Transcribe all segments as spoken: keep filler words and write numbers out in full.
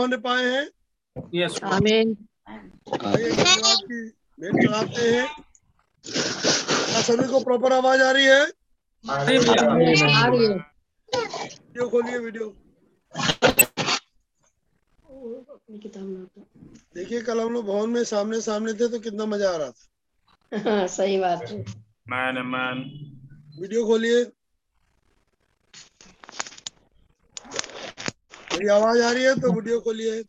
होने पाए हैं। यस आमीन। चलाते हैं सभी को प्रॉपर आवाज आ रही है? आ रही है। वीडियो खोलिए, वीडियो देखिए। कल हम लोग भवन में सामने सामने थे तो कितना मजा आ रहा था। हाँ, सही बात है। मैन मैन वीडियो खोलिए। मेरी आवाज आ रही है तो वीडियो खोलिए।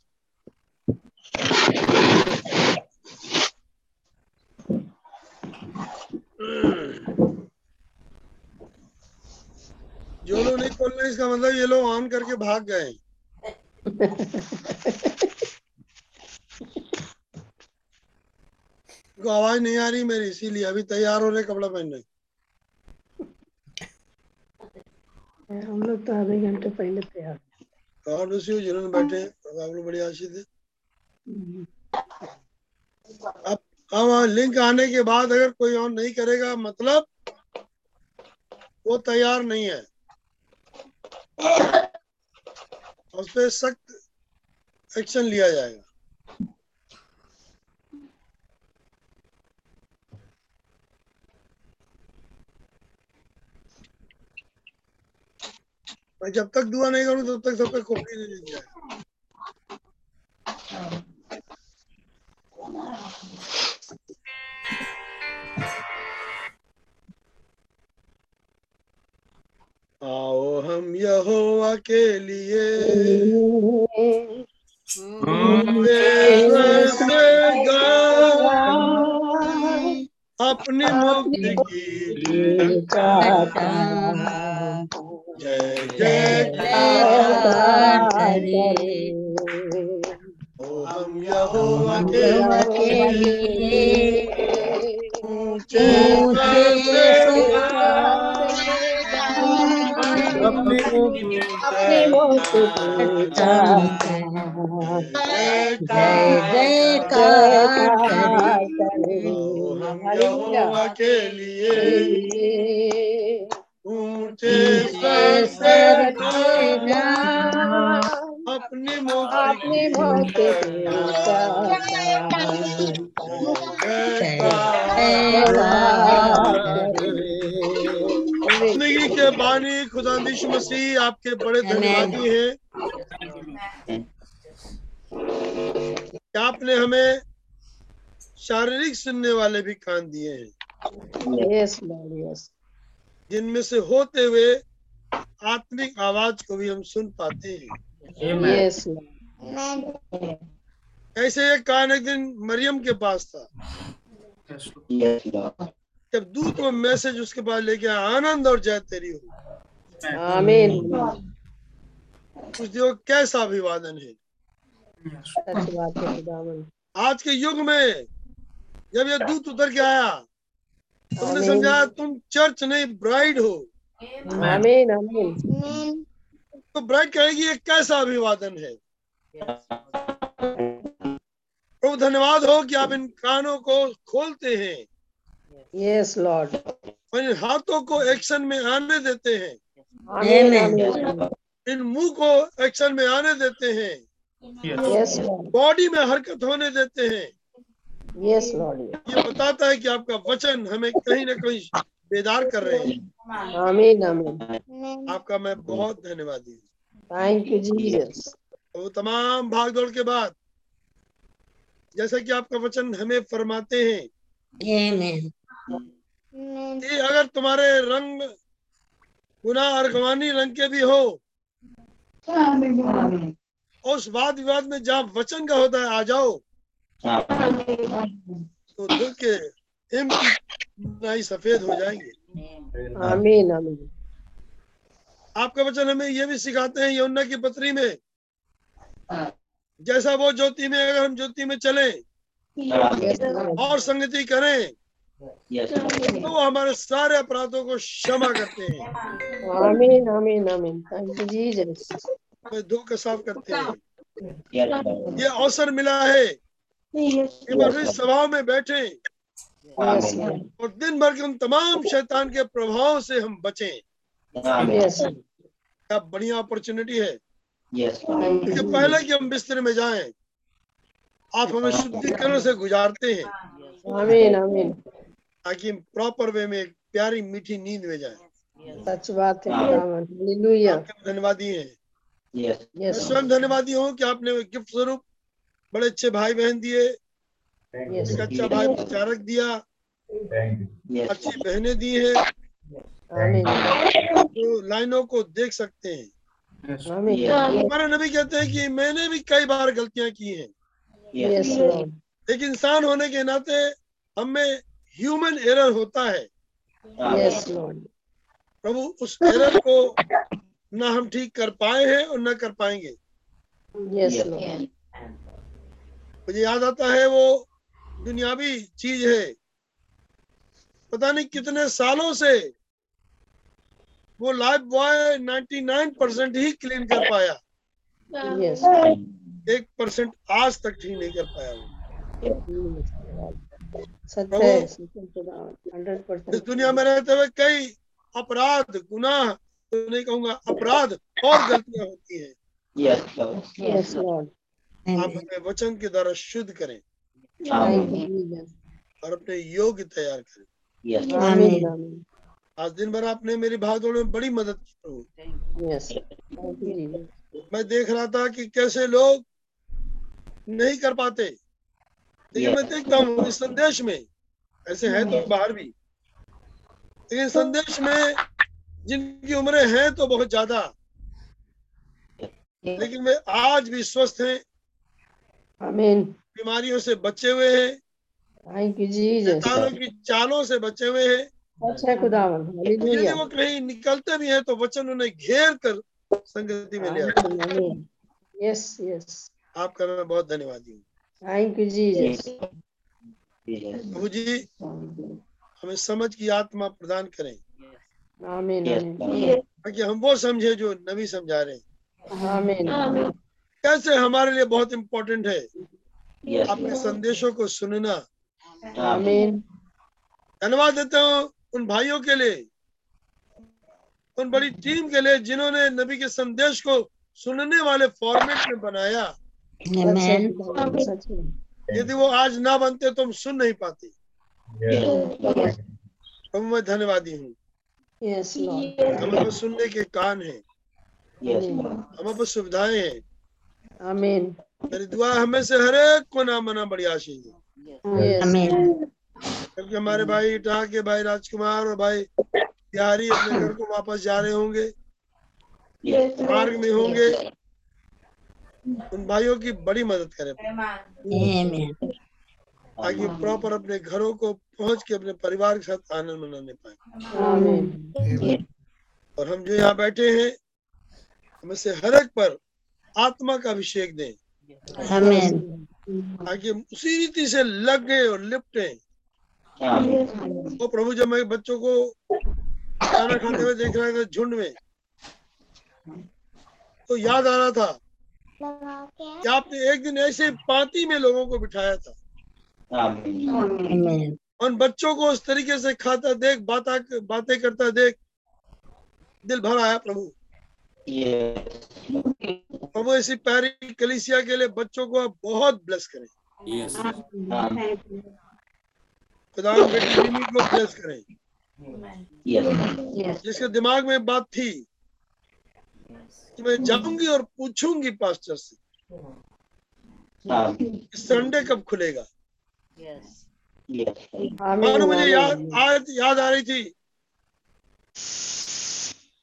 जो लोग नहीं खोल रहे इसका मतलब ये लोग ऑन करके भाग गए। तो आवाज नहीं आ रही मेरी, इसीलिए अभी तैयार हो रहे कपड़ा पहन रहे। हम लोग तो आधे घंटे पहले तैयार। और दूसरी जिन्होंने बैठे आप लोग बड़े आशीष है। अब अब लिंक आने के बाद अगर कोई ऑन नहीं करेगा मतलब वो तैयार नहीं है। उस पर सख्त एक्शन लिया जाएगा। मैं जब तक दुआ नहीं करूँ तब तक सब पे खोपड़ी नहीं लग जाए। आओ हम यहोवा के लिए अपने मुक्ति की गाता जय जय करे। हम यहोवा के लिए ऊंचे अपने अपने यहोवा के लिए ऊंचे अपने अपने जिंदगी के बानी खुदा यीशु मसीह आपके बड़े धन्यवादी हैं। आपने हमें शारीरिक सुनने वाले भी कान दिए हैं जिनमें से होते हुए आत्मिक आवाज को भी हम सुन पाते हैं। Yes, ऐसे एक कान एक दिन मरियम के पास था। yes, जब दूत वो मैसेज उसके पास लेके आनंद और जय तेरी हो। आमीन। उस दिन कैसा अभिवादन है। yes, आज के युग में जब ये दूत उतर के आया तुमने समझा तुम चर्च नहीं ब्राइड हो। आमीन आमीन। तो ब्राइड कहेगी एक कैसा अभिवादन है। प्रभु तो धन्यवाद हो कि आप इन कानों को खोलते हैं। Yes Lord. और इन हाथों को एक्शन में आने देते हैं। आमीन। इन मुंह को एक्शन में आने देते हैं। Yes Lord. बॉडी में हरकत होने देते हैं। Yes Lord. ये बताता है कि आपका वचन हमें कहीं ना कहीं बेदार कर रहे हैं। आमीन आमीन। आपका मैं बहुत धन्यवादी हूँ। Thank you Jesus. तो तमाम भाग दौड़ के बाद जैसा कि आपका वचन हमें फरमाते हैं। आमीन। ये अगर तुम्हारे रंग गुनाह अर्गवानी रंग के भी हो और उस वाद विवाद में जहाँ वचन का होता है आ जाओ तो दिल के हिम नहीं सफेद हो जाएंगे। आमीन आमीन। आपका वचन हमें यह भी सिखाते हैं यूहन्ना की पत्री में जैसा वो ज्योति में अगर हम ज्योति में चले और संगति करें तो हमारे सारे अपराधों को क्षमा करते हैं। आमीन आमीन आमीन। दुख साफ करते हैं। ये अवसर मिला है कि सभाओं में बैठे और दिन भर के उन तमाम शैतान के प्रभाव से हम बचें। क्या बढ़िया अपॉर्चुनिटी है। yes. पहले कि हम बिस्तर में जाएं, आप हमें शुद्धिकरण से गुजारते हैं, आमीन आमीन, ताकि हम प्रॉपर वे में प्यारी मीठी नींद में जाएं। सच बात है, हालेलुया। धन्यवादी हैं, मैं स्वयं धन्यवादी हूँ कि आपने गिफ्ट स्वरूप बड़े अच्छे भाई बहन दिए, एक अच्छा भाई प्रचारक दिया, अच्छी बहनें दी है, तो लाइनों को देख सकते हैं। हमारे नबी कहते हैं कि मैंने भी कई बार गलतियां की हैं, एक इंसान होने के नाते हमें ह्यूमन एरर होता है। प्रभु उस एरर को ना हम ठीक कर पाए हैं और ना कर पाएंगे। मुझे याद आता है वो दुनियावी चीज है, पता नहीं कितने सालों से वो लाइफ बॉय निन्यानवे परसेंट ही क्लीन कर पाया, yes. एक परसेंट आज तक ठीक नहीं कर पाया वो। सत्य, इस दुनिया में रहते हुए कई अपराध, गुनाह तो नहीं कहूंगा, अपराध और गलतियां होती है। yes, yes, आप अपने वचन के द्वारा शुद्ध करें और अपने योग्य तैयार करें। yes, आमीन। आज दिन भर आपने मेरी भागदौड़ में बड़ी मदद की। yes. मैं देख रहा था कि कैसे लोग नहीं कर पाते, लेकिन yes. मैं देखता हूँ इस संदेश में ऐसे हैं तो बाहर भी, लेकिन संदेश में जिनकी उम्रें हैं तो बहुत ज्यादा, लेकिन वे आज भी स्वस्थ हैं, आमीन, बीमारियों से बचे हुए हैं, शैतानों की चालों से बचे हुए हैं। अच्छा खुदावन, यदि वो कहीं निकलते भी हैं तो वचन उन्हें घेर कर संगति में ले आता है। यस यस, आपका मैं बहुत धन्यवादी हूँ। Thank you Jesus. प्रभु जी हमें समझ की आत्मा प्रदान करें, आमीन, ताकि हम वो समझे जो नबी समझा रहे हैं, आमीन। कैसे हमारे लिए बहुत इम्पोर्टेंट है अपने संदेशों को सुनना, आमीन। धन्यवाद देता हूँ उन भाइयों के लिए, उन बड़ी टीम के लिए जिन्होंने नबी के संदेश को सुनने वाले फॉर्मेट में बनाया। यदि वो आज ना बनते तो हम सुन नहीं पाते। तो मैं धन्यवादी हूँ, हमारे पास सुनने के कान हैं, हमारे पास सुविधाएं हैं, आमीन। मेरी दुआ हमें से हर एक को ना मना बड़ी आशीष है, आमीन। क्योंकि हमारे भाई इटा के भाई राजकुमार और भाई तिहारी अपने घर को वापस जा रहे होंगे, मार्ग में होंगे, उन भाइयों की बड़ी मदद करें ताकि प्रॉपर अपने घरों को पहुंच के अपने परिवार के साथ आनंद मनाने पाए। और हम जो यहाँ बैठे हैं हमें से हर एक पर आत्मा का अभिषेक दें ताकि उसी रीति से लग गए और लिपटे। तो प्रभु जब मैं बच्चों को खाना खाते हुए देख रहा था झुंड में, तो याद आ रहा था कि आपने एक दिन ऐसे पार्टी में लोगों को बिठाया था, उन बच्चों को उस तरीके से खाता देख, बाता बातें करता देख दिल भर आया। प्रभु प्रभु ऐसी प्यारी कलीसिया के लिए बच्चों को आप बहुत ब्लेस करें, खुदा बेटी को ब्लेस करें। जिसके दिमाग में बात थी कि मैं जाऊंगी और पूछूंगी पास्टर से संडे कब खुलेगा। मानो मुझे याद आज याद आ रही थी,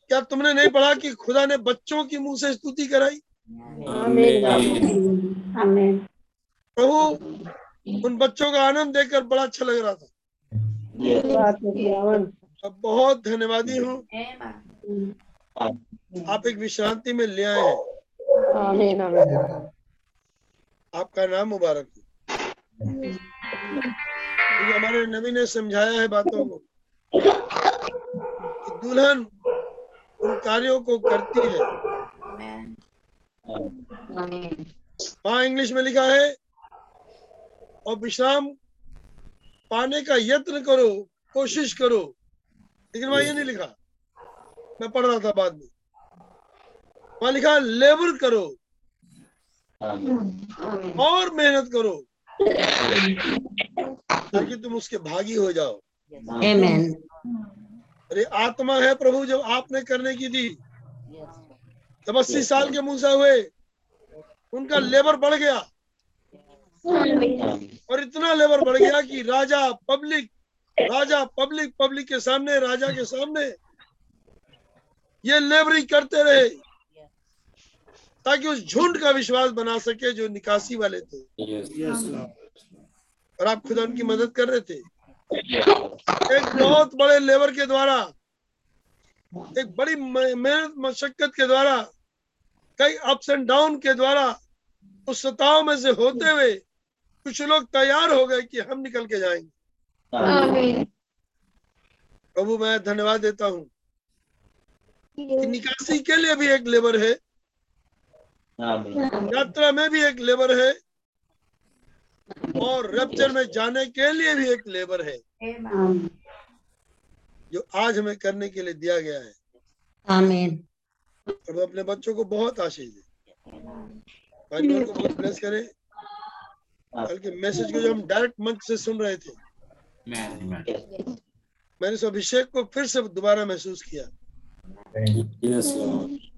क्या तुमने नहीं पढ़ा कि खुदा ने बच्चों की मुंह से स्तुति कराई। प्रभु उन बच्चों का आनंद देखकर बड़ा अच्छा लग रहा था। अब बहुत धन्यवादी हूँ आप एक विश्रांति में ले आए हैं, आमीन आमीन। आपका नाम मुबारक हो। हमारे नबी ने समझाया है बातों को, दुल्हन उन कार्यों को करती है। वहाँ इंग्लिश में लिखा है और विश्राम पाने का यत्न करो, कोशिश करो, लेकिन वहां ये नहीं लिखा, मैं पढ़ रहा था बाद में, वहां लिखा लेबर करो और मेहनत करो ताकि तुम उसके भागी हो जाओ। आमीन। अरे आत्मा है प्रभु, जब आपने करने की दी तब अस्सी साल के मूसा हुए, उनका लेबर बढ़ गया और इतना लेबर बढ़ गया कि राजा पब्लिक राजा पब्लिक पब्लिक के सामने राजा के सामने ये लेबरी करते रहे ताकि उस झुंड का विश्वास बना सके जो निकासी वाले थे। और आप खुदा उनकी मदद कर रहे थे एक बहुत बड़े लेबर के द्वारा, एक बड़ी मेहनत मशक्कत के द्वारा, कई अप्स एंड डाउन के द्वारा, उस सताव में से होते हुए कुछ लोग तैयार हो गए कि हम निकल के जाएंगे। आमीन। प्रभु मैं धन्यवाद देता हूँ कि निकासी के लिए भी एक लेबर है, यात्रा में भी एक लेबर है और रैप्चर में जाने के लिए भी एक लेबर है जो आज हमें करने के लिए दिया गया है। आमीन। प्रभु अपने बच्चों को बहुत आशीष दे, को बहुत ब्लेस करे। कल के मैसेज को जो हम डायरेक्ट मंच से सुन रहे थे, मैंने उस अभिषेक को फिर से दोबारा महसूस किया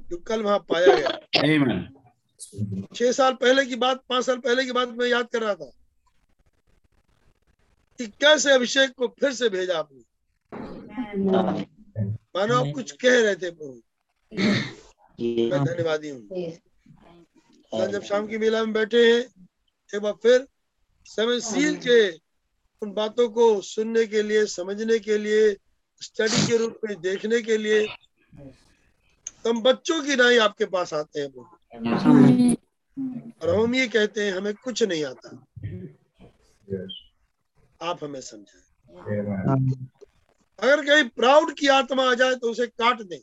जो कल वहां पाया गया। छह साल पहले की बात, पांच साल पहले की बात मैं याद कर रहा था कि कैसे अभिषेक को फिर से भेजा आपने, मानो आप कुछ कह रहे थे प्रभु। मैं धन्यवादी हूँ। जब शाम की मेला में बैठे हैं एक बार फिर सेवन सील के उन बातों को सुनने के लिए, समझने के लिए, स्टडी के रूप में देखने के लिए तुम बच्चों की राय आपके पास आते हैं प्रभु, और हम ये कहते हैं हमें कुछ नहीं आता, आप हमें समझाएं। अगर कहीं प्राउड की आत्मा आ जाए तो उसे काट दें।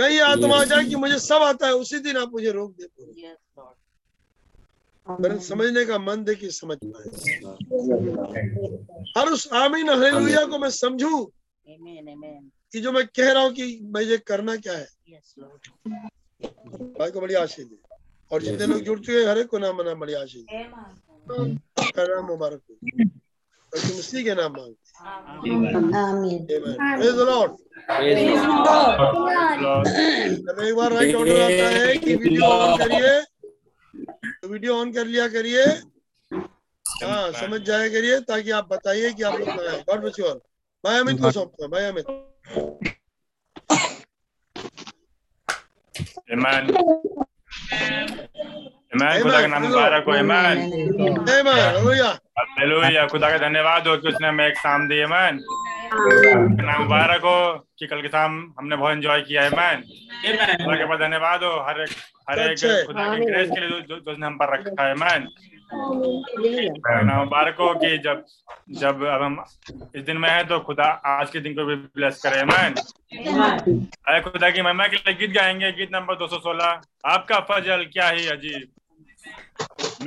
कहीं आत्मा आ जाए कि मुझे सब आता है, उसी दिन आप मुझे रोक दे प्रभु, समझने का मन दे कि समझ पाए। हर उस आमीन हालेलुया को मैं समझू कि जो मैं कह रहा हूँ कि मैं ये करना क्या है। भाई को बड़ी आशीष दे और जितने लोग जुड़ चुके हैं हर एक को नाम नाम बड़ी आशीष का नाम मुबारक हो। मसीह के नाम मांगते हैं। एक बार राइट ऑर्डर आता है कि वीडियो ऑन करिए तो वीडियो ऑन कर लिया करिए, हाँ समझ जाया करिए ताकि आप बताइए कि आप लोग आए। God bless you all. भाई अमित को सौंपता हूँ। भाई अमित। खुदा का नाम मुबारक हो। ईमान हालेलुया। खुदा का धन्यवाद हो कि उसने हमें एक शाम दी। ईमान नाम मुबारक हो कि कल के शाम हमने बहुत एंजॉय किया। ईमान खुदा के पास धन्यवाद हो हर एक हर एक खुदा की ग्रेस के लिए जो उसने हम पर रखा है। ईमान नाम मुबारक हो कि जब जब अब हम इस दिन में है तो खुदा आज के दिन को भी ब्लेस करे। ईमान अरे खुदा की महिमा के लिए गीत गाएंगे। गीत नंबर दो सौ सोलह। आपका फजल क्या ही अजीब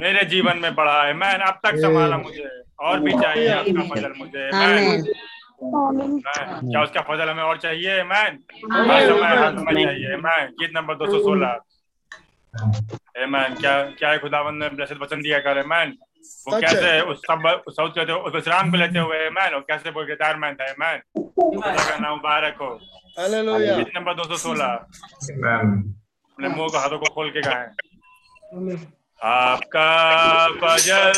मेरे जीवन में बढ़ा है। मैन अब तक संभाला मुझे और भी चाहिए आपका फजल मुझे। मैन क्या उसका फजल हमें और चाहिए। मैन चाहिए। मैन गीत नंबर दो सौ सोलह। मैन क्या क्या है खुदावंद ने ब्लेसेड वचन दिया कर। मैन वो कैसे उस सब उस सब विश्राम को लेते हुए मैन वो कैसे वो गिरदार मैन था। मैन का नाम मुबारक हो। हालेलुया। गीत नंबर दो सौ सोलह। मैन मुंह को हाथों को खोल के गाएं। आपका फजल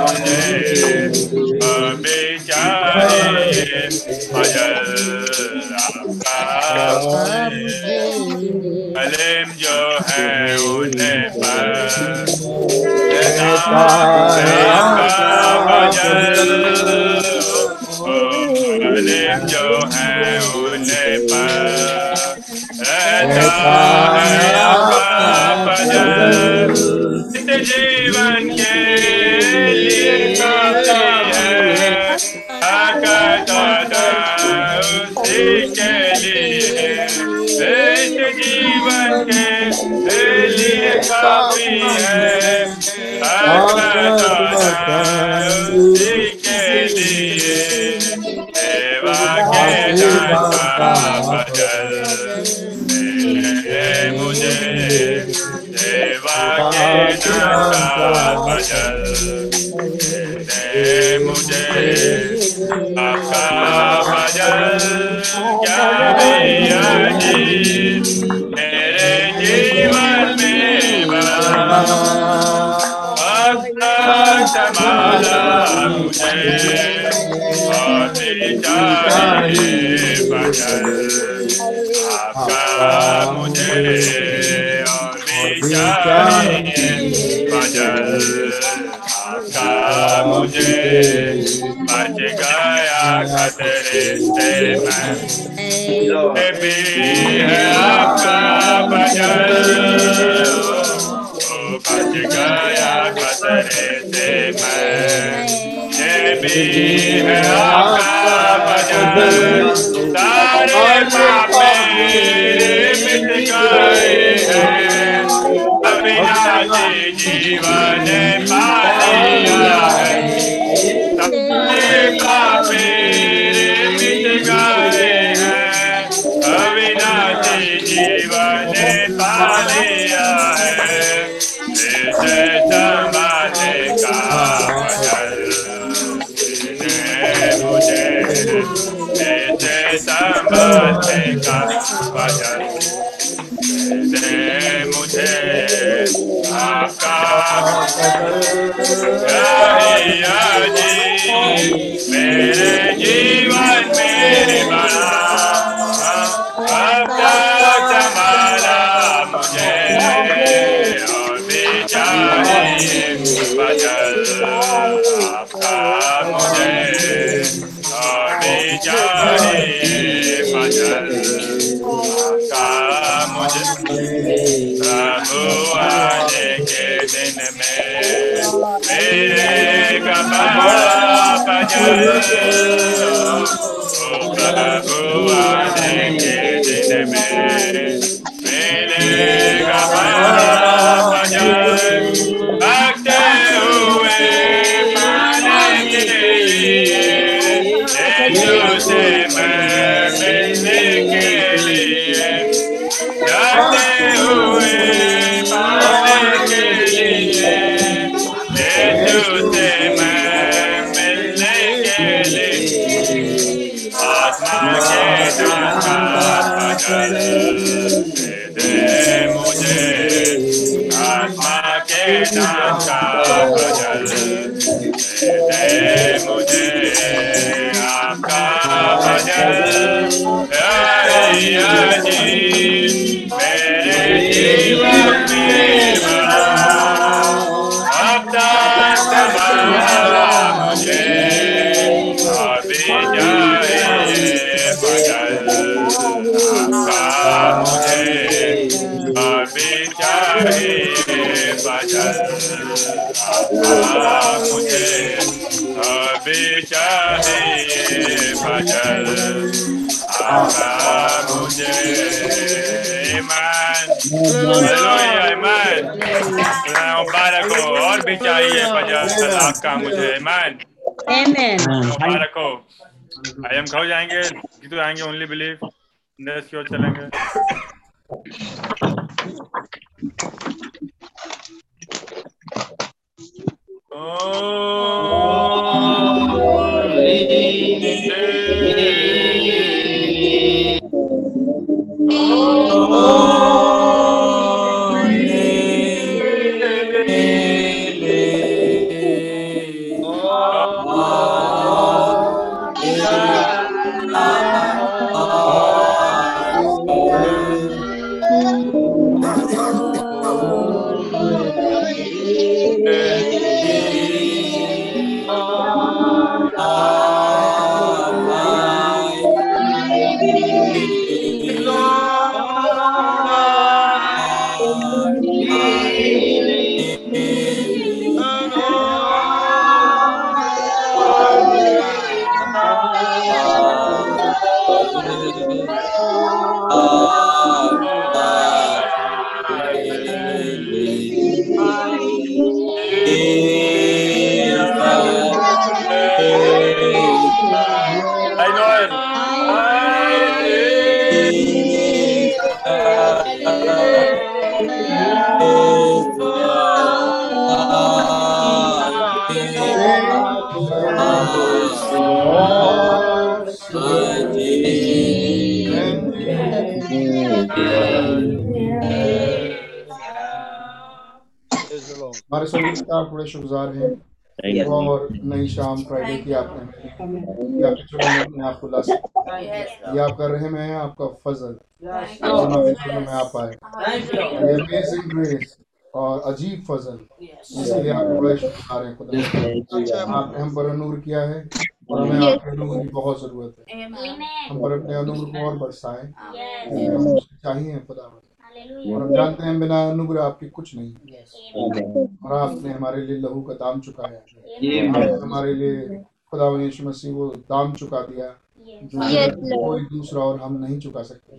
I'm अलेम जो है उसे पर अलेम जो है उसे पर जीवन के काफी है के लिए सेवा के दाता बदल मुझे सेवा के दाता बदल मुझे आपका बदल क्या जी मेरे जीवन में समाला मुझे और मेरी चाहे बदल आपका मुझे और मेरी चाहे बदल आपका मुझे बच गया खतरे से मैं भी है आपका बदल बच गया खतरे से मैं ये भी है आपका बदल सारे पाप मेरे मिट गए हैं अविनाशी जीवन पा लिया है सारे पाप मेरे मिट गए हैं अविनाशी जीवन पा लिया है जमाने का बदल मुझे जमाने का बदल मुझे आपका राहिया जी मेरे जीवन मेरे बड़ा आपका जमाना मुझे बदल आपका मुझे और चाहिए बदल आपका मुझे प्रभु आने के दिन में मेरे कपड़ा बदल प्रभु आने के दिन में मेरे कपड़ा भागते हुए मानेंगे से मैं मिलने के लिए जाते हुए माने के लिए से मैं मिलने के लिए आत्मा के दाता बदल दाता बदल दे मुझे आपका बदल राहिया जी मेरे जीवन में बड़ा आपका संभाला मुझे अभी जाए बदल आपका मुझे अभी जाए बदल आपका मुझे अभी चाहिए बदल आपका मुझे ईमान ईमान मुबारक हो और भी चाहिए बदल आपका मुझे ईमान मुबारक हो आयम खाओ जाएंगे जीतू जाएंगे ओनली बिलीव नेक्स्ट की ओर चलेंगे Oh, बड़े शुक्रगुजार हैं और नई शाम फ्राइडे की आपने अपने आप को ये आप कर रहे हैं, आपका फजल में आप आए और अजीब फजल जिसके आप बड़े शुक्रगुजार हैं। खुदा आपने हम पर नूर किया है और हमें आपके नूर की बहुत जरूरत है। हम पर अपने नूर को और बरसाए हम चाहिए खुदा, और हम जानते हैं बिना अनुग्रह आपके कुछ नहीं है। और आपने हमारे लिए लहू का दाम चुकाया है, हमारे लिए खुदा यीशु मसीह वो दाम चुका दिया जो कोई दूसरा और हम नहीं चुका सकते।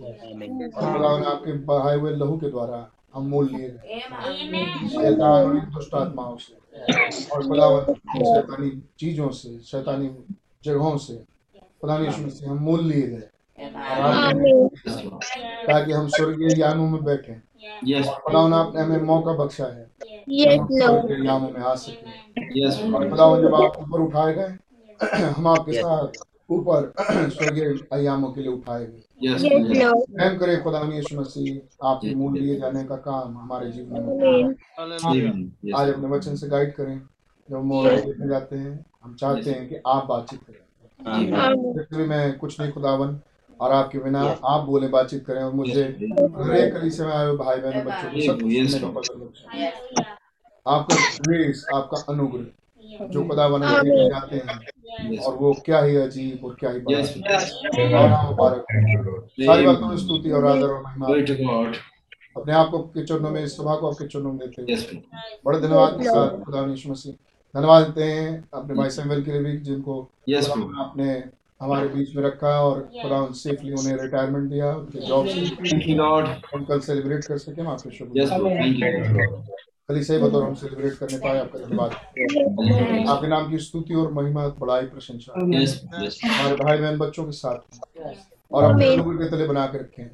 खुदा ने आपके बहाए हुए लहू के द्वारा हम मोल लिए दुष्ट आत्माओं से और खुदा शैतानी चीजों से, शैतानी जगहों से खुदा यीशु मसीह हम मोल लिए गए ताकि हम स्वर्गीय यामों में बैठे। खुदावन आपने हमें मौका बख्शा है स्वर्गीय यामों में आ सके। खुदावन जब आप ऊपर उठाए गए हम आपके साथ ऊपर स्वर्गीय यामों के लिए उठाए गए। हम करें खुदावन यीशु मसीह आपके मूल लिए जाने का काम हमारे जीवन में आज अपने वचन से गाइड करें। जब मोहरे जाते हैं हम चाहते हैं कि आप बातचीत करें। मैं कुछ नहीं खुदावन और आपके बिना आप बोले बातचीत करें और मुझे से में आए भाई बहनों बच्चों को सब आपका ग्रेस, आपका अनुग्रह जो खुदा बना जाते हैं और वो क्या ही अजीब और क्या ही मुबारक स्तुति और आदर और महिमा। अपने आप को आपके चरणों में, इस सभा को आपके चरणों में देते हैं बड़े धन्यवाद के साथ खुदा यीशु मसीह। धन्यवाद देते हैं अपने भाई सैमुअल के लिए भी जिनको आपने हमारे बीच में रखा और खुदा सेफली उन्हें रिटायरमेंट दिया, उनके जॉब से उनका सेलिब्रेट कर सके। आपके शुक्रिया खाली सही बतौर हम सेलिब्रेट करने पाए, आपका धन्यवाद। आपके नाम की स्तुति और महिमा बड़ाई प्रशंसा हमारे भाई बहन बच्चों के साथ और अपने लोगों के तले बना के रखें।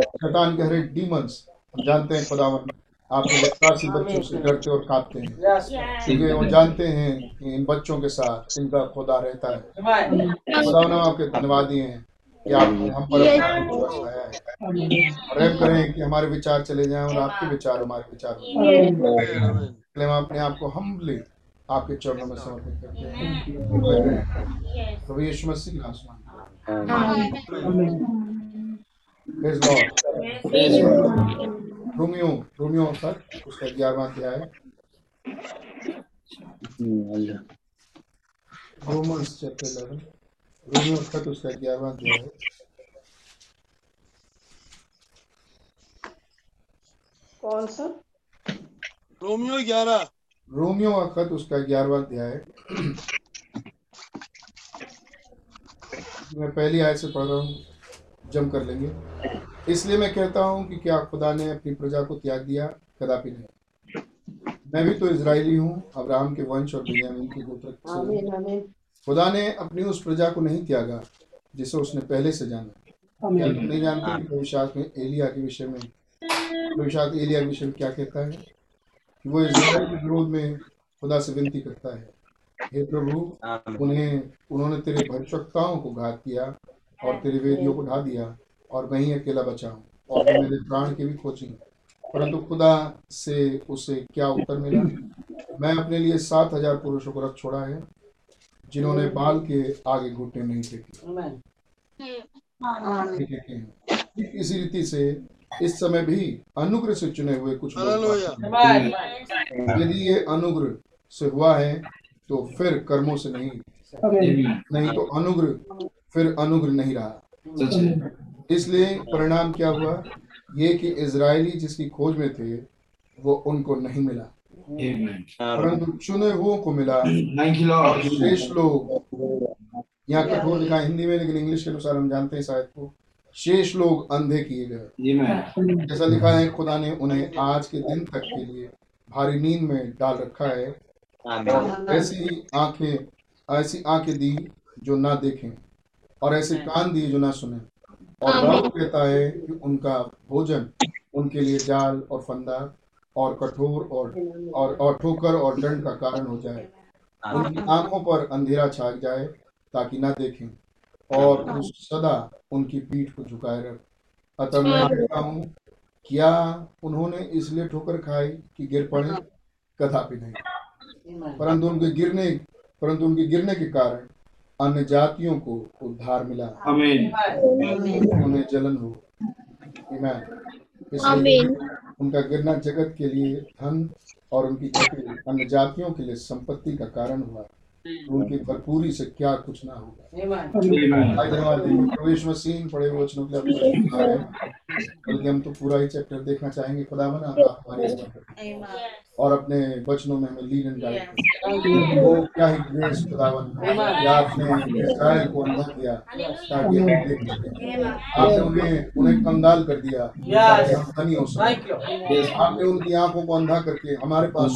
शैतान के हरे डीमंस हम जानते हैं खुदावन आपके बच्चे बच्चों से डरते और कांपते हैं क्योंकि वो जानते हैं कि इन बच्चों के साथ इनका खुदा रहता है। खुदा आपके धन्यवादी हैं कि आपने हम पर रहम करें कि हमारे विचार चले जाएं और आपके विचार हमारे विचार। हम अपने आप को हम्बली आपके चरणों में समर्पित करते हैं प्रभु यीशु मसीह नाम। रोमियो रोमियो सर उसका ग्यारहवां क्या है? रोमन्स चैप्टर ग्यारह रोमियो सर उसका ग्यारहवां जो है कौन सा? रोमियो ग्यारह रोमियो का खत उसका ग्यारहवां अध्याय है। मैं पहली आयत से पढ़ रहा हूँ, जम कर लेंगे। इसलिए मैं कहता हूँ कि क्या खुदा ने अपनी प्रजा को त्याग दिया? कदापि नहीं। मैं भी तो इजरायली हूँ, अब्राहम के वंश और बिन्यामीन के गोत्र। खुदा ने अपनी उस प्रजा को नहीं त्यागा जिसे उसने पहले से जाना। क्या तुम नहीं जानते कि भविष्यवाणी में एलिया के विषय में भविष्यवाणी एलिया के विषय में क्या कहता है? कि वो इजराइल के विरोध में खुदा से विनती करता है, हे प्रभु उन्हें उन्होंने तेरे भविष्यवक्ताओं को घात किया और तेरे वेदियों को ढा दिया और मैं ही अकेला बचा हूँ और मेरे प्राण के भी खोजी। परंतु खुदा से उसे क्या उत्तर मिला? मैं अपने लिए सात हजार पुरुषों को रख छोड़ा है जिन्होंने बाल के आगे घुटने नहीं टेके। इसी रीति से इस समय भी अनुग्रह से चुने हुए कुछ लोग, यदि ये अनुग्रह से हुआ है तो फिर कर्मों से नहीं, नहीं तो अनुग्रह फिर अनुग्रह नहीं रहा। इसलिए परिणाम क्या हुआ, ये कि इजरायली जिसकी खोज में थे वो उनको नहीं मिला, परंतु चुने हुओं को मिला। शेष लोग, यहाँ कठोर लिखा हिंदी में लेकिन इंग्लिश के अनुसार हम जानते हैं शायद को, शेष लोग अंधे किए गए। जैसा लिखा है खुदा ने उन्हें आज के दिन तक के लिए भारी नींद में डाल रखा है। ऐसी आंखें ऐसी आंखें दी जो ना देखें, और ऐसे कान दिए जो ना सुने। और दाऊद कहता है कि उनका भोजन उनके लिए जाल और फंदा और कठोर और और, और ठोकर और दंड का कारण हो जाए। उनकी आंखों पर अंधेरा छा जाए ताकि ना देखें, और उस सदा उनकी पीठ को झुकाए रख। अतः मैं कहता हूँ, क्या उन्होंने इसलिए ठोकर खाई कि गिर पड़े? कदापि नहीं, परंतु उनके गिरने परंतु उनके गिरने के कारण अन्य जातियों को उद्धार मिला। आमीन। उन्हें जलन हो। आमीन। उनका गिरना जगत के लिए धन और उनकी अन्य जातियों के लिए संपत्ति का कारण हुआ। उनकी भरपूरी से क्या कुछ ना होगा। प्रवेश मसीह पढ़े वचनों के, हम तो पूरा ही चैप्टर देखना चाहेंगे। खुदावन आप हमारे और अपने वचनों में हमें लीड एंड गाइड। वो क्या ही ग्रेस खुदावन, या आपने इस्राएल को अंधा किया ताकि हम देख सकें। आपने उन्हें उन्हें कंगाल कर दिया ताकि हम धनी हो सकें। आपने उनकी आंखों को अंधा करके हमारे पास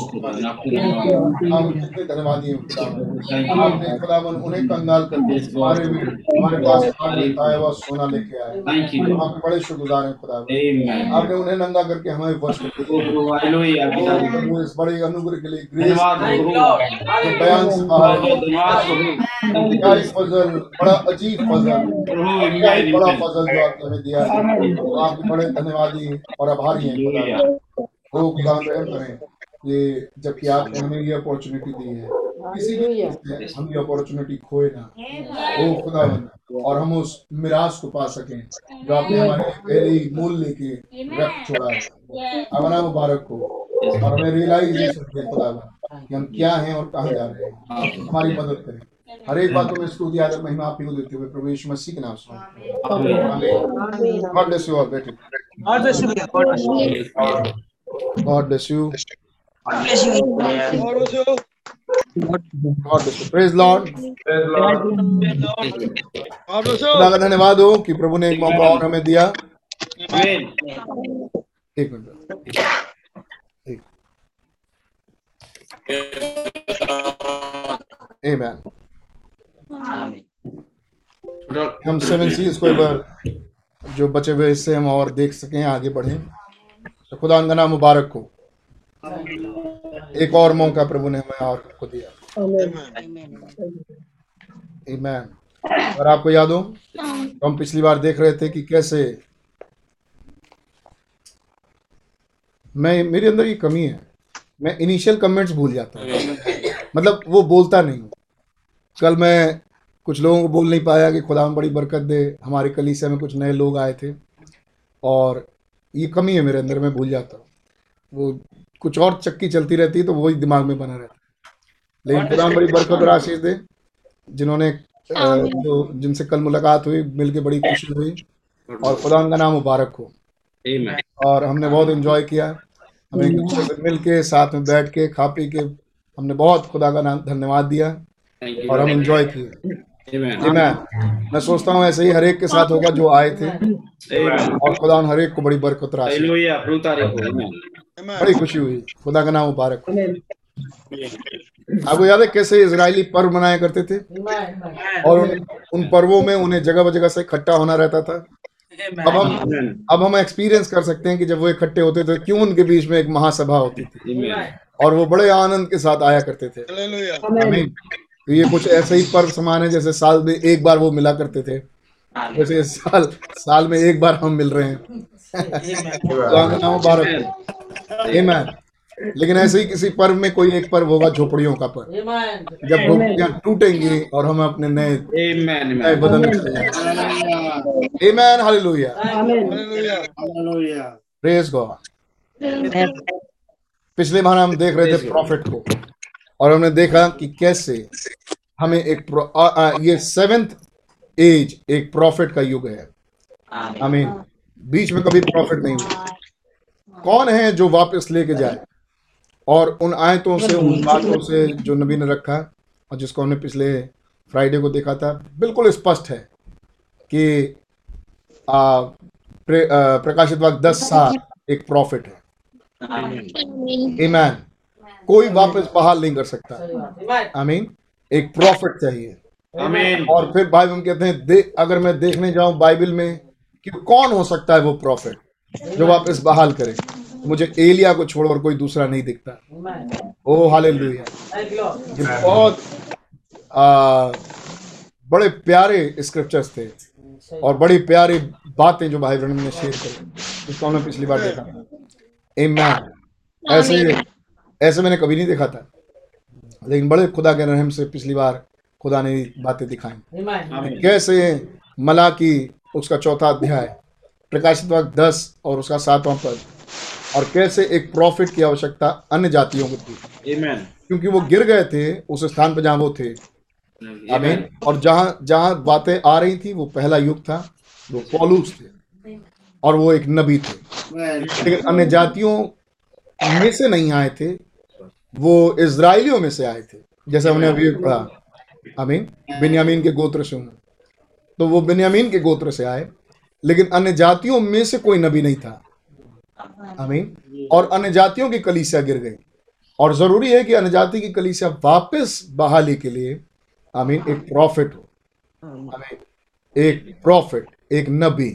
हम कितने धन्यवादी हैं खुदावन। आपने खुदावन उन्हें कंगाल करके हमारे हमारे पास सोना लेके आए। आपके बड़े शुक्रगुजार हैं खुदावन। आपने उन्हें नंगा करके हमारे वस्त्र इस बड़े अनुग्रह के लिए ग्रेस फजल, बड़ा अजीब फजल, बड़ा फजल जो आपने हमें दिया है, आप बड़े धन्यवादी और आभारी हैं। ये जबकि आपने हमें ये अपॉर्चुनिटी दी है, किसी भी हम ये अपॉर्चुनिटी खोए ना ओ खुदावन, और हम उस मिराज को पा सकें जो आपने हमारे पहले ही मूल लेके रख छोड़ा है। अपना मुबारक हो, और हमें रियलाइजेशन दे खुदावन कि हम क्या हैं और कहाँ जा रहे हैं। हमारी मदद करें हर एक बातों में, स्तुति आदर महिमा आप ही को देते हुए प्रभु यीशु मसीह के नाम से आमीन। God bless you all. बैठे God bless you. God bless you. Praise Lord. खुदा का धन्यवाद हो कि प्रभु ने एक मौका और हमें दिया। एक मिनट। आमीन। हम सेवन सीज को एक बार जो बचे हुए इससे हम और देख सकें, आगे बढ़े। तो खुदा उनका नाम मुबारक हो। एक और मौका प्रभु ने हमें और को दिया। आमीन। और आपको याद हो तो हम पिछली बार देख रहे थे कि कैसे मैं मेरे अंदर ये कमी है, मैं इनिशियल कमेंट्स भूल जाता हूँ। मतलब वो बोलता नहीं हूँ। कल मैं कुछ लोगों को बोल नहीं पाया कि खुदा बड़ी बरकत दे। हमारे कलीसिया में कुछ नए लोग आए थे, और ये कमी है मेरे अंदर, मैं भूल जाता हूँ। वो कुछ और चक्की चलती रहती है तो वही दिमाग में बना रहता है। लेकिन खुदा बड़ी बरकत और आशीष दे। जिन्होंने जो जिनसे कल मुलाकात हुई, मिलके बड़ी खुशी हुई, और खुदा उनका नाम मुबारक हो। और हमने बहुत एंजॉय किया। हमने मिल के साथ में बैठ के खा पी के हमने बहुत खुदा का नाम धन्यवाद दिया, और हम एंजॉय किए। मैं सोचता हूँ ऐसे ही हर एक के साथ होगा जो आए थे, और खुदा उन हर एक को बड़ी बरकत और आशीष। बड़ी खुशी हुई। खुदा का नाम मुबारक। आपको याद है कैसे इजरायली पर्व मनाया करते थे, और उन, उन पर्वों में उन्हें जगह ब जगह से इकट्ठा होना रहता था। अब हम अब हम एक्सपीरियंस कर सकते हैं कि जब वो इकट्ठे होते थे क्यों उनके बीच में एक महासभा होती थी, और वो बड़े आनंद के साथ आया करते थे। तो ये कुछ ऐसे ही पर्व समान है जैसे साल में एक बार वो मिला करते थे, जैसे साल साल में एक बार हम मिल रहे हैं। आमीन। लेकिन ऐसे ही किसी पर्व में कोई एक पर्व होगा झोपड़ियों का पर्व, जब झोपड़ियां टूटेंगी और हम अपने नए नए बदन में। आमीन, हालेलुया, हालेलुया, प्रेज गॉड। पिछले बार हम देख रहे थे प्रॉफिट को और हमने देखा कि कैसे हमें एक आ, आ, ये सेवेंथ एज एक प्रॉफिट का युग है। आमीन, बीच में कभी प्रॉफिट नहीं हुआ। कौन है जो वापस लेके जाए और उन आयतों से, उन बातों से जो नबी ने रखा और जिसको हमने पिछले फ्राइडे को देखा था, बिल्कुल स्पष्ट है कि आ, प्रे, आ, प्रकाशित वाक्य दस साल एक प्रॉफिट है। आमीन, कोई वापस बहाल नहीं कर सकता। आमीन, एक प्रॉफिट चाहिए। आमीन, और फिर भाई हम कहते हैं दे, अगर मैं देखने जाऊं बाइबल में कि कौन हो सकता है वो प्रॉफिट जो वापस बहाल करे, मुझे एलिया को छोड़ और कोई दूसरा नहीं दिखता। ओ हालेलुया, बहुत आ, बड़े प्यारे स्क्रिप्चर्स थे और बड़ी प्यारी बातें जो भाई ब्रह्म ने शेयर करी, जिसको हमने पिछली बार देखा। आमीन, ऐसे ऐसे मैंने कभी नहीं देखा था, लेकिन बड़े खुदा के रहम से पिछली बार खुदा ने बातें दिखाई। कैसे मलाकी उसका चौथा अध्याय, प्रकाशित वाक्य दस और उसका सातवां पद, और कैसे एक प्रॉफिट की आवश्यकता अन्य जातियों को थी। आमीन, क्योंकि वो गिर गए थे उस स्थान पर जहाँ वो थे। आमीन, और जहाँ जहाँ बातें आ रही थी वो पहला युग था, वो पौलुस थे और वो एक नबी थे, लेकिन अन्य जातियों में से नहीं आए थे, वो इजराइलियों में से आए थे, जैसे हमने अभी पढ़ा। आमीन, बिन्यामीन के गोत्र से हूँ, तो वो बिन्यामीन के गोत्र से आए, लेकिन अन्य जातियों में से कोई नबी नहीं था। आमीन, और अन्य जातियों की कलीसिया गिर गई, और जरूरी है कि अन्य जाति की कलीसिया वापस बहाली के लिए आमीन एक प्रॉफिट हो। आमीन, एक प्रॉफिट, एक नबी।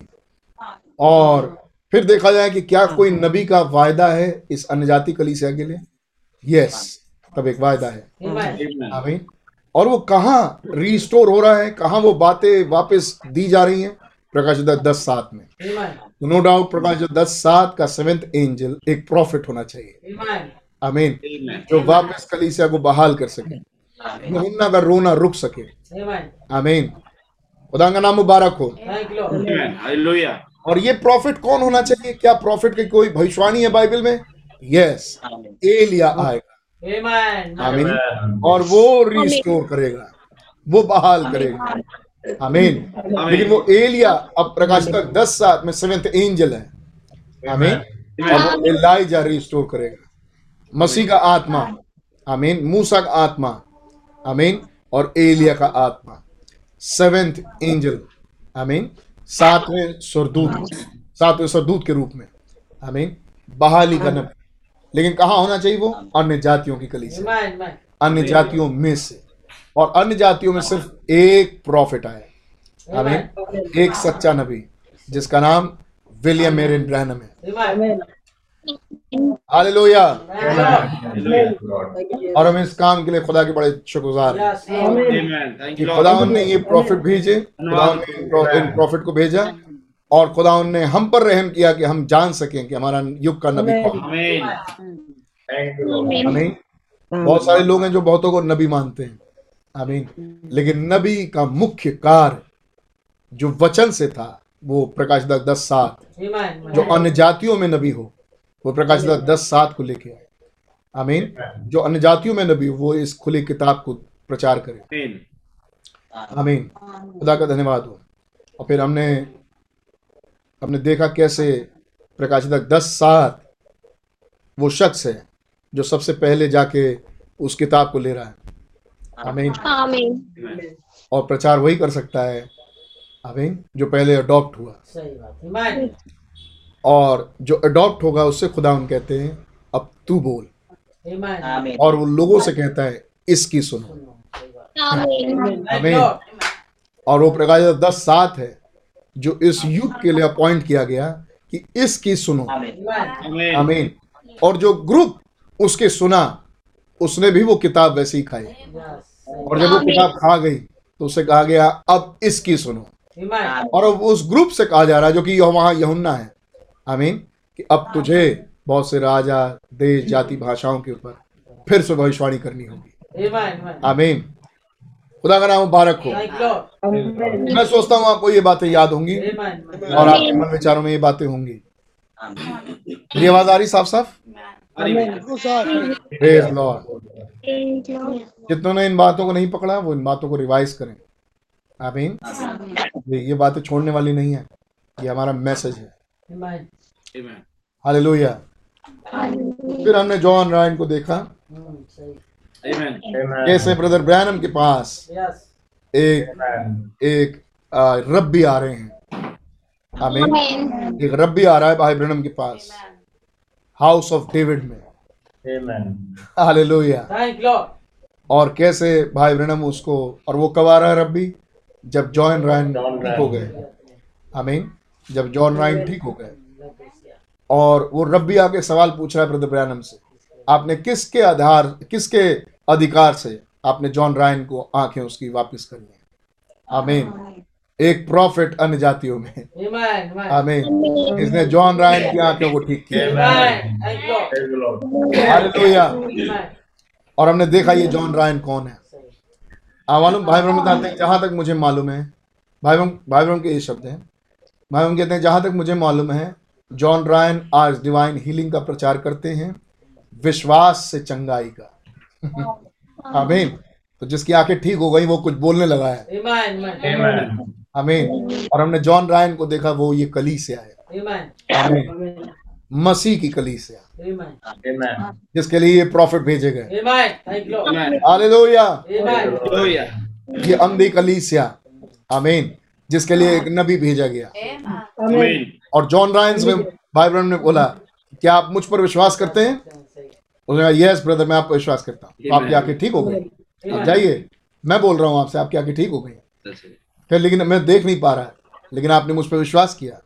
और फिर देखा जाए कि क्या कोई नबी का वायदा है इस अन्य जाति कलीसिया के लिए? यस, तब एक वायदा है। आमीन, और वो कहाँ रिस्टोर हो रहा है, कहाँ वो बातें वापस दी जा रही हैं? प्रकाशित दस सात में। तो नो डाउट प्रकाशित दस सात का सेवेंथ एंजल एक प्रॉफिट होना चाहिए। आमीन, जो वापस कलीसिया को बहाल कर सके, मुन्ना का रोना रुक सके। आमीन, खुदा का नाम मुबारक हो। हालेलुया। और ये प्रॉफिट कौन होना चाहिए? क्या प्रॉफिट की कोई भविष्यवाणी है बाइबल में? यस, एलिया आएगा। आमीन, और वो रिस्टोर करेगा, वो बहाल करेगा। आमीन, लेकिन वो एलिया अब प्रकाशित तक दस सात में सेवेंथ एंजल है। आमीन, और वो एलाइजा रिस्टोर करेगा, मसीह का आत्मा। आमीन, मूसा का आत्मा। आमीन, और एलिया का आत्मा, सेवेंथ एंजल। आमीन, सातवें सरदूत, सातवें सरदूत के रूप में। आमीन, बहाली का नबी, लेकिन कहाँ होना चाहिए वो? अन्य जातियों की कलीसिया, अन्य जातियों में से। और अन्य जातियों में सिर्फ एक प्रॉफिट आया। आमीन, एक सच्चा नबी जिसका नाम विलियम मेरियन ब्रैनम है। हालेलुया। और हम इस काम के लिए खुदा के बड़े शुक्रगुजार हैं कि खुदा ने ये प्रॉफिट भेजे, खुदा ने इन प्रॉफिट को भेजा, और खुदा ने हम पर रहम किया कि हम जान सकें कि हमारा युग का नबी कौन है। बहुत सारे लोग हैं जो बहुतों को नबी मानते हैं। आमीन, लेकिन नबी का मुख्य कार्य जो वचन से था वो प्रकाशित वाक्य दस सात, जो अन्य जातियों में नबी हो, वो प्रकाशित वाक्य दस सात को लेके आए। आमीन, जो अन्य जातियों में नबी हो वो इस खुली किताब को प्रचार करे। आमीन, खुदा का धन्यवाद हो। और फिर हमने हमने देखा कैसे प्रकाशित वाक्य दस सात वो शख्स है जो सबसे पहले जाके उस किताब को ले रहा है। आमीन, आमीन, और प्रचार वही कर सकता है। आमीन, जो पहले अडॉप्ट हुआ। सही बात। और जो अडॉप्ट होगा उससे खुदा उन कहते हैं अब तू बोल। आमीन, और वो लोगों से कहता है इसकी सुनो। आमीन, आमीन, और वो प्रकाशित दस सात है जो इस युग के लिए अपॉइंट किया गया कि इसकी सुनो। आमीन, और जो ग्रुप उसके सुना उसने भी वो किताब वैसे ही खाई, और जब वो किताब खा गई तो उसे कहा गया अब इसकी सुनो। और अब उस ग्रुप से कहा जा रहा है जो कि वहां यूहन्ना है। आमीन, कि अब तुझे बहुत से राजा, देश, जाति, भाषाओं के ऊपर फिर से भविष्यवाणी करनी होगी। आमीन। खुदा का नाम मुबारक हो। मैं सोचता हूँ आपको ये बातें याद होंगी और आपके मन विचारों में ये बातें होंगी। ये आवाज आ रही साफ साफ? Praise Lord. जितनों ने इन बातों को नहीं पकड़ा वो इन बातों को रिवाइज करें। आमीन। ये बातें छोड़ने वाली नहीं है, ये हमारा मैसेज है। हालेलुया। फिर हमने जॉन रायन को देखा कैसे ब्रदर ब्रैनम के पास एक एक रब्बी आ रहे हैं। आमीन। एक रब्बी आ रहा है भाई ब्रैनम के पास हाउस ऑफ डेविड में। हालेलुया। और कैसे भाई ब्रैनम उसको, और वो कब आ रहा है रब्बी? जब जॉन रायन ठीक हो गए। आमीन। जब जॉन रायन ठीक हो गए और वो रब्बी आके सवाल पूछ रहा है ब्रदर ब्रैनम से, आपने किसके आधार, किसके अधिकार से आपने जॉन रायन को आंखें उसकी वापस कर ली? आमीन। एक प्रॉफिट अन्य जातियों में। आमीन। इसने जॉन रायन की आंखों को ठीक किया। और हमने देखा ये जॉन रायन कौन है। मालूम भाई ब्रह्म बताते हैं, जहाँ तक मुझे मालूम है, भाई ब्रह्म भाई ब्रह्म के ये शब्द हैं, भाई ब्रह्म कहते हैं जहाँ तक मुझे मालूम है जॉन रायन आज डिवाइन हीलिंग का प्रचार करते हैं, विश्वास से चंगाई का। आमीन। तो जिसकी आंखें ठीक हो गई वो कुछ बोलने लगा है। आमीन। और हमने जॉन रायन को देखा वो ये कली से आया। आमीन। मसीह की कली से आया जिसके लिए ये प्रॉफिट भेजे गए। हालेलुया। ये अंधी कलीसिया, आमीन, जिसके लिए एक नबी भेजा गया। आमीन। और जॉन रायन में भाई ब्रैनम ने बोला क्या आप मुझ पर विश्वास करते हैं? उसने कहा यस ब्रदर, मैं आप पर विश्वास करता हूँ। आपकी आंखें ठीक हो गई, आप जाइए, मैं बोल रहा हूँ आपसे, आपकी आंखें ठीक हो गई। फिर लेकिन मैं देख नहीं पा रहा, लेकिन आपने मुझ पर विश्वास किया,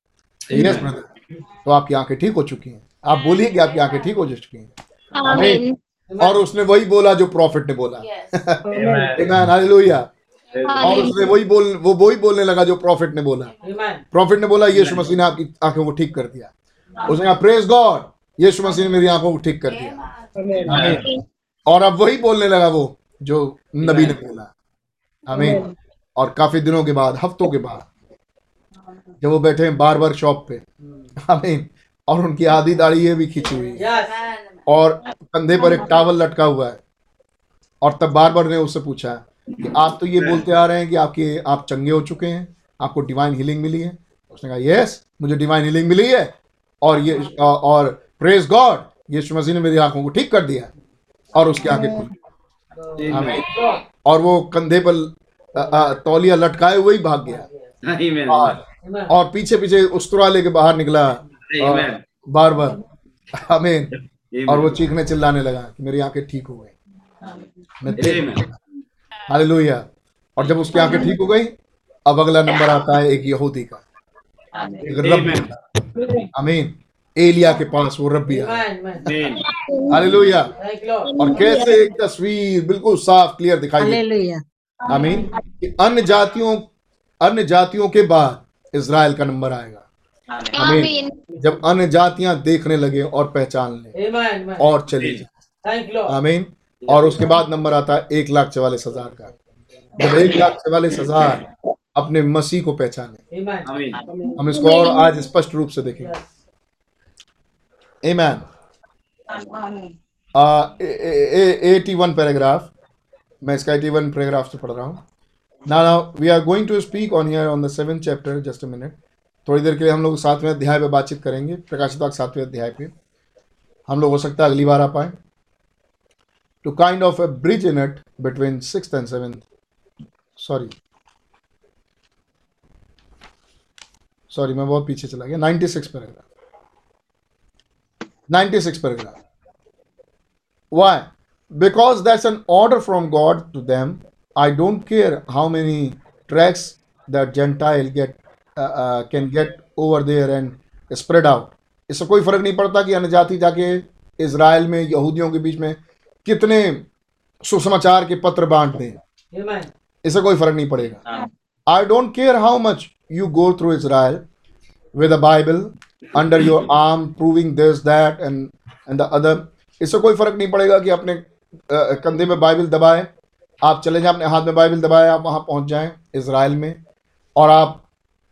यस ब्रदर, तो आपकी आंखें ठीक हो चुकी हैं। आप बोलिए कि आपकी आंखें ठीक हो चुकी हैं। और उसने वही बोला जो प्रॉफिट ने बोला। हालेलुया। और उसने वही बोल वो वही बोलने लगा जो प्रॉफिट ने बोला। प्रॉफिट ने बोला यीशु मसीह ने आपकी आंखों को ठीक कर दिया। उसने कहा प्रेज गॉड, यीशु मसीह ने मेरी आंखों को ठीक कर दिया। आमीन। और अब वही बोलने लगा वो जो नबी ने बोला। आमीन। और काफी दिनों के बाद, हफ्तों के बाद, जब वो बैठे हैं बार बार शॉप पे, आमीन, और उनकी आधी दाढ़ी ये भी खींची हुई है और कंधे पर एक टॉवल लटका हुआ है, और तब बार बार ने उससे पूछा कि आप तो ये बोलते आ रहे हैं कि आपके आप चंगे हो चुके हैं, आपको डिवाइन हीलिंग मिली है। उसने कहा यस, मुझे डिवाइन हीलिंग मिली है और ये और प्रेज गॉड, यीशु मसीह ने मेरी आंखों को ठीक कर दिया। और उसकी आंखें खुली। आमीन। और वो कंधे पर तौलिया लटकाए हुए ही भाग गया और, और पीछे पीछे उस्तरा लेके बाहर निकला बार बार। आमीन। और वो चीखने चिल्लाने लगा कि मेरी आंखें ठीक हो गई। हालेलुया। और जब उसकी आंखें ठीक हो गई, अब अगला नंबर आता है एक यहूदी का, एक रब्बी का। आमीन। एलिया के पास वो रब्बी है। हालेलुया। और कैसे एक तस्वीर बिल्कुल साफ क्लियर दिखाई देती है। आमीन। कि अन्य जातियों अन्य जातियों के बाद इजराइल का नंबर आएगा। आमीन। जब अन्य जातियां देखने लगे और पहचान लें और चली जाए। आमीन। और उसके बाद नंबर आता है एक लाख चवालीस हजार का। जब एक लाख चवालीस हजार अपने मसीह को पहचाने। हम इसको और आज स्पष्ट रूप से देखेंगे। आमीन। एटी वन पैराग्राफ, मैं इसका एटी वन पैराग्राफ से पढ़ रहा हूँ। Now we are going to speak on here on the seven chapter, just a minute. थोड़ी देर के लिए हम लोग सातवें अध्याय पे बातचीत करेंगे, प्रकाशित वाक्य सातवें अध्याय पे। हम लोग हो सकता है अगली बार आ पाए। To kind of a bridge in it between sixth and seventh. Sorry, sorry, मैं बहुत पीछे चला गया। छियानवे paragraph. छियानवे paragraph. Why? Because that's an order from God to them. I don't care how many tracts the Gentile get uh, uh, can get over there and spread out. इससे कोई फर्क नहीं पड़ता कि अनजाति जाके इजराइल में यहूदियों के बीच में कितने सुसमाचार के पत्र बांट दें, इससे कोई फर्क नहीं पड़ेगा। I don't care how much you go through Israel with a Bible under your arm, proving this that and and the other. इससे कोई फ़र्क नहीं पड़ेगा कि अपने कंधे में बाइबिल दबाए, आप चले जाएं, अपने हाथ में बाइबिल दबाए, आप वहाँ पहुँच जाएं इज़राइल में, और आप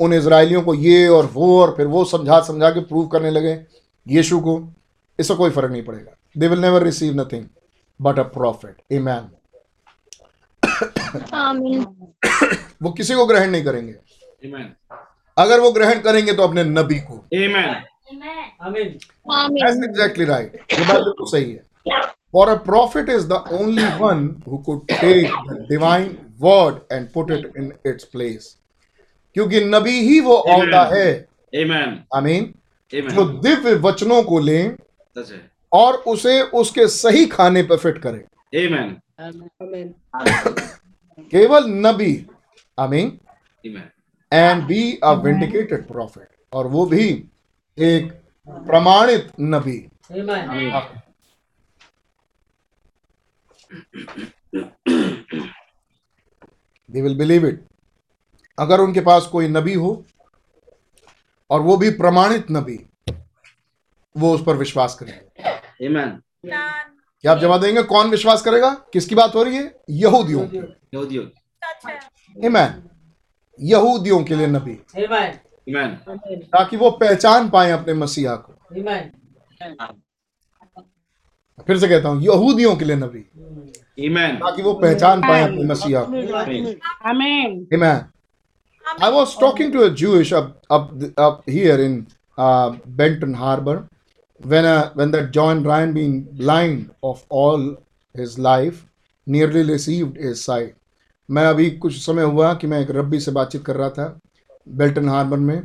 उन इज़राइलियों को ये और वो और फिर वो समझा समझा के प्रूव करने लगे यीशु को। इससे कोई फ़र्क नहीं पड़ेगा। They will never receive nothing but a prophet. आमेन। वो किसी को ग्रहण नहीं करेंगे। Amen. अगर वो ग्रहण करेंगे तो अपने नबी को। exactly right. ये बात तो सही है। For a prophet is the only one who could take the divine word and put it in its place. क्योंकि नबी ही वो औदा है। Amen. आमीन। जो दिव्य वचनों को लें और उसे उसके सही खाने पर फिट करें। Amen. केवल नबी, आमीन, and be a vindicated prophet, और वो भी एक प्रमाणित नबी। They will believe it. अगर उनके पास कोई नबी हो और वो भी प्रमाणित नबी, वो उस पर विश्वास करेंगे। आमीन। क्या आप जवाब देंगे कौन विश्वास करेगा? किसकी बात हो रही है? यहूदियों। यहूदियों। आमीन। यहूदियों के लिए नबी। आमीन। ताकि वो पहचान पाए अपने मसीहा को। आमीन। फिर से कहता हूं, यहूदियों के लिए नबी। आमीन। ताकि वो पहचान पाए अपने मसीहा को। आमीन। आमीन। I was talking to a Jewish up up here in Benton Harbor when uh, when that John Ryan, being blind of all his life, nearly received his sight. मैं अभी कुछ समय हुआ कि मैं एक रब्बी से बातचीत कर रहा था बेल्टन हार्बर में,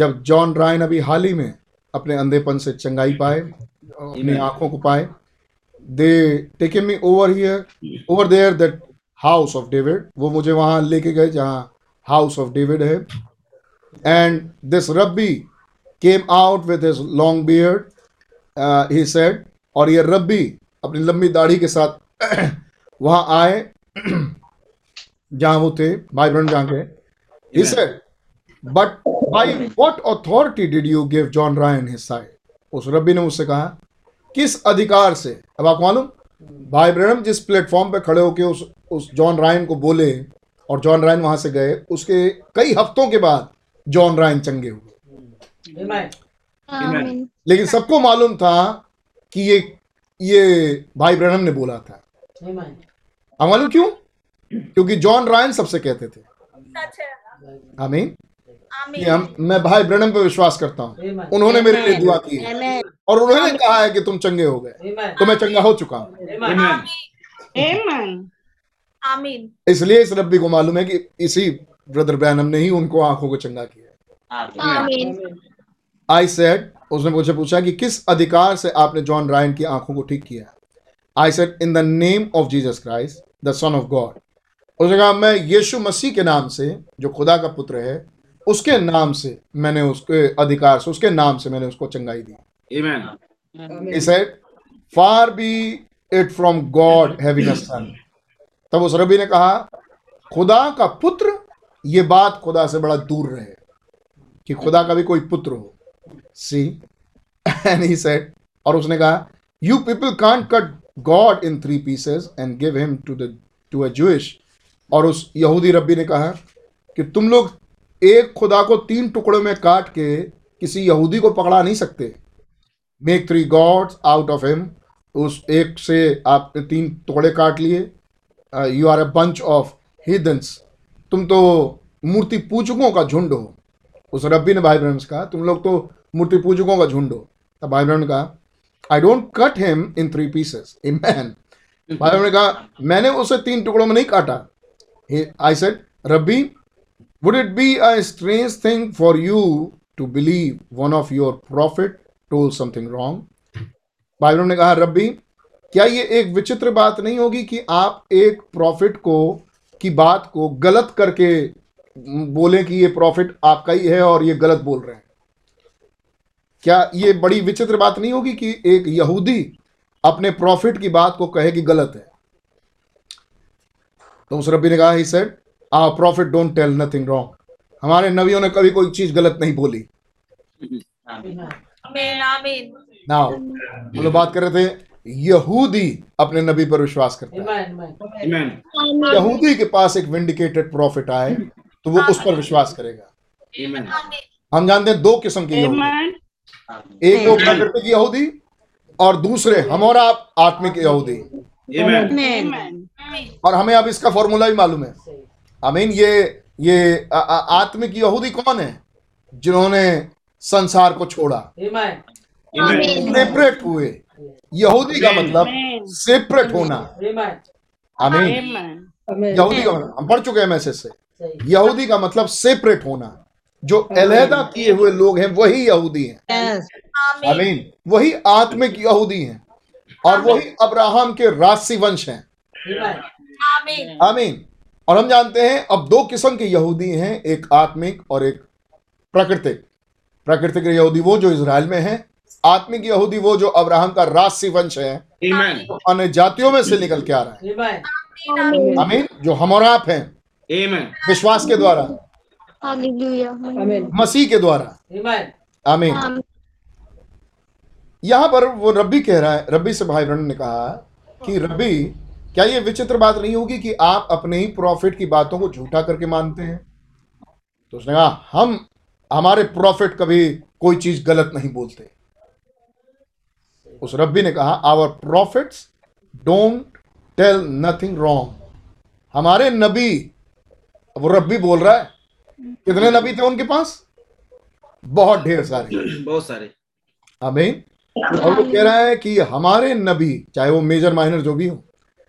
जब जॉन रायन अभी हाल ही में अपने अंधेपन से चंगाई पाए, अपनी आँखों को पाए। they taken me over here, over there, that house of David. वो मुझे वहाँ लेके गए जहाँ house of David है, and this rabbi came out with his long beard. Uh, he said, और ये रब्बी अपनी लंबी दाढ़ी के साथ वहाँ आए जहाँ वो थे भाई ब्रन जहाँ के। He said, but by what authority did you give John Ryan his sight? उस रब्बी ने मुझसे कहा, किस अधिकार से? अब आपको मालूम भाई ब्रम जिस प्लेटफॉर्म पे खड़े होके उस उस जॉन रायन को बोले और जॉन रायन वहाँ से गए, उसके कई हफ्तों के बाद जॉन रायन चंगे हुए। Amen. लेकिन सबको मालूम था कि ये ये भाई ब्रैनम ने बोला था। हम मालूम क्यों? क्योंकि जॉन रायन सबसे कहते थे। आमीन। हम मैं भाई ब्रैनम पे विश्वास करता हूँ, उन्होंने मेरे लिए दुआ की है और उन्होंने कहा है कि तुम चंगे हो गए, तो मैं चंगा हो चुका हूँ। इसलिए इस रब्बी को मालूम है कि इसी ब्रदर ब्रैनम ने ही उनको आंखों को चंगा किया। I said, उसने मुझे पूछा कि किस अधिकार से आपने जॉन रायन की आंखों को ठीक किया? I said, in the name of Jesus Christ, the Son of God. उसने कहा, मैं यीशु मसीह के नाम से, जो खुदा का पुत्र है, उसके नाम से मैंने उसके अधिकार से, उसके नाम से मैंने उसको चंगाई दी। Amen. He said, far be it from God having a son. तब उस रबी ने कहा, खुदा का पुत्र, ये बात खुदा से बड़ा दूर रहे कि खुदा का भी कोई पुत्र हो। See, and he said, और उसने कहा, you people can't cut God in three pieces and give him to the to a Jewish. और उस यहूदी रब्बी ने कहा कि तुम लोग एक खुदा को तीन टुकड़ों में काट के किसी यहूदी को पकड़ा नहीं सकते। Make three gods out of him. उस एक से आपने तीन टुकड़े काट लिए। uh, You are a bunch of heathens. तुम तो मूर्ति पूजकों का झुंड हो। उस रब्बी ने भाई ब्रह्म से कहा, तुम लोग तो मूर्ति पूजकों का झुंड हो। तब भाई ब्रह्म ने कहा, I don't cut him in three pieces. Amen. भाई ब्रह्म ने कहा, मैंने उसे तीन टुकड़ों में नहीं काटा। I said, rabbi, would it be a strange thing for you to believe one of your prophet told something wrong? भाई ब्रह्म ने कहा, रब्बी, क्या ये एक विचित्र बात नहीं होगी कि आप एक प्रॉफिट को की बात को गलत करके बोले कि ये प्रॉफिट आपका ही है और ये गलत बोल रहे हैं? क्या ये बड़ी विचित्र बात नहीं होगी कि एक यहूदी अपने प्रॉफिट की बात को कहे कि गलत है? तो उस रब्बी ने कहा, he said, our prophet don't tell nothing wrong. हमारे नबियों ने कभी कोई चीज गलत नहीं बोली। नाउ हम लोग बात कर रहे थे, यहूदी अपने नबी पर विश्वास करता है, यहूदी के पास एक विंडिकेटेड प्रॉफिट आए तो वो उस पर विश्वास करेगा। हम जानते हैं दो किस्म के यहूदी, एक वो प्राकृतिक यहूदी और दूसरे हम और आप आत्मिक यहूदी। और हमें अब इसका फॉर्मूला भी मालूम है। आमीन। ये ये आ, आ, आत्मिक यहूदी कौन है? जिन्होंने संसार को छोड़ा, सेपरेट हुए। यहूदी का मतलब सेपरेट होना। आमीन। यहूदी का मतलब, हम पढ़ चुके हैं मैसेज से, यहूदी का मतलब सेपरेट होना। जो अलहदा किए हुए लोग हैं वही यहूदी हैं। आमीन। वही आत्मिक यहूदी हैं और वही अब्राहम के राशि वंश हैं। आमीन। और हम जानते हैं अब दो किस्म के यहूदी हैं, एक आत्मिक और एक प्राकृतिक। प्राकृतिक यहूदी वो जो इजराइल में हैं, आत्मिक यहूदी वो जो अब्राहम का राशि वंश है, अन्य जातियों में से निकल के आ रहा है। आमीन। जो हम और आप हैं विश्वास के द्वारा, मसीह के द्वारा। आमीन। यहां पर वो रब्बी कह रहा है, रब्बी से भाई ब्रन ने कहा कि रब्बी, क्या ये विचित्र बात नहीं होगी कि आप अपने ही प्रॉफिट की बातों को झूठा करके मानते हैं? तो उसने कहा हम हमारे प्रॉफिट कभी कोई चीज गलत नहीं बोलते। उस रब्बी ने कहा our prophets don't tell nothing wrong. हमारे नबी, वो रब्बी बोल रहा है, कितने नबी थे उनके पास? बहुत ढेर सारे, बहुत सारे। आमीन। और वो कह रहा है कि हमारे नबी, चाहे वो मेजर माइनर जो भी हो,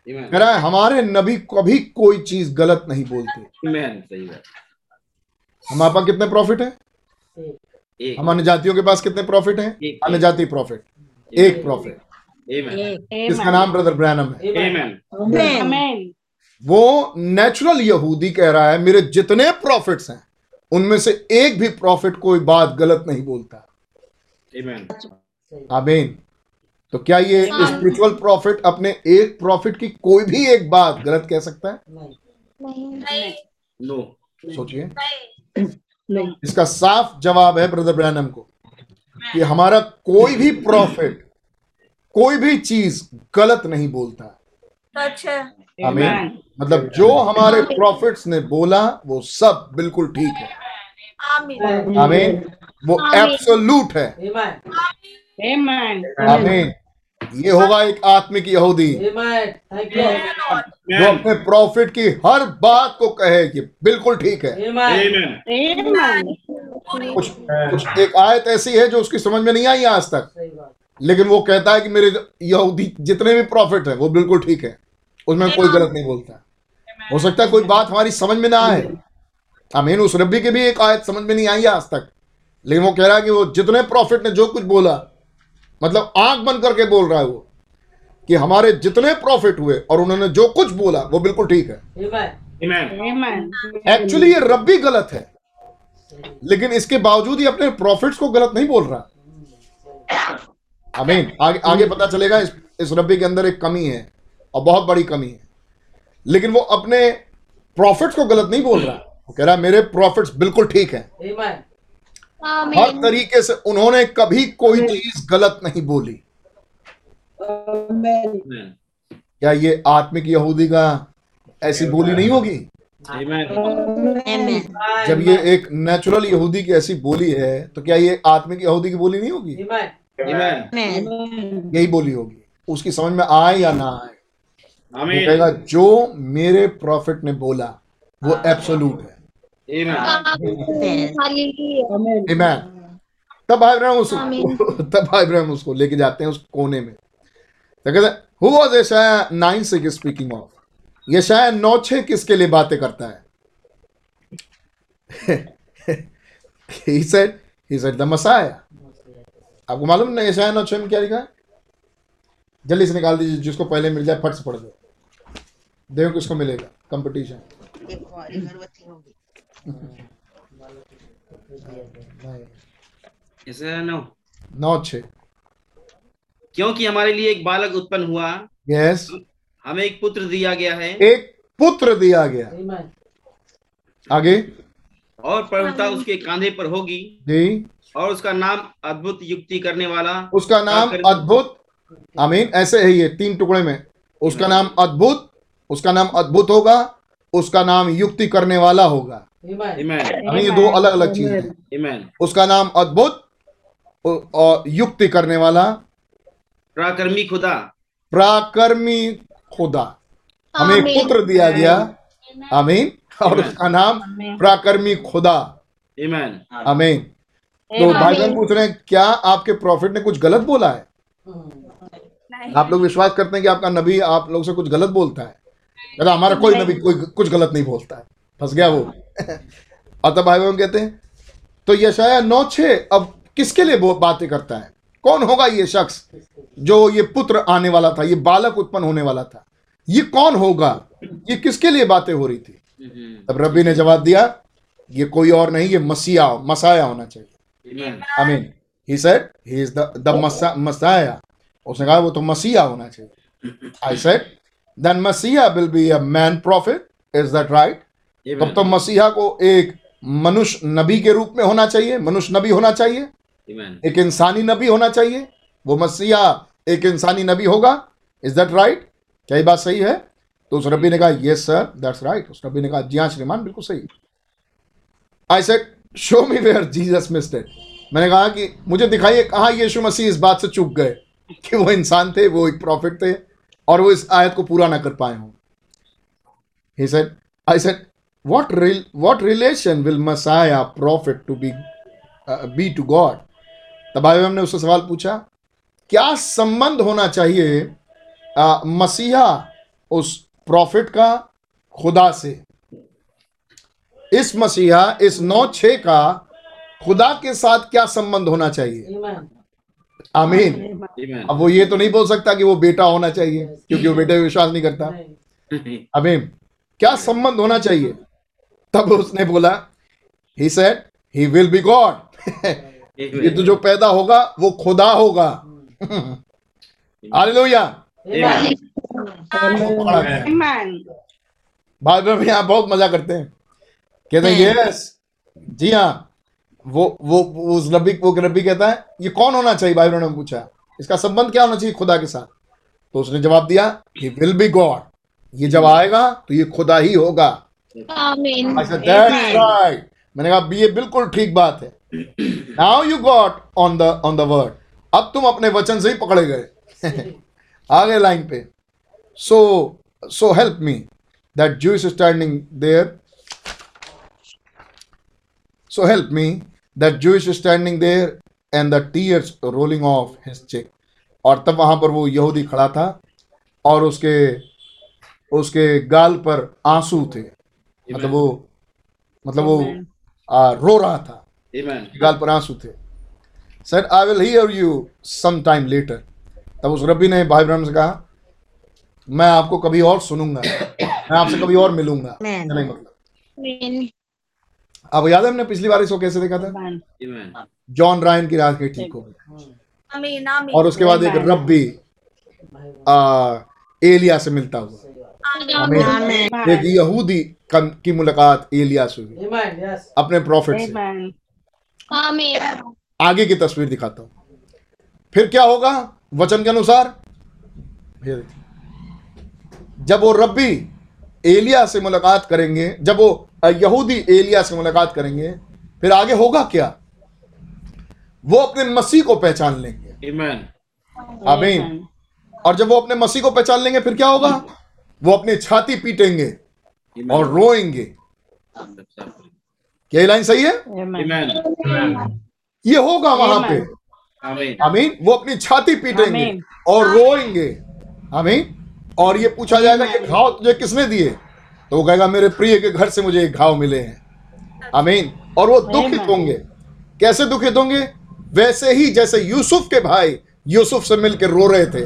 कह रहा है हमारे नबी कभी कोई चीज गलत नहीं बोलते। हमारे पास कितने प्रॉफिट है? हमारे जातियों के पास कितने प्रॉफिट है? अन्य जाति प्रॉफिट, एक प्रॉफिट। इसका नाम ब्रदर ब्रैनम है। वो नेचुरल यहूदी कह रहा है मेरे जितने प्रॉफिट्स हैं उनमें से एक भी प्रॉफिट कोई बात गलत नहीं बोलता। आमीन। आमीन। तो क्या ये स्पिरिचुअल प्रॉफिट अपने एक प्रॉफिट की कोई भी एक बात गलत कह सकता है? नहीं, नहीं, नो। सोचिए, इसका साफ जवाब है ब्रदर ब्रैनम को कि हमारा कोई भी प्रॉफिट, कोई भी चीज गलत नहीं बोलता। अच्छा। आमीन। मतलब जो हमारे प्रॉफिट्स ने बोला वो सब बिल्कुल ठीक है। आमीन। आमीन। वो एब्सोल्यूट है। आमीन। आमीन। ये होगा एक आत्मिक यहूदी जो अपने प्रॉफिट की हर बात को कहे कि बिल्कुल ठीक है। कुछ कुछ एक आयत ऐसी है जो उसकी समझ में नहीं आई आज तक, लेकिन वो कहता है कि मेरे यहूदी जितने भी प्रॉफिट है वो बिल्कुल ठीक है, उसमें कोई गलत नहीं बोलता। हो सकता है कोई बात हमारी समझ में ना आए। आमीन। उस रब्बी के भी एक आयत समझ में नहीं आई आज तक, लेकिन वो कह रहा है कि वो जितने प्रॉफिट ने जो कुछ बोला, मतलब आंख बंद करके बोल रहा है वो कि हमारे जितने प्रॉफिट हुए और उन्होंने जो कुछ बोला वो बिल्कुल ठीक है। एक्चुअली ये रब्बी गलत है, लेकिन इसके बावजूद ये अपने प्रॉफिट्स को गलत नहीं बोल रहा। आमीन। आगे, आगे पता चलेगा इस, इस रब्बी के अंदर एक कमी है और बहुत बड़ी कमी है, लेकिन वो अपने प्रॉफिट्स को गलत नहीं बोल रहा। वो कह रहा है मेरे प्रॉफिट्स बिल्कुल ठीक हैं। हर तरीके से उन्होंने कभी कोई चीज गलत नहीं बोली। क्या ये आत्मिक यहूदी का ऐसी बोली नहीं होगी? जब ये एक नेचुरल यहूदी की ऐसी बोली है तो क्या ये आत्मिक यहूदी की बोली नहीं होगी? यही बोली होगी। उसकी समझ में आए या ना आए, वो कहेगा जो मेरे प्रॉफिट ने बोला वो एब्सोल्यूट है। तब अब्राहम उसको तब अब्राहम उसको लेके जाते हैं उस कोने में, तो कहते हैं हु वाज यशायाह नाइन सिक्स स्पीकिंग ऑफ। यशायाह नौ छह किसके लिए बातें करता है? He said he said the messiah. आपको मालूम ना यशायाह नौ छह में क्या लिखा है? जल्दी से निकाल दीजिए, जिसको पहले मिल जाए फट से पढ़ दो, देखो किसको मिलेगा कंपटीशन। नौ छः, क्योंकि हमारे लिए एक बालक उत्पन्न हुआ, yes. हमें एक पुत्र दिया गया है, एक पुत्र दिया गया। आगे, और प्रभुता उसके कांधे पर होगी और उसका नाम अद्भुत युक्ति करने वाला, उसका नाम अद्भुत, आमीन। ऐसे है ये तीन टुकड़े में, उसका नाम अद्भुत, उसका नाम अद्भुत होगा, उसका नाम युक्ति करने वाला होगा। ये दो अलग अलग चीजें हैं। उसका नाम अद्भुत और युक्ति करने वाला, प्राकर्मी खुदा, प्राकर्मी खुदा हमें पुत्र दिया गया, आमीन, और उसका नाम प्राकर्मी खुदा, आमीन, आमीन। तो भाई बहन पूछ रहे हैं क्या आपके प्रॉफिट ने कुछ गलत बोला है? आप लोग विश्वास करते हैं कि आपका नबी आप लोग से कुछ गलत बोलता है? दादा हमारा कोई नबी कोई कुछ गलत नहीं बोलता है, फंस गया वो। अतः भाई बहन कहते हैं तो यशाया नौ छः अब किसके लिए वो बातें करता है? कौन होगा ये शख्स जो ये पुत्र आने वाला था, ये बालक उत्पन्न होने वाला था, ये कौन होगा? ये किसके लिए बातें हो रही थी? तब रब्बी ने जवाब दिया ये कोई और नहीं, ये मसीहा, मसाया होना चाहिए, आमीन। He said he is the Messiah, उसने कहा वो तो मसीहा होना चाहिए। आई सेड देन मसीहा will be a man prophet, is that right? तब तो मसीहा को एक मनुष्य नबी के रूप में होना चाहिए, मनुष्य नबी होना चाहिए, एक इंसानी नबी होना चाहिए। वो मसीहा एक इंसानी नबी होगा, इज दैट राइट? क्या ये बात सही है? तो उस नबी ने कहा यस सर दैट्स राइट। उस नबी ने कहा जी हाँ श्रीमान बिल्कुल सही। I said show me where Jesus mistake, मैंने कहा कि मुझे दिखाइए कहाँ यीशु मसीह इस बात से चूक गए कि वो इंसान थे, वो एक प्रॉफिट थे और वो इस आयत को पूरा ना कर पाए हों। He said I said what रिल what relation will messiah prophet to be be to God. तब आए हमने उससे सवाल पूछा क्या संबंध होना चाहिए आ, मसीहा उस प्रॉफिट का खुदा से, इस मसीहा इस नौ छः का खुदा के साथ क्या संबंध होना चाहिए? आमीन। अब वो ये तो नहीं बोल सकता कि वो बेटा होना चाहिए क्योंकि वो बेटे विश्वास नहीं करता, आमीन। क्या संबंध होना चाहिए? तब उसने बोला he said he will be God, ये तो जो पैदा होगा वो खुदा होगा। हालेलुया। भाई बहन यहाँ बहुत मजा करते हैं, कहते हैं यस जी हाँ। वो वो उस नबी वो नबी कहता है ये कौन होना चाहिए? भाई बहनों ने पूछा इसका संबंध क्या होना चाहिए खुदा के साथ? तो उसने जवाब दिया ही विल बी गॉड, ये जब आएगा तो ये खुदा ही होगा। मैंने कहा ये बिल्कुल ठीक बात है। Now you got on the on the word, अब तुम अपने वचन से ही पकड़े गए। आगे लाइन पे so so help me that Jewish standing there, so help me that Jewish standing there and the tears rolling off his cheek. और तब वहां पर वो यहूदी खड़ा था और उसके उसके गाल पर आंसू थे, मतलब वो मतलब वो आ, रो रहा था, गाल पर आंसू थे। Sir I will hear you some time later, तब उस रब्बी ने भाई ब्रह्म से कहा मैं आपको कभी और सुनूंगा, मैं आपसे कभी और मिलूंगा। नहीं मतलब अब याद है हमने पिछली बार इसको कैसे देखा था? जॉन रायन की रात के ठीक हो और उसके बाद एक रब्बी आ, एलिया से मिलता हुआ, एक यहूदी की मुलाकात एलिया से हुई अपने प्रॉफिट से। आगे की तस्वीर दिखाता हूं फिर क्या होगा वचन के अनुसार। जब वो रब्बी एलिया से मुलाकात करेंगे, जब वो यहूदी एलिया से मुलाकात करेंगे, फिर आगे होगा क्या? वो अपने मसीह को पहचान लेंगे, आमीन। और जब वो अपने मसीह को पहचान लेंगे फिर क्या होगा? वो अपनी छाती पीटेंगे और रोएंगे। क्या लाइन सही है? ये होगा वहां पे, आमीन। वो अपनी छाती पीटेंगे और रोएंगे, आमीन। और ये पूछा जाएगा कि घाव तुझे किसने दिए? तो वो कहेगा मेरे प्रिय के घर से मुझे ये घाव मिले हैं, आमीन। और वो दुखित होंगे। कैसे दुखित होंगे? वैसे ही जैसे यूसुफ के भाई यूसुफ से मिलकर रो रहे थे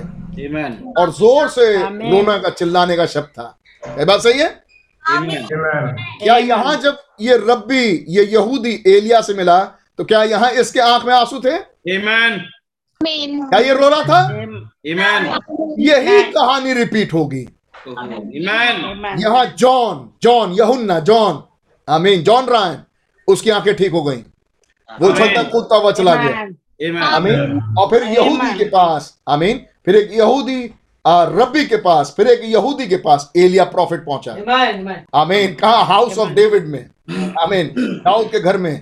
और जोर से रोना का चिल्लाने का शब्द था। ये बात सही है? क्या यहाँ जब ये रब्बी ये यहूदी एलिया से मिला तो क्या यहाँ इसके आंख में आंसू थे? क्या ये रो रहा था? यही कहानी रिपीट होगी। यहाँ जॉन जॉन यहुन्ना जॉन आमीन जॉन रायन उसकी आंखें ठीक हो गई, वो चलता कूदता हुआ चला गया। आमीन। और फिर यहूदी के पास, आमीन, फिर एक यहूदी रब्बी के पास, फिर एक यहूदी के पास एलिया प्रॉफिट पहुंचा। आमीन। कहा? हाउस ऑफ डेविड में, आमीन, दाऊद के घर में।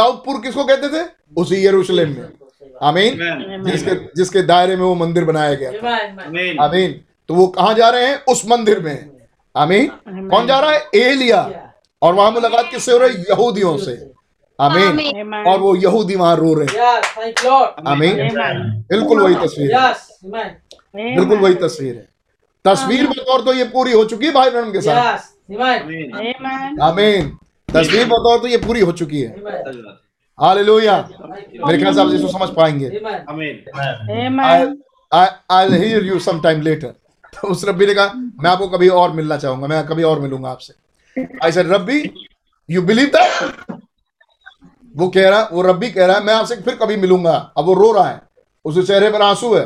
दाऊदपुर किसको कहते थे? उसी यरूशलेम में। आमीन। जिसके जिसके दायरे में वो मंदिर बनाया गया। आमीन। तो वो कहां जा रहे हैं? उस मंदिर में। आमीन। कौन जा रहा है? एलिया। और वहां मुलाकात किससे हो रही है? यहूदियों से। आमीन। और वो यहूदी वहां रो रहे। आमीन। बिल्कुल वही तस्वीर है, बिल्कुल वही तस्वीर है। तस्वीर बतौर तो ये पूरी हो चुकी है भाई बहन के साथ। आमीन। तस्वीर बतौर तो ये पूरी हो चुकी है। हालेलुया। मेरे ख्याल से आप इसको समझ पाएंगे। I'll hear you sometime later। तो उस रब्बी ने कहा, मैं आपको कभी और मिलना चाहूंगा, मैं कभी और मिलूंगा आपसे। I said, rabi, you believe that? वो कह रहा, वो रब्बी कह रहा है, मैं आपसे फिर कभी मिलूंगा। अब वो रो रहा है, उसके चेहरे पर आंसू है।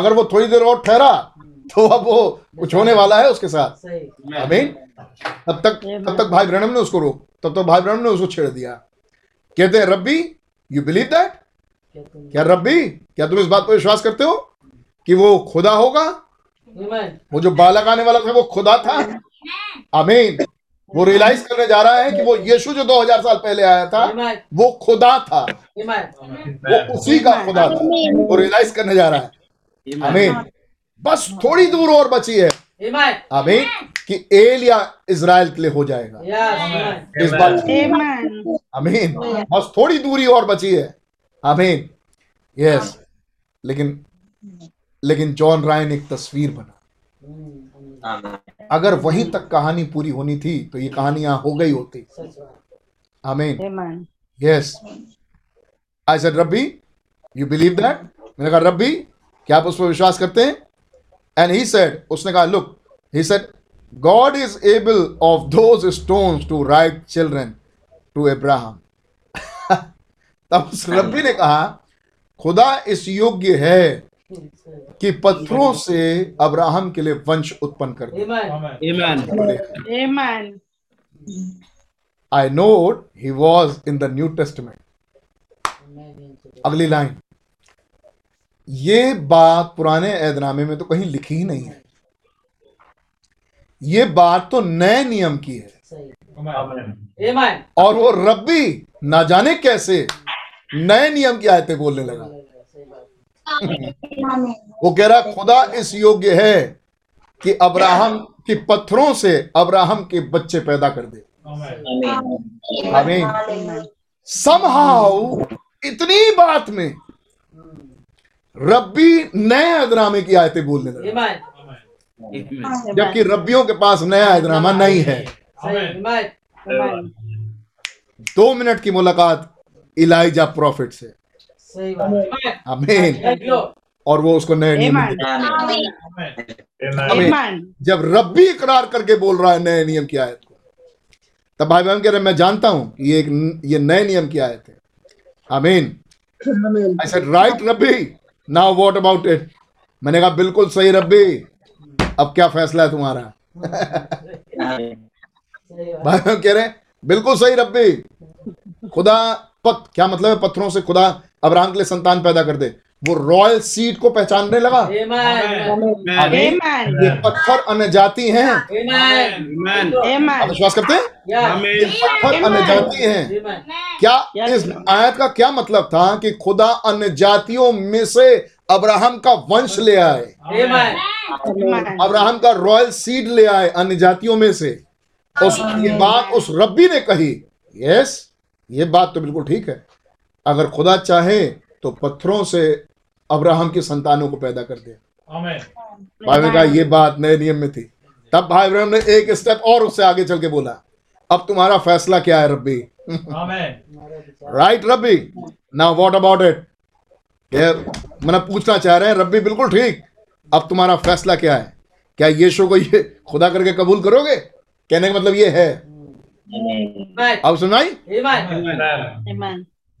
अगर वो थोड़ी देर और ठहरा तो अब वो कुछ होने वाला है उसके साथ। आमीन। तब तक तब तक भाई ब्रहणम ने उसको रोक तब तक भाई ब्रहणम ने उसको छेड़ दिया। कहते हैं, रब्बी, यू बिलीव दैट? क्या रब्बी, क्या तुम इस बात पर विश्वास करते हो कि वो खुदा होगा? वो जो बालक आने वाला था वो खुदा था। आमीन। वो रियलाइज करने जा रहा है कि वो यीशु जो दो हज़ार साल पहले आया था वो खुदा था, वो उसी का खुदा था। वो रियलाइज करने जा रहा है। आमीन। बस थोड़ी दूर और बची है, आमीन, कि एलिया इजराइल के लिए हो जाएगा इस बात। आमीन। बस थोड़ी दूरी और बची है। आमीन। यस। लेकिन लेकिन जॉन रायन एक तस्वीर बना। अगर वहीं तक कहानी पूरी होनी थी तो ये कहानी यहां हो गई होती। आमीन। Yes. I said, rabbi, you believe that? मैंने कहा, रब्बी, क्या आप उस पर विश्वास करते हैं? एंड ही सेड, उसने कहा, look, he said, God is able of those stones to right children to Abraham. तब उस रब्बी ने कहा, खुदा इस योग्य है कि पत्थरों से अब्राहम के लिए वंश उत्पन्न कर दे। आमीन। I know he was in the New Testament. अगली लाइन, ये बात पुराने ऐतनामे में तो कहीं लिखी ही नहीं है। ये बात तो नए नियम की है। और वो रब्बी ना जाने कैसे नए नियम की आयतें बोलने लगा। वो कह रहा, खुदा इस योग्य है कि अब्राहम की पत्थरों से अब्राहम के बच्चे पैदा कर दे। आमीन। समहाउ इतनी बात में रब्बी नए अहदनामे की आयतें बोलने लगा, जबकि रब्बियों के पास नया अहदनामा नहीं है। दो मिनट की मुलाकात इलाइजा प्रॉफिट से। आमीन। और वो उसको नए नियम आमीन। जब रब्बी इकरार करके बोल रहा है नए नियम की आयत को, तब भाई बहन कह रहे, मैं जानता हूं कि ये एक ये नए नियम की आयत है। आमीन। I said, right rabbi, now what about it? मैंने कहा, बिल्कुल सही रब्बी, अब क्या फैसला है तुम्हारा? भाई बहन कह रहे हैं, बिल्कुल सही रब्बी, खुदा पत क्या मतलब है पत्थरों से खुदा अब्राहम के लिए संतान पैदा कर दे? वो रॉयल सीड को पहचानने लगा। ये पत्थर अन्य जाति हैं। विश्वास करते हैं? ये पत्थर अन्य जाति हैं। क्या इस आयत का क्या मतलब था कि खुदा अन्य जातियों में से अब्राहम का वंश ले आए, अब्राहम का रॉयल सीड ले आए अन्य जातियों में से? उस ये बात उस रब्बी ने कही। यस, ये बात तो बिल्कुल ठीक है। अगर खुदा चाहे तो पत्थरों से अब्राहम की संतानों को पैदा कर दे। भाई ने कहा, ये बात नए नियम में थी। तब भाई अब्राहम ने एक स्टेप और उससे आगे चल के बोला, अब तुम्हारा फैसला क्या है रब्बी? Right rabbi, now what about it? मैंने पूछना चाह रहे हैं रब्बी, बिल्कुल ठीक, अब तुम्हारा फैसला क्या है? क्या यीशु को ये खुदा करके कबूल करोगे? कहने का मतलब ये है। अब सुनाई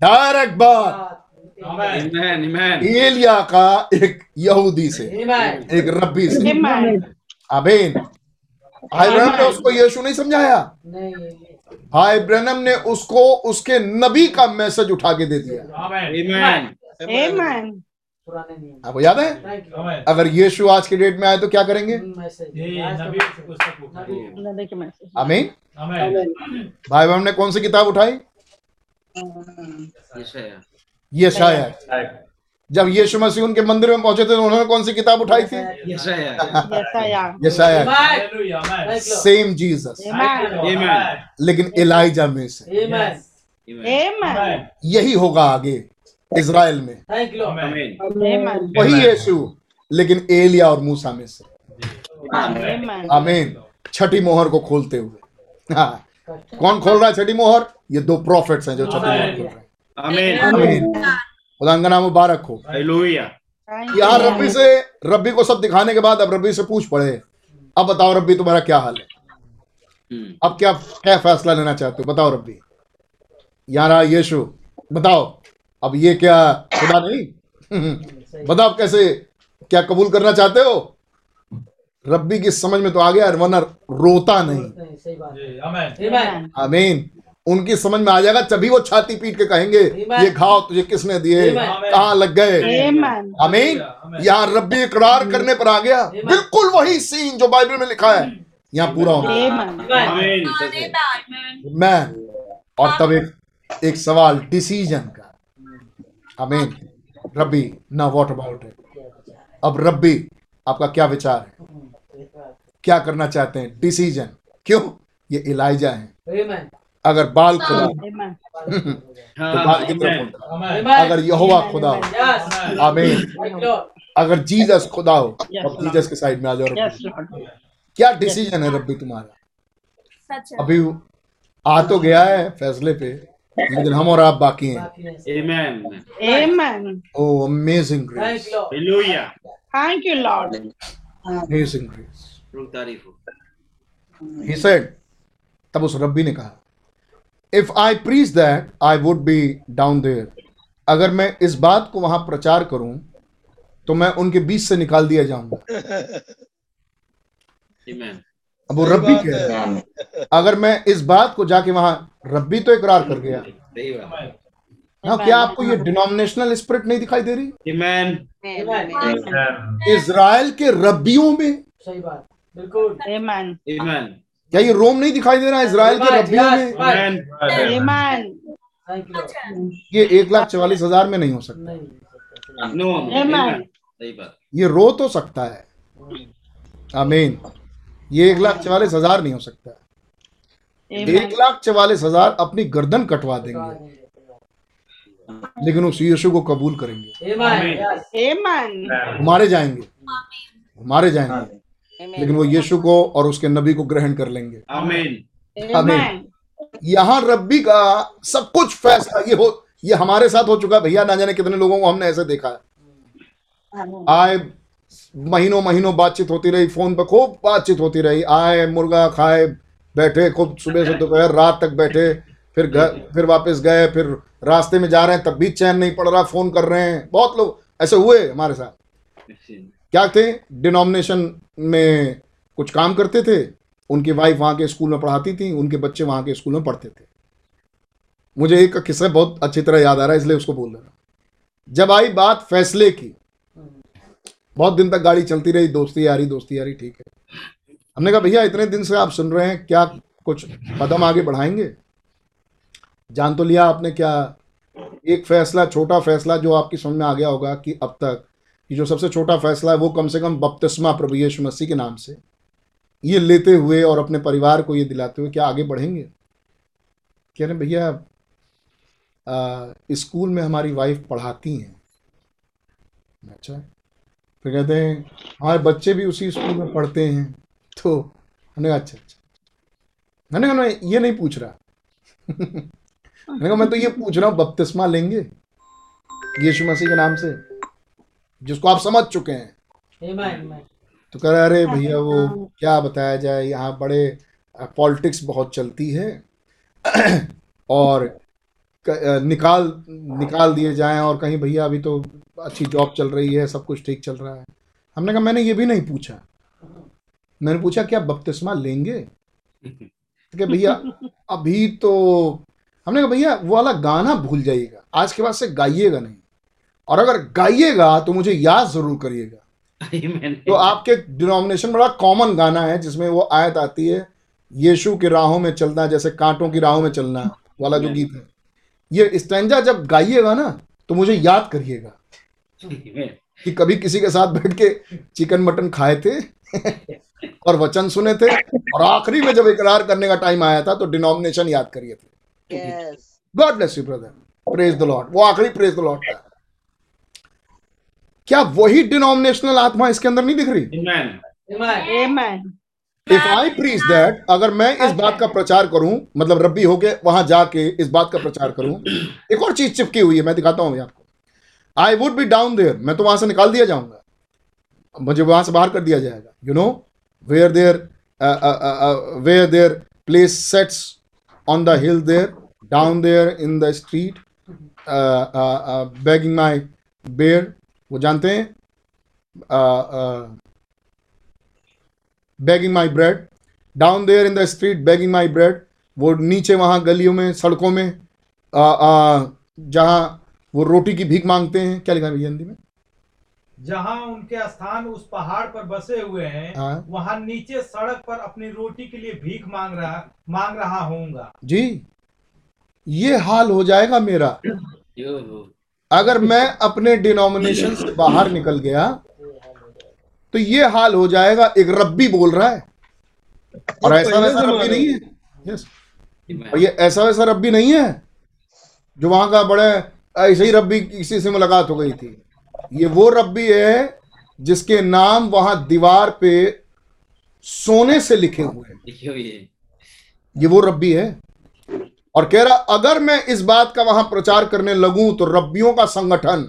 डायरेक्ट बात एलिया का एक यहूदी से, एक रब्बी से। आमीन। उसको यीशु नहीं समझाया, हाइब्रनम ने उसको उसके नबी का मैसेज उठा के दे दिया। आमीन। आपको याद है अगर यीशु आज के डेट में आए तो क्या करेंगे? आमीन। भाई बहन ने कौन सी किताब उठाई? यशाया। जब यीशु मसीह उनके मंदिर में पहुंचे थे तो उन्होंने कौन सी किताब उठाई थी? यशाया। सेम जीसस, लेकिन एलाइजा में से। यही होगा आगे इजराइल में, वही यीशु लेकिन एलिया और मूसा में से। आमीन। छठी मोहर को खोलते हुए कौन खोल रहा है छठी मोहर? ये दो प्रॉफिट्स हैं जो छठी मोहर खोल रहे हैं। आमीन। खुदा का नाम मुबारक हो। यार रब्बी से, रब्बी को सब दिखाने के बाद अब रब्बी से पूछ पड़े, अब बताओ रब्बी तुम्हारा क्या हाल है, अब क्या क्या फैसला लेना चाहते हो, बताओ रब्बी। यहाँ रहा यीशु, बताओ अब ये क्या खुदा नहीं, बताओ कैसे क्या कबूल करना चाहते हो? रब्बी की समझ में तो आ गया, वरना रोता नहीं। आमीन। उनकी समझ में आ जाएगा, तभी वो छाती पीट के कहेंगे ये घाव तुझे किसने दिए, कहाँ लग गए। आमीन। यहाँ रब्बी इकरार करने पर आ गया, बिल्कुल वही सीन जो बाइबल में लिखा है यहाँ पूरा होगा। मैं और तब एक एक सवाल डिसीजन का। आमीन। रब्बी ना व्हाट अबाउट इट, अब रब्बी आपका क्या विचार है, क्या करना चाहते हैं? डिसीजन। क्यों? ये एलाइजा है। अगर बाल खुदा तो बाल की तरफ होता, अगर यहोवा खुदा हो। आमीन। अगर जीसस खुदा हो अब जीसस के साइड में आ जाओ। क्या डिसीजन है रब्बी तुम्हारा? अभी आ तो गया है फैसले पे, लेकिन हम और आप बाकी हैं। आमीन। आमीन। Oh amazing grace. Hallelujah. Thank you Lord. Amazing grace. तारीफ हो। ही सेड, तब उस रब्बी ने कहा If I preach that, I would be down there. अगर मैं इस बात को वहां प्रचार करूं तो मैं उनके बीच से निकाल दिया जाऊंगा। अब वो रब्बी कह रहा है अगर मैं इस बात को जाके वहां, रब्बी तो इकरार कर गया ना। क्या आपको ये डिनोमिनेशनल स्पिरिट नहीं दिखाई दे रही इजराइल के रब्बियों में? सही बात, बिल्कुल। आमीन। आमीन। क्या ये रोम नहीं दिखाई दे रहा है इजराइल के रब्बियों में? ये एक लाख चवालीस हजार में नहीं हो सकता। ये रो तो सकता है। आमीन। ये एक लाख चवालीस हजार नहीं हो सकता। एक लाख चवालीस हजार अपनी गर्दन कटवा देंगे, लेकिन उस यीशु को कबूल करेंगे। मारे जाएंगे, मारे जाएंगे, लेकिन वो यीशु को और उसके नबी को ग्रहण कर लेंगे। आमीन। आमीन। यहाँ रब्बी का सब कुछ फैसला ये हो, ये हमारे साथ हो चुका है भैया। ना जाने कितने लोगों को हमने ऐसे देखा है, आए महीनों महीनों बातचीत होती रही, फोन पर खूब बातचीत होती रही, आए मुर्गा खाए बैठे, खूब सुबह से दोपहर रात तक बैठे, फिर घर फिर वापस गए, फिर रास्ते में जा रहे हैं तब भी चैन नहीं पड़ रहा, फोन कर रहे हैं। बहुत लोग ऐसे हुए हमारे साथ। क्या थे? डिनोमिनेशन में कुछ काम करते थे, उनकी वाइफ वहाँ के स्कूल में पढ़ाती थी, उनके बच्चे वहाँ के स्कूल में पढ़ते थे। मुझे एक किस्सा बहुत अच्छी तरह याद आ रहा है, इसलिए उसको बोल रहा। जब आई बात फैसले की, बहुत दिन तक गाड़ी चलती रही, दोस्ती यारी दोस्ती यारी ठीक है। हमने कहा भैया इतने दिन से आप सुन रहे हैं, क्या कुछ कदम आगे बढ़ाएंगे? जान तो लिया आपने, क्या एक फैसला, छोटा फैसला जो आपकी समझ में आ गया होगा कि अब तक कि जो सबसे छोटा फैसला है वो कम से कम बपतिस्मा प्रभु यीशु मसीह के नाम से ये लेते हुए और अपने परिवार को ये दिलाते हुए क्या आगे बढ़ेंगे? कह रहे भैया स्कूल में हमारी वाइफ पढ़ाती हैं। अच्छा। फिर कहते हैं हमारे बच्चे भी उसी स्कूल में पढ़ते हैं। तो मैंने कहा अच्छा अच्छा मैंने कहा मैं ये नहीं पूछ रहा मैंने कहा मैं तो ये पूछ रहा हूँ बपतिस्मा लेंगे यीशु मसीह के नाम से जिसको आप समझ चुके हैं। तो कह रहे अरे भैया वो क्या बताया जाए, यहाँ बड़े पॉलिटिक्स बहुत चलती है और निकाल निकाल दिए जाएं, और कहीं भैया अभी तो अच्छी जॉब चल रही है, सब कुछ ठीक चल रहा है। हमने कहा मैंने ये भी नहीं पूछा, मैंने पूछा क्या बपतिस्मा लेंगे? कि भैया अभी तो हमने कहा भैया वो वाला गाना भूल जाइएगा, आज के बाद से गाइएगा नहीं, और अगर गाइएगा तो मुझे याद जरूर करिएगा। तो आपके डिनोमिनेशन बड़ा कॉमन गाना है जिसमें वो आयत आती है यीशु की राहों में चलना जैसे कांटों की राहों में चलना वाला जो गीत है, ये स्टैंजा जब गाइएगा ना तो मुझे याद करिएगा कि कभी किसी के साथ बैठ के चिकन मटन खाए थे और वचन सुने थे और आखिरी में जब इकरार करने का टाइम आया था तो डिनोमिनेशन याद करिए थे। Yes, God bless you brother, praise the Lord. वो आखिरी प्रेज द लॉर्ड था। क्या वही डिनोमिनेशनल आत्मा इसके अंदर नहीं दिख रही? आमीन आमीन। इफ आई प्रीच दैट, अगर मैं इस बात का प्रचार करूं, मतलब रब्बी होके वहां जाके इस बात का प्रचार करूं, एक और चीज चिपकी हुई है, मैं दिखाता हूं आपको। I would be down there, मैं तो वहां से निकाल दिया जाऊंगा, मुझे वहां से बाहर कर दिया जाएगा। You know where their uh, uh, uh, where their place sets on the hill, there down there in the street uh, uh, uh, begging my bear, वो जानते हैं uh, uh, begging my bread, down there in the street begging my bread, वो नीचे वहाँ गलियों में सड़कों में uh, uh, जहाँ वो रोटी की भीख मांगते हैं। क्या लिखा है हिंदी में? जहाँ उनके स्थान उस पहाड़ पर बसे हुए हैं, हाँ? वहाँ नीचे सड़क पर अपनी रोटी के लिए भीख मांग रहा मांग रहा होऊंगा। जी, ये हाल हो जाएगा मेरा अगर मैं अपने डिनोमिनेशन से बाहर निकल गया, तो ये हाल हो जाएगा। एक रब्बी बोल रहा है और ऐसा वैसा रब्बी नहीं है। यस, और ये ऐसा वैसा रब्बी नहीं है जो वहां का बड़े ऐसे ही रब्बी किसी से मुलाकात हो गई थी। ये वो रब्बी है जिसके नाम वहां दीवार पे सोने से लिखे हुए हैं। ये वो रब्बी है। और कह रहा अगर मैं इस बात का वहां प्रचार करने लगूं तो रब्बियों का संगठन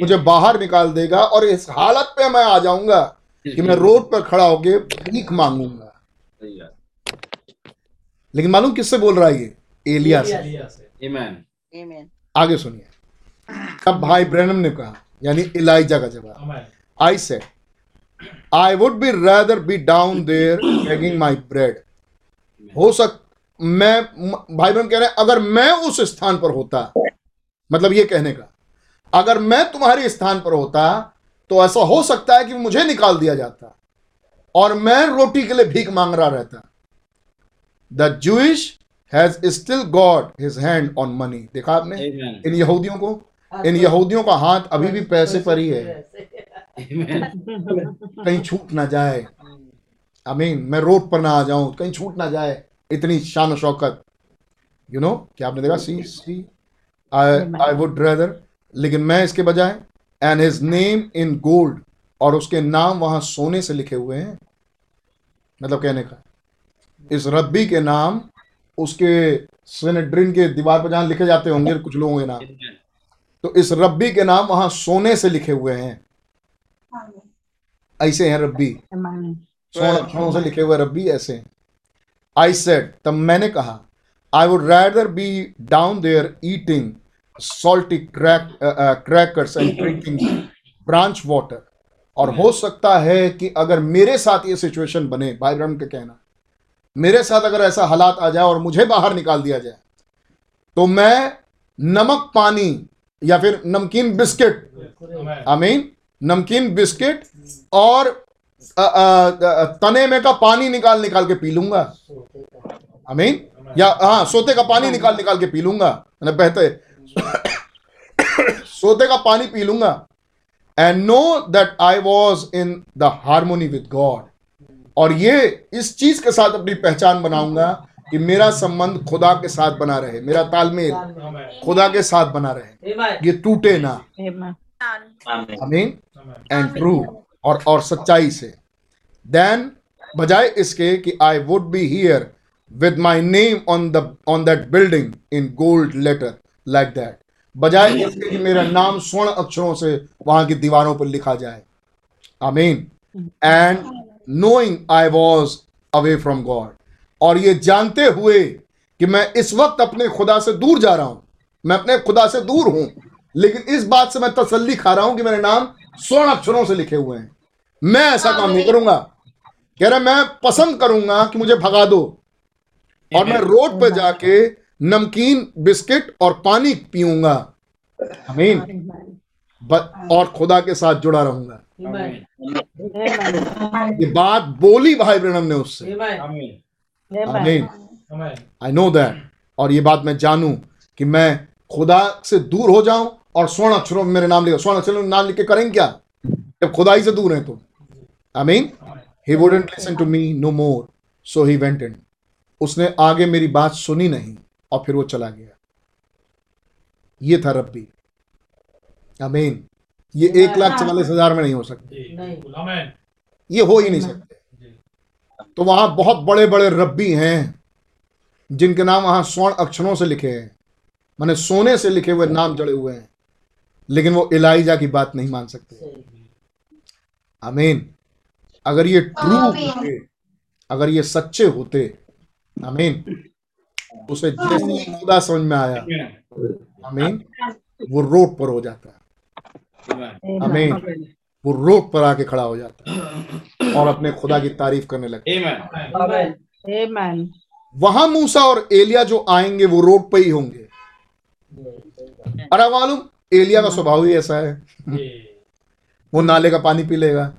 मुझे बाहर निकाल देगा और इस हालत पे मैं आ जाऊंगा कि मैं रोड पर खड़ा होके भीख मांगूंगा। लेकिन मालूम किससे बोल रहा है ये? एलिया से। आमीन। आगे सुनिए। तब भाई ब्रैनम ने कहा, यानी इलाइजा का जवाब, I said I would be rather be down there begging my bread. हो सक मैं भाई ब्रैनम कह रहे हैं अगर मैं उस स्थान पर होता, मतलब ये कहने का अगर मैं तुम्हारे स्थान पर होता तो ऐसा हो सकता है कि मुझे निकाल दिया जाता और मैं रोटी के लिए भीख मांग रहा रहता। The Jewish has still got his hand on money. देखा आपने इन यहूदियों को, इन यहूदियों का हाथ अभी भी पैसे पर ही है, कहीं छूट ना जाए। आमीन, मैं रोड पर ना आ जाऊं, कहीं छूट ना जाए, इतनी शान शौकत। यू नो, क्या आपने देखा? सी सी आई आई वुड रेदर, लेकिन मैं इसके बजाय, and his name in gold, और उसके नाम वहां सोने से लिखे हुए हैं। मतलब कहने का इस रब्बी के नाम उसके सिनेड्रिन के दीवार पर जहां लिखे जाते होंगे कुछ लोगों के नाम, तो इस रब्बी के नाम वहां सोने से लिखे हुए हैं। ऐसे हैं रब्बी, सोने अक्षरों से लिखे हुए रब्बी ऐसे हैं। आई सेड, तब मैंने कहा, I would rather be down there eating salty crackers and drinking branch water. और हो सकता है कि अगर मेरे साथ ये सिचुएशन बने, भाई ब्रह्म का कहना, मेरे साथ अगर ऐसा हालात आ जाए और मुझे बाहर निकाल दिया जाए, तो मैं नमक पानी या फिर नमकीन बिस्किट, आमीन, नमकीन बिस्किट और आ, आ, तने में का पानी निकाल निकाल के पी लूंगा। आमीन, या हाँ सोते का पानी निकाल निकाल के पी लूंगा, मतलब बहते सोते का पानी पी लूंगा। And know that I was in the harmony with God. और ये इस चीज के साथ अपनी पहचान बनाऊंगा कि मेरा संबंध खुदा के साथ बना रहे, मेरा तालमेल खुदा के साथ बना रहे, ये टूटे ना। आमीन एंड ट्रू, और और सच्चाई से। देन बजाय इसके कि I would be here with my name on the on that building in gold letter like that, बजाय इसके कि मेरा नाम स्वर्ण अक्षरों से वहां की दीवारों पर लिखा जाए। आमीन and knowing I was away from God, और ये जानते हुए कि मैं इस वक्त अपने खुदा से दूर जा रहा हूं, मैं अपने खुदा से दूर हूं, लेकिन इस बात से मैं तसल्ली खा रहा हूं कि मेरे नाम स्वर्ण अक्षरों से लिखे हुए हैं। मैं ऐसा काम नहीं करूंगा। कह रहा मैं पसंद करूंगा कि मुझे भगा दो, और मैं रोड पर जाके नमकीन बिस्किट और पानी पीऊंगा, आमीन, और खुदा के साथ जुड़ा रहूंगा। ये बात बोली भाई ब्रैनम ने उससे, आमीन, आई नो दैट, और ये बात मैं जानू कि मैं खुदा से दूर हो जाऊं और स्वर्ण अक्षरों में मेरे नाम लिखा, स्वर्ण अक्षरों में नाम लिख के करेंगे क्या जब खुदाई से दूर है तुम, आमीन। He wouldn't listen to me no more so he went in, उसने आगे मेरी बात सुनी नहीं और फिर वो चला गया। ये था रब्बी, आमीन। ये एक लाख चवालीस हजार में नहीं हो सकते, ये हो ही नहीं सकते। तो वहां बहुत बड़े बड़े रब्बी हैं जिनके नाम वहां स्वर्ण अक्षरों से लिखे हैं, माने सोने से लिखे हुए नाम जड़े हुए हैं, लेकिन वो इलाइजा की बात नहीं मान सकते, आमीन। अगर ये ट्रू होते, अगर ये सच्चे होते, आमीन, उसे जैसे ही खुदा समझ में आया, आमीन, वो रोड पर हो जाता है, आमीन, वो रोड पर आके खड़ा हो जाता है और अपने खुदा की तारीफ करने लगता है। वहां मूसा और एलिया जो आएंगे वो रोड पर ही होंगे। अरे मालूम, एलिया का स्वभाव ही ऐसा है, वो नाले का पानी पी लेगा,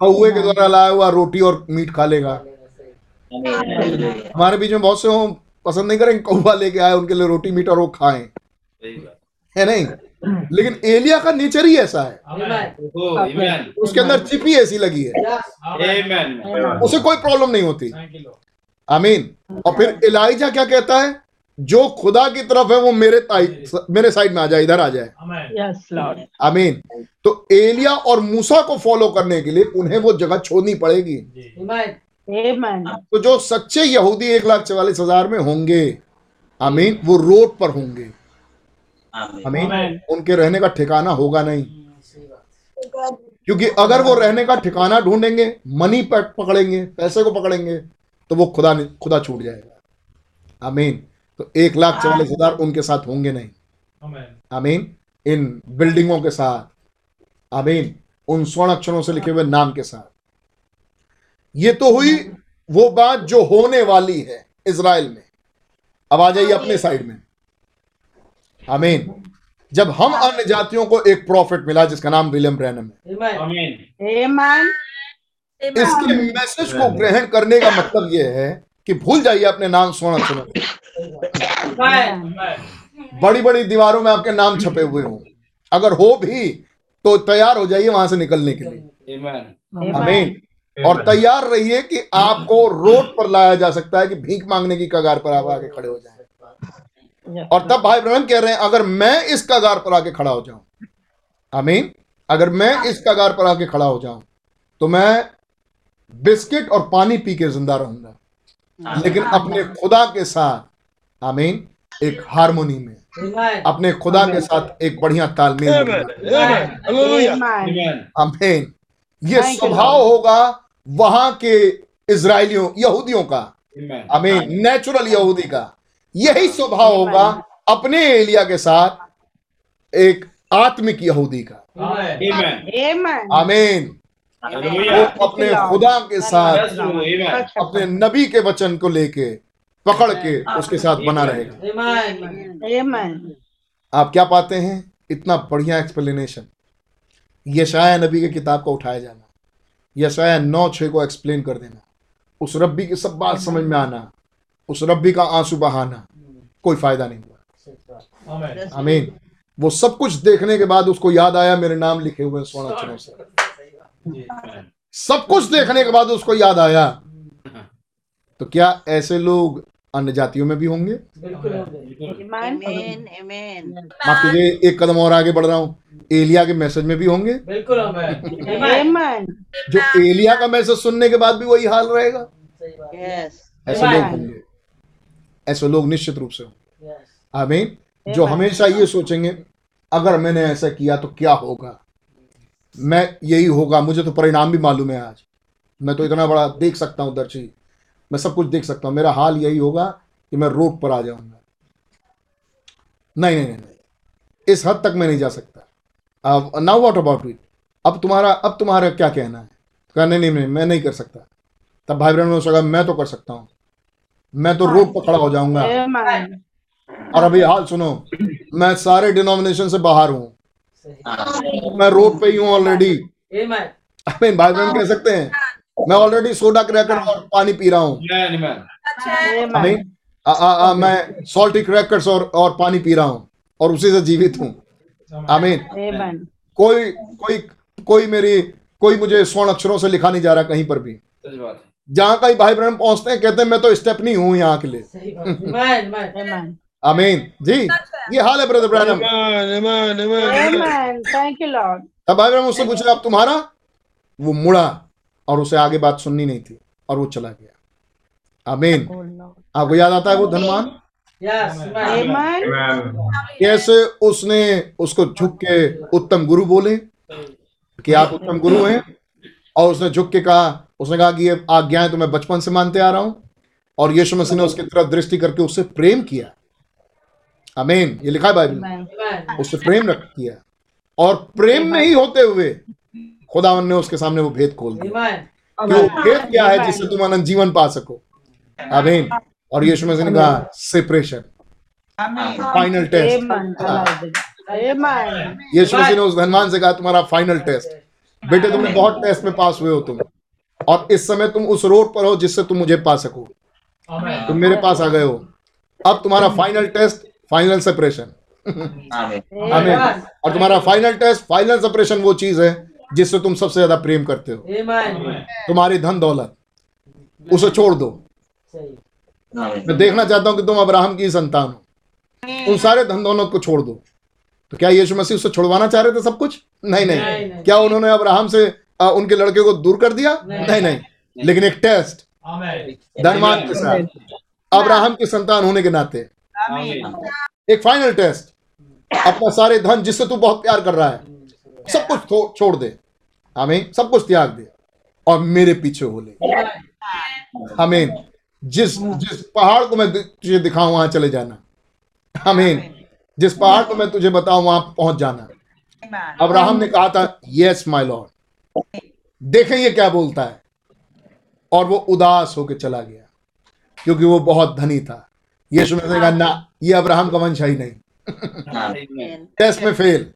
कौए के द्वारा लाया हुआ रोटी और मीट खा लेगा। हमारे बीच में बहुत से हों पसंद नहीं करेंगे कौवा लेके आए उनके लिए रोटी मीट और वो खाएं, है नहीं, लेकिन एलिया का नेचर ही ऐसा है, उसके अंदर चिप ही ऐसी लगी है, उसे कोई प्रॉब्लम नहीं होती, आमीन। और फिर इलाइजा क्या कहता है, जो खुदा की तरफ है वो मेरे मेरे साइड में आ जाए, इधर आ जाए, आमीन। तो एलिया और मूसा को फॉलो करने के लिए उन्हें वो जगह छोड़नी पड़ेगी। तो जो सच्चे यहूदी एक लाख चवालीस हजार में होंगे, आमीन, वो रोड पर होंगे, आमीन। उनके रहने का ठिकाना होगा नहीं, क्योंकि अगर वो रहने का ठिकाना ढूंढेंगे, मनी पकड़ेंगे, पैसे को पकड़ेंगे, तो वो खुदा खुदा छूट जाएगा, आमीन। तो एक लाख चवालीस हजार उनके साथ होंगे नहीं, आमीन, इन बिल्डिंगों के साथ, आमीन, उन स्वर्ण अक्षरों से लिखे हुए नाम के साथ। ये तो हुई वो बात जो होने वाली है इजराइल में। अब आ जाइए अपने साइड में, आमीन। जब हम अन्य जातियों को एक प्रॉफिट मिला जिसका नाम विलियम ब्रैनम है, आमीन, इसके मैसेज को ग्रहण करने का मतलब यह है कि भूल जाइए अपने नाम स्वर्ण अक्षरों, बड़ी बड़ी दीवारों में आपके नाम छपे हुए हों, अगर हो भी तो तैयार हो जाइए वहां से निकलने के लिए, आमीन। और तैयार रहिए कि आपको रोड पर लाया जा सकता है कि भीख मांगने की कगार पर आप आके खड़े हो जाए। और तब भाई ब्रह्म कह रहे हैं, अगर मैं इस कगार पर आके खड़ा हो जाऊं, आमीन, अगर मैं इस कगार पर आके खड़ा हो जाऊं तो मैं बिस्किट और पानी पी के जिंदा रहूंगा, लेकिन अपने खुदा के साथ, आमीन, एक हार्मोनी में, अपने खुदा के साथ एक बढ़िया तालमेल में, आमीन। ये स्वभाव होगा वहां के इजरायलियों यहूदियों का, आमीन, नेचुरल यहूदी का। यही स्वभाव होगा अपने एलिया के साथ एक आत्मिक यहूदी का, आमीन। वो अपने खुदा के साथ अपने नबी के वचन को लेके पकड़ के उसके साथ बना रहेगा। आप क्या पाते हैं, इतना बढ़िया एक्सप्लेनेशन यशाया नबी की किताब का उठाया जाना, यशाया नौ छः को एक्सप्लेन कर देना, उस रब्बी की सब बात समझ में आना, उस रब्बी का आंसू बहाना, कोई फायदा नहीं हुआ, आमीन। वो सब कुछ देखने के बाद उसको याद आया मेरे नाम लिखे हुए स्वर्ण अक्षरों से, सब कुछ देखने के बाद उसको याद आया। तो क्या ऐसे लोग अन्य जातियों में भी होंगे? माफ़ी, एक कदम और आगे बढ़ रहा हूँ, एलिया के मैसेज में भी होंगे, बिल्कुल जो एलिया का मैसेज सुनने के बाद भी वही हाल रहेगा, ऐसे लोग होंगे, ऐसे लोग निश्चित रूप से होंगे, आमीन, जो हमेशा ये सोचेंगे अगर मैंने ऐसा किया तो क्या होगा, मैं यही होगा, मुझे तो परिणाम भी मालूम है, आज मैं तो इतना बड़ा देख सकता हूँ दर्शी, मैं सब कुछ देख सकता हूं, मेरा हाल यही होगा कि मैं रोड पर आ जाऊंगा। नहीं नहीं नहीं, इस हद तक मैं नहीं जा सकता। अब नाउ व्हाट अबाउट इट, अब तुम्हारा अब तुम्हारा क्या कहना है? कहना नहीं, नहीं, मैं नहीं कर सकता। तब भाई बहनों ने सोचा मैं तो कर सकता हूं, मैं तो रोग पकड़ा हो जाऊंगा। और अभी हाल सुनो, मैं सारे डिनोमिनेशन से बाहर हूँ, मैं रोड पे ही हूँ ऑलरेडी। भाई बहन कह सकते हैं मैं ऑलरेडी सोडा क्रैकर और पानी पी रहा हूँ, मैं सॉल्टी क्रैकर्स और और पानी पी रहा हूँ और उसी से जीवित हूँ। आमीन। कोई कोई कोई मेरी कोई मुझे स्वर्ण अक्षरों से लिखा नहीं जा रहा कहीं पर भी। जहाँ कहीं भाई बहन पहुंचते हैं कहते हैं मैं तो स्टेप नहीं हूँ यहाँ के लिए। आमीन जी, ये हाल है brother Branham. Thank you Lord. तब भाई ब्रैनम उससे पूछा आप तुम्हारा, वो मुड़ा और उसे आगे बात सुननी नहीं थी और वो चला गया। आमीन। आपको याद आता है वो धनवान कैसे उसने उसको झुक के उत्तम गुरु बोले कि आप उत्तम गुरु हैं, और उसने झुक के कहा, उसने कहा कि ये आज्ञाएं तो मैं बचपन से मानते आ रहा हूं। और यीशु मसीह ने उसकी तरफ दृष्टि करके उससे प्रेम किया। आमीन। ये लिखा है बाइबल, उससे प्रेम रख किया और प्रेम में ही होते हुए खुदावन ने उसके सामने वो भेद खोल दिया। वो भेद क्या है जिससे तुम अनंत जीवन पा सको। आमीन। और यीशु मसीह ने कहा सेपरेशन, फाइनल टेस्ट। यीशु मसीह ने उस धनवान से कहा तुम्हारा फाइनल टेस्ट, बेटे तुमने बहुत टेस्ट में पास हुए हो तुम, और इस समय तुम उस रोड पर हो जिससे तुम मुझे पा सको। तुम मेरे पास आ गए हो, अब तुम्हारा फाइनल टेस्ट फाइनल सेपरेशन। आमीन। और तुम्हारा फाइनल टेस्ट फाइनल सेपरेशन वो चीज है जिससे तुम सबसे ज्यादा प्रेम करते हो। तुम्हारी धन दौलत उसे छोड़ दो। मैं देखना चाहता हूं कि तुम अब्राहम की संतान हो। उन सारे धन दौलत को छोड़ दो। तो क्या यीशु मसीह उससे छुड़वाना चाह रहे थे सब कुछ? नहीं नहीं, नहीं, नहीं। क्या उन्होंने अब्राहम से आ, उनके लड़के को दूर कर दिया? नहीं नहीं, नहीं। लेकिन एक टेस्ट धनवान के साथ अब्राहम की संतान होने के नाते एक फाइनल टेस्ट। अपना सारे धन जिससे तू बहुत प्यार कर रहा है सब कुछ छोड़ दे। आमीन। सब कुछ त्याग दे और मेरे पीछे हो ले। आमीन। जिस जिस पहाड़ को मैं तुझे दिखाऊं वहां चले जाना। आमीन। जिस पहाड़ को मैं तुझे बताऊं वहां पहुंच जाना। अब्राहम ने कहा था यस माय लॉर्ड। देखें ये क्या बोलता है। और वो उदास होकर चला गया क्योंकि वो बहुत धनी था। यीशु ने कहा ना, ये अब्राहम का वंश है ही नहीं। टेस्ट में फेल।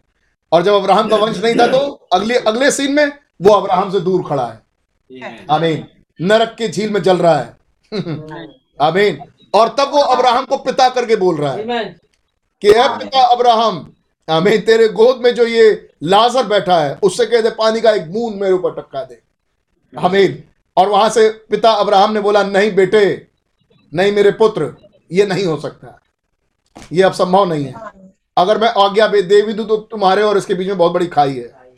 और जब अब्राहम का वंश नहीं था तो अगले अगले सीन में वो अब्राहम से दूर खड़ा है। आमीन। नरक की झील में जल रहा है। आमीन। और तब वो अब्राहम को पिता करके बोल रहा है कि हे पिता अब्राहम, आमीन, तेरे गोद में जो ये लाजर बैठा है उससे कह दे पानी का एक बूंद मेरे ऊपर टपका दे। आमीन। और वहां से पिता अब्राहम ने बोला नहीं बेटे, नहीं मेरे पुत्र, ये नहीं हो सकता, ये अब संभव नहीं है। अगर मैं आज्ञा दे भी दूं तो तुम्हारे और इसके बीच में बहुत बड़ी खाई है।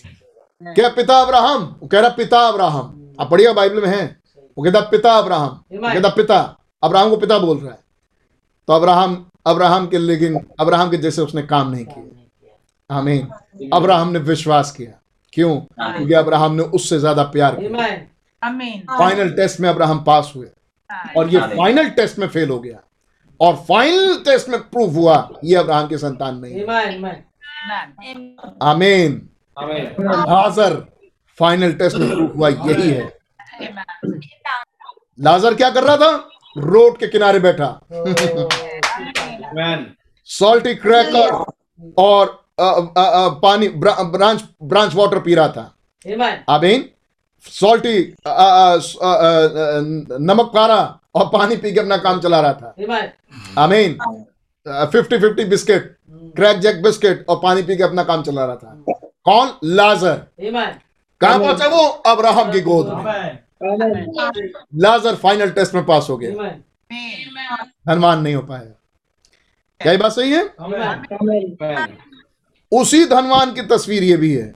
क्या पिता अब्राहम? वो कह रहा पिता अब्राहम, आप पढ़िएगा बाइबल में है, वो कहता पिता अब्राहम, कहता पिता अब्राहम को पिता बोल रहा है। तो अब्राहम अब्राहम के लेकिन अब्राहम के जैसे उसने काम नहीं किया। आमीन। अब्राहम ने विश्वास किया। क्यों? क्योंकि अब्राहम ने उससे ज्यादा प्यार किया। आमीन। फाइनल टेस्ट में अब्राहम पास हुए और ये फाइनल टेस्ट में फेल हो गया। और फाइनल टेस्ट में प्रूफ हुआ ये अब्राहम की संतान नहीं है। आमीन। लाजर फाइनल टेस्ट में प्रूफ हुआ यही है। लाजर क्या कर रहा था? रोड के किनारे बैठा। सॉल्टी क्रैकर और आ, आ, आ, पानी ब्रा, ब्रांच ब्रांच वाटर पी रहा था। आमीन। सॉल्टी नमककारा और पानी पी के अपना काम चला रहा था। आमीन। Fifty fifty biscuit, Krack Jack biscuit और पानी पी के अपना काम चला रहा था। कौन? लाजर। कहां पहुंचा वो? अब्राहम की गोद में। लाजर फाइनल टेस्ट में पास हो गया, धनवान नहीं हो पाया। क्या ये बात सही है? आमें। उसी धनवान की तस्वीर ये भी है।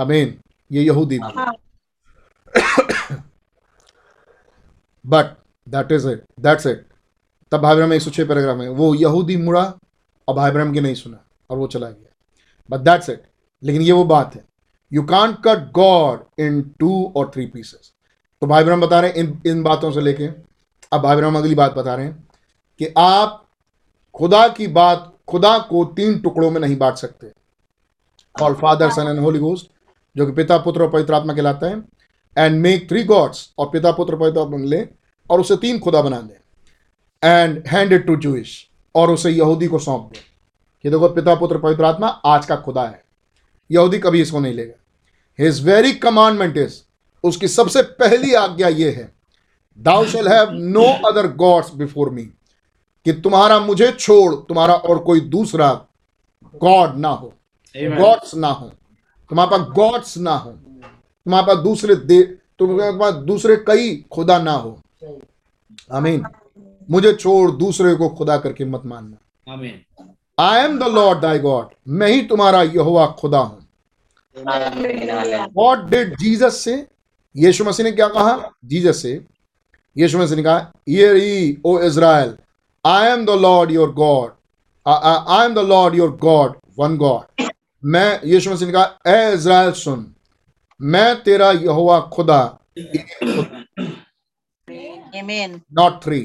आमीन। ये यहूदी भी। But that is it, that's it. तब भाई ब्रह्म एक सौ छह पैराग्राफ में वो यहूदी मुड़ा और भाई ब्रह्म की नहीं सुना और वो चला गया। But that's it. लेकिन ये वो बात है, You can't cut God in two or three pieces. तो भाई ब्रह्म बता रहे हैं इन इन बातों से लेके अब भाई ब्रह्म अगली बात बता रहे हैं कि आप खुदा की बात, खुदा को तीन टुकड़ों में नहीं बांट सकते। और father sun and Holi ghost, जो कि पिता पुत्र और पवित्र आत्मा कहलाता है, एंड मेक थ्री गॉड्स, और पिता पुत्र पवित्र आत्मा ले और उसे तीन खुदा बना दें। एंड हैंडेड टू जूइश, और उसे यहूदी को सौंप दिया। ये देखो, पिता पुत्र पवित्र आत्मा आज का खुदा है, यहूदी कभी इसको नहीं लेगा। हिज वेरी कमांडमेंट इज, उसकी सबसे पहली आज्ञा ये है, thou shall have no other gods before me, कि तुम्हारा मुझे छोड़ तुम्हारा और कोई दूसरा गॉड ना हो, गॉड्स ना हो, तुम्हारे पास गॉड्स ना हो, तुम्हारे पास दूसरे दे तुम्हारे पास दूसरे कई खुदा ना हो। आमीन। मुझे छोड़ दूसरे को खुदा करके मत मानना। आमीन। I am the Lord thy God, मैं ही तुम्हारा यहोवा खुदा हूं। व्हाट डिड जीसस से, यीशु मसीह ने क्या कहा? जीसस से यीशु मसीह ने कहा, hear E O Israel, I am the Lord your God, I am the Lord your God, one God. मैं, यीशु मसीह ने कहा, ए इज़राइल सुन, मैं तेरा यहोवा खुदा, नॉट थ्री,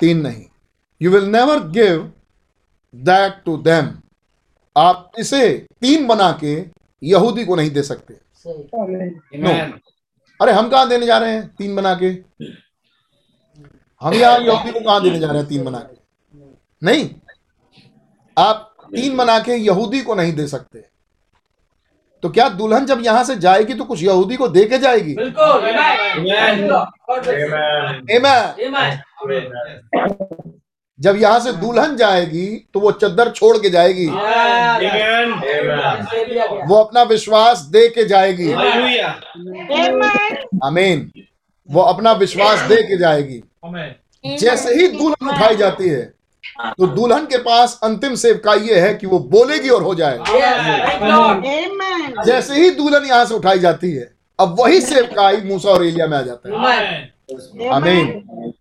तीन नहीं। You will never give that to them, आप इसे तीन बना के यहूदी को नहीं दे सकते। no. अरे हम कहां देने जा रहे हैं तीन बना के? हम यार यहूदी को कहां देने जा रहे हैं तीन बना के? नहीं, आप तीन बना के यहूदी को नहीं दे सकते। तो क्या दुल्हन जब यहां से जाएगी तो कुछ यहूदी को दे के जाएगी? बिल्कुल। आमीन। जब यहां से दुल्हन जाएगी तो वो चद्दर छोड़ के जाएगी, वो अपना विश्वास दे के जाएगी। आमीन। वो अपना विश्वास दे के जाएगी। जैसे ही दुल्हन उठाई जाती है तो दुल्हन के पास अंतिम सेवका ये है कि वो बोलेगी और हो जाएगा। जैसे ही दुल्हन यहां से उठाई जाती है, अब वही सेवकाई मूसा और एलिया में आ जाता है। आमीन।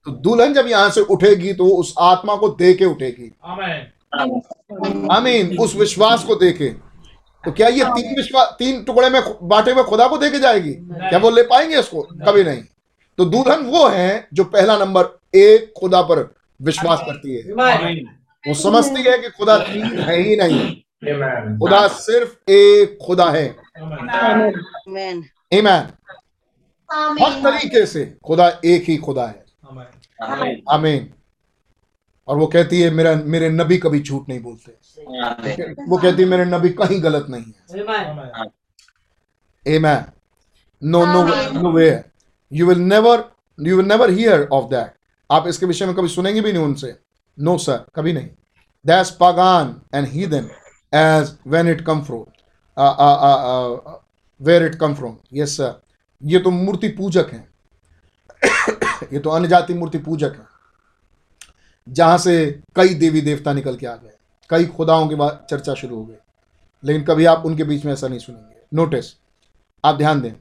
तो दुल्हन जब यहां से उठेगी तो उस आत्मा को दे के उठेगी। आमीन। उस विश्वास को दे के। तो क्या ये तीन विश्वास, तीन टुकड़े में बांटे हुए खुदा को दे के जाएगी? क्या वो ले पाएंगे इसको? कभी नहीं। तो दुल्हन वो है जो पहला नंबर एक खुदा पर विश्वास करती है। वो समझती है कि खुदा तीन है ही नहीं, खुदा सिर्फ एक खुदा है। आमीन। हर तरीके से खुदा एक ही खुदा है। आमीन। और वो कहती है, मेरा मेरे नबी कभी झूठ नहीं बोलते। वो कहती है, मेरे नबी कहीं गलत नहीं है। आमीन। No no no way, you will never you will never hear of that, आप इसके विषय में कभी सुनेंगे भी नहीं उनसे। नो सर, कभी नहीं। That's pagan and heathen as when it come from where it come from. Yes sir, ये तो मूर्ति पूजक हैं, ये तो अन्य जाति मूर्ति पूजक है, जहां से कई देवी देवता निकल के आ गए, कई खुदाओं की बात चर्चा शुरू हो गई। लेकिन कभी आप उनके बीच में ऐसा नहीं सुनेंगे। नोटिस, आप ध्यान दें,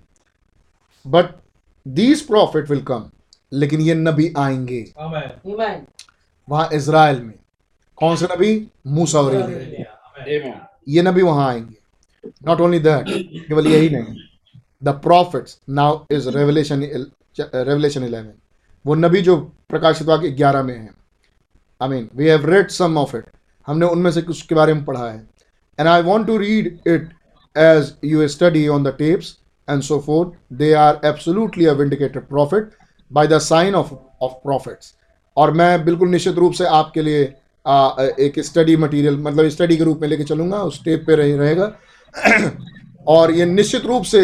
but these prophet will come, लेकिन ये नबी आएंगे। वहां इज़राइल में कौन से नबी? मूसा और एलिया। ये नबी वहां आएंगे। नॉट ओनली दैट, केवल यही नहीं, the prophets now is revelation revelation eleven, वो नबी जो प्रकाशित वाक्य ग्यारह में है। I mean we have read some of it, हमने उनमें से कुछ के बारे में पढ़ा है। And I want to read it as you study on the tapes and so forth, they are absolutely a vindicated prophet by the sign of of prophets. और मैं बिल्कुल निश्चित रूप से आपके लिए आ, एक स्टडी मटीरियल, मतलब स्टडी के रूप में लेके चलूँगा, उस टेप पर रहेगा। और ये निश्चित रूप से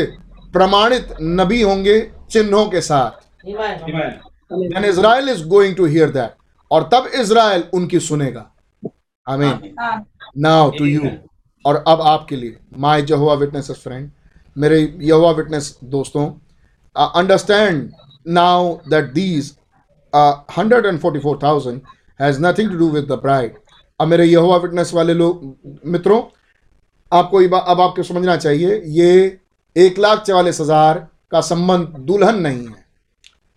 प्रमाणित नबी होंगे चिन्हों के साथ। And Israel is going to hear that, और तब इज़राइल उनकी सुनेगा। आमीन। नाउ टू यू, और अब आपके लिए, माय यहोवा विटनेसेस फ्रेंड, मेरे यहोवा विटनेस दोस्तों, understand now that these hundred and forty four thousand has nothing to do with the bride. अब मेरे यहोवा विटनेस वाले लोग, मित्रों, आपको अब आपको समझना चाहिए, ये एक लाख चवालीस हजार का संबंध दुल्हन नहीं है।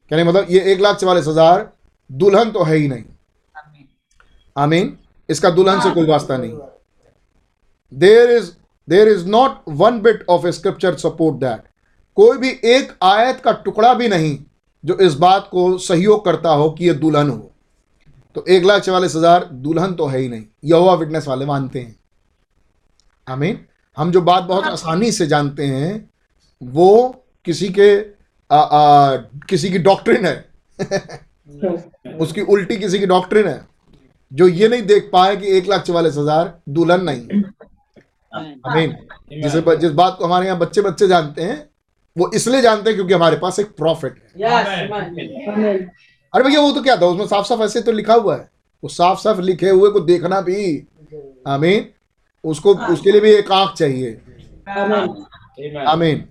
कहने मतलब ये एक लाख चवालीस हजार दुल्हन तो है ही नहीं। आमीन। इसका दुल्हन से कोई वास्ता नहीं। There is there is not one bit of scripture support that, कोई भी एक आयत का टुकड़ा भी नहीं जो इस बात को सहयोग करता हो कि ये दुल्हन हो। तो एक लाख चवालीस हजार दुल्हन तो है ही नहीं, यहोवा विटनेस वाले मानते हैं। आमीन। हम जो बात बहुत आसानी से जानते हैं वो किसी के आ, आ, किसी की डॉक्ट्रिन है। उसकी उल्टी किसी की डॉक्ट्रिन है जो ये नहीं देख पाए कि एक लाख चवालीस हजार दुल्हन नहीं आमीन। जिसे जिस बात को हमारे यहाँ बच्चे बच्चे जानते हैं वो इसलिए जानते हैं क्योंकि हमारे पास एक प्रॉफिट है। अरे भैया वो तो क्या था उसमें साफ साफ ऐसे तो लिखा हुआ है, वो साफ साफ लिखे हुए को देखना भी आमीन उसको उसके लिए भी एक आंख चाहिए आमीन।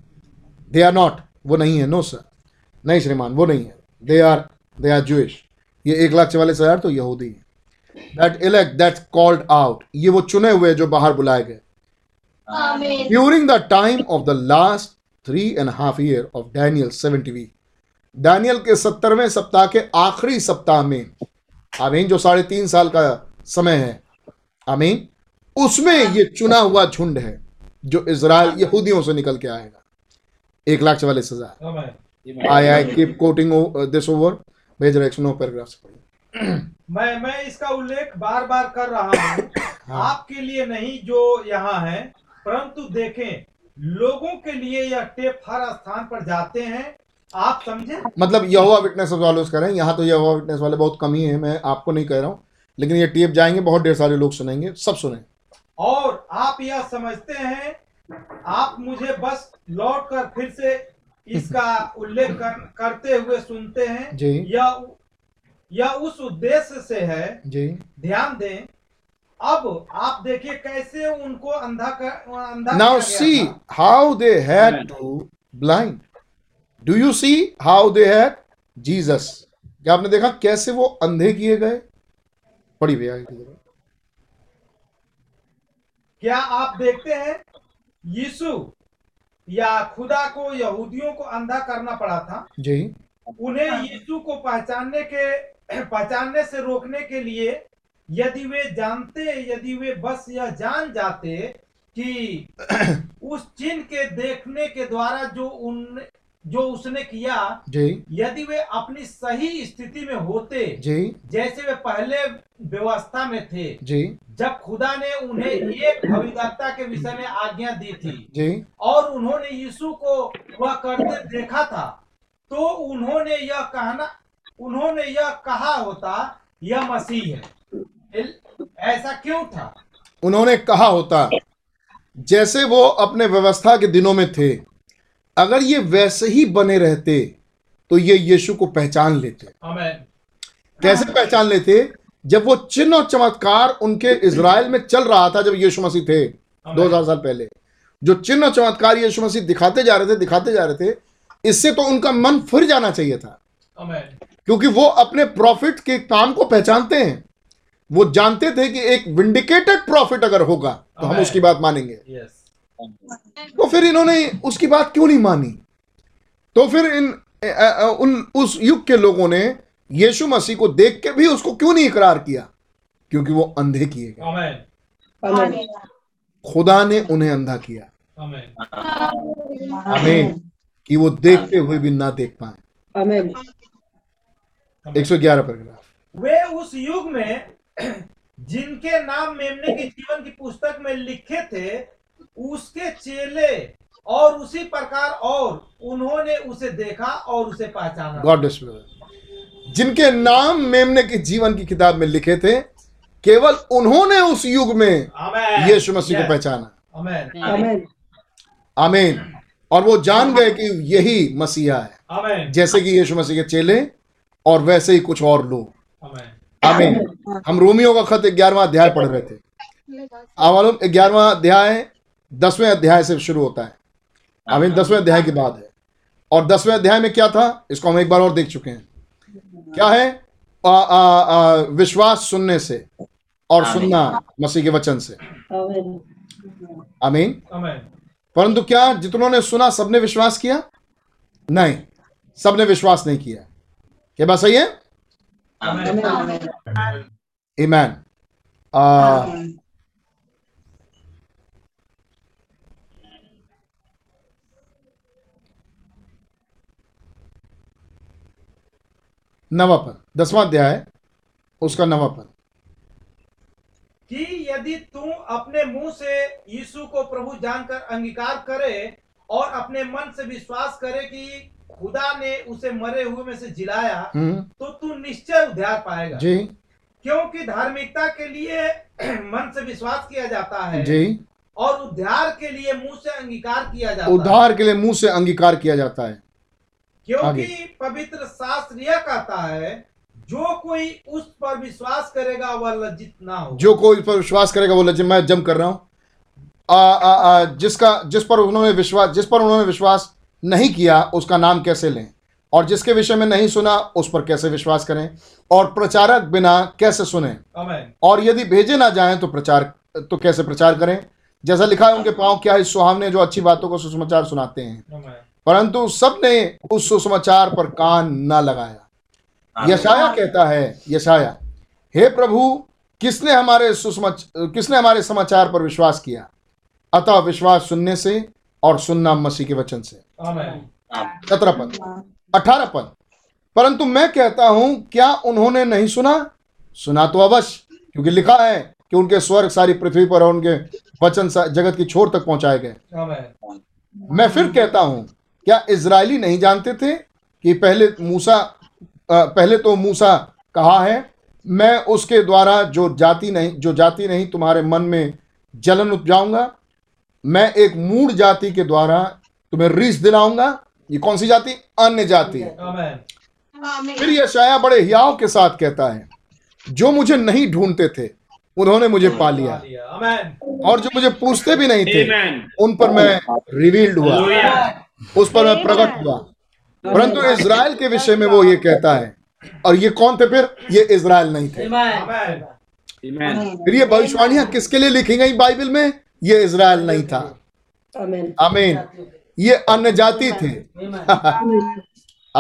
दे आर नॉट, वो नहीं है, नो सर नहीं श्रीमान वो नहीं है, they are they are Jewish. ये एक लाख चवालीस हजार तो यहूदी है। That elect, that's called out, ये वो चुने हुए जो बाहर बुलाए गए। Amen. During the time of the last three and a half year of Daniel seventy week, दानियल के सत्तरवें सप्ताह के आखिरी सप्ताह में आमीन जो साढ़े तीन साल का समय है आमीन उसमें ये चुना हुआ झुंड है जो इजराइल यहूदियों से निकल के आएगा। एक लाख चवालीस हजार। I I keep quoting this over major action of paragraphs. मैं मैं इसका उल्लेख बार बार कर रहा हूँ हाँ। आपके लिए नहीं जो यहाँ है, परंतु देखें लोगों के लिए यह टेप हर स्थान पर जाते हैं, आप समझे। मतलब यहोवा विटनेस वालों से कह रहे हैं, यहाँ तो यहोवा विटनेस वाले बहुत कम ही है, मैं आपको नहीं कह रहा हूँ, लेकिन ये टेप जाएंगे बहुत ढेर सारे लोग सुनेंगे, सब सुने। और आप यह समझते हैं, आप मुझे बस लौट कर फिर से इसका उल्लेख कर, करते हुए सुनते हैं जी। यह यह उस उद्देश्य से है जी। ध्यान दें, अब आप देखिए कैसे उनको अंधा कर अंधा now see how they had to blind. Do you see how they had Jesus. क्या आपने देखा कैसे वो अंधे किए गए। पढ़ी भैया। क्या आप देखते हैं यीशु या खुदा को यहूदियों को अंधा करना पड़ा था जी। उन्हें यीशु को पहचानने के पहचानने से रोकने के लिए यदि वे जानते यदि वे बस यह जान जाते कि उस चिन्ह के देखने के द्वारा जो उन जो उसने किया यदि वे अपनी सही स्थिति में होते जैसे वे पहले व्यवस्था में थे जब खुदा ने उन्हें एक भविष्यवक्ता के विषय में आज्ञा दी थी और उन्होंने यीशु को वह करते देखा था तो उन्होंने यह कहना उन्होंने यह कहा होता यह मसीह है। ऐसा क्यों था। उन्होंने कहा होता जैसे वो अपने व्यवस्था के दिनों में थे, अगर ये वैसे ही बने रहते तो ये यीशु को पहचान लेते। आमेन। कैसे पहचान लेते, जब वो चिन्ह और चमत्कार उनके इजराइल में चल रहा था जब यीशु मसीह थे दो हजार साल पहले, जो चिन्ह और चमत्कार यीशु मसीह दिखाते जा रहे थे दिखाते जा रहे थे इससे तो उनका मन फिर जाना चाहिए था। Amen. क्योंकि वो अपने प्रॉफिट के काम को पहचानते हैं, वो जानते थे कि एक विंडिकेटेड प्रॉफिट अगर होगा तो Amen. हम उसकी बात मानेंगे। Yes. तो फिर इन्होंने उसकी बात क्यों नहीं मानी। तो फिर इन उन उस युग के लोगों ने यीशु मसीह को देख के भी उसको क्यों नहीं इकरार किया, क्योंकि वो अंधे किए गए। खुदा ने उन्हें अंधा किया आमीन कि वो देखते हुए भी ना देख पाए। आमीन। एक सौ ग्यारह पैराग्राफ। वे उस युग में जिनके नाम मेमने के जीवन की पुस्तक में लिखे थे उसके चेले और उसी प्रकार और उन्होंने उसे देखा और उसे पहचाना। God bless you. जिनके नाम मेमने के जीवन की किताब में लिखे थे केवल उन्होंने उस युग में यीशु मसीह को पहचाना। आमीन आमीन। और वो जान गए कि यही मसीहा है, जैसे कि यीशु मसीह के चेले और वैसे ही कुछ और लोग। आमीन। हम रोमियों का खत ग्यारहवां अध्याय पढ़ रहे थे। ग्यारहवां अध्याय दसवें अध्याय से शुरू होता है आमीन। दसवें अध्याय के बाद है और दसवें अध्याय में क्या था इसको हम एक बार और देख चुके हैं। क्या है आ, आ, आ, विश्वास सुनने से और सुनना मसीह के वचन से। आमीन। परंतु क्या जितनों ने सुना सबने विश्वास किया? नहीं, सबने विश्वास नहीं किया। क्या बात सही है? आमीन। नवा पद, दसवां अध्याय उसका नवा पद। कि यदि तू अपने मुंह से यीशु को प्रभु जानकर अंगीकार करे और अपने मन से विश्वास करे कि खुदा ने उसे मरे हुए में से जिलाया तो तू निश्चय उद्धार पाएगा जी, क्योंकि धार्मिकता के लिए मन से विश्वास किया जाता है जी, और उद्धार के लिए मुंह से अंगीकार किया जाता है। उद्धार के लिए मुंह से अंगीकार किया जाता है, क्योंकि पवित्र शास्त्र यह कहता है जो कोई उस पर विश्वास करेगा वह लज्जित ना हो। जो कोई उस पर विश्वास करेगा वो लज्जित, मैं जम कर रहा हूँ, जिसका जिस पर उन्होंने विश्वास जिस पर उन्होंने विश्वास नहीं किया उसका नाम कैसे लें, और जिसके विषय में नहीं सुना उस पर कैसे विश्वास करें, और प्रचारक बिना कैसे सुने, और यदि भेजे ना जाएं तो प्रचार तो कैसे प्रचार करें। जैसा लिखा है उनके पांव क्या ही सुहावने जो अच्छी बातों को सुसमाचार सुनाते हैं, परंतु सबने उस सुसमाचार पर कान ना लगाया। यशाया कहता है, यशाया, हे प्रभु किसने हमारे सुसमाचार किसने हमारे समाचार पर विश्वास किया? अतः विश्वास सुनने से और सुनना मसीह के वचन से। सत्रह पद, अठारह पद, परंतु मैं कहता हूं क्या उन्होंने नहीं सुना? सुना तो अवश्य, क्योंकि लिखा है कि उनके स्वर्ग सारी पृथ्वी पर और उनके वचन जगत की छोर तक पहुंचाए गए। मैं फिर कहता हूं क्या इजरायली नहीं जानते थे कि पहले मूसा पहले तो मूसा कहा है मैं उसके द्वारा जो जाति नहीं जो जाति नहीं तुम्हारे मन में जलन उपजाऊंगा, मैं एक मूढ़ जाति के द्वारा तुम्हें रीस दिलाऊंगा। ये कौन सी जाति? अन्य जाति है। फिर यशाया बड़े हियाव के साथ कहता है जो मुझे नहीं ढूंढते थे उन्होंने मुझे पा लिया, और जो मुझे पूछते भी नहीं थे उन पर मैं रिवील्ड हुआ, उस पर मैं प्रकट हुआ। परंतु इजराइल के विषय में वो ये कहता है, और ये कौन थे फिर? ये इजराइल नहीं थे। फिर ये भविष्यवाणियां किसके लिए लिखी गई बाइबल में? ये इजराइल नहीं था, आमीन, ये अन्य जाति थे,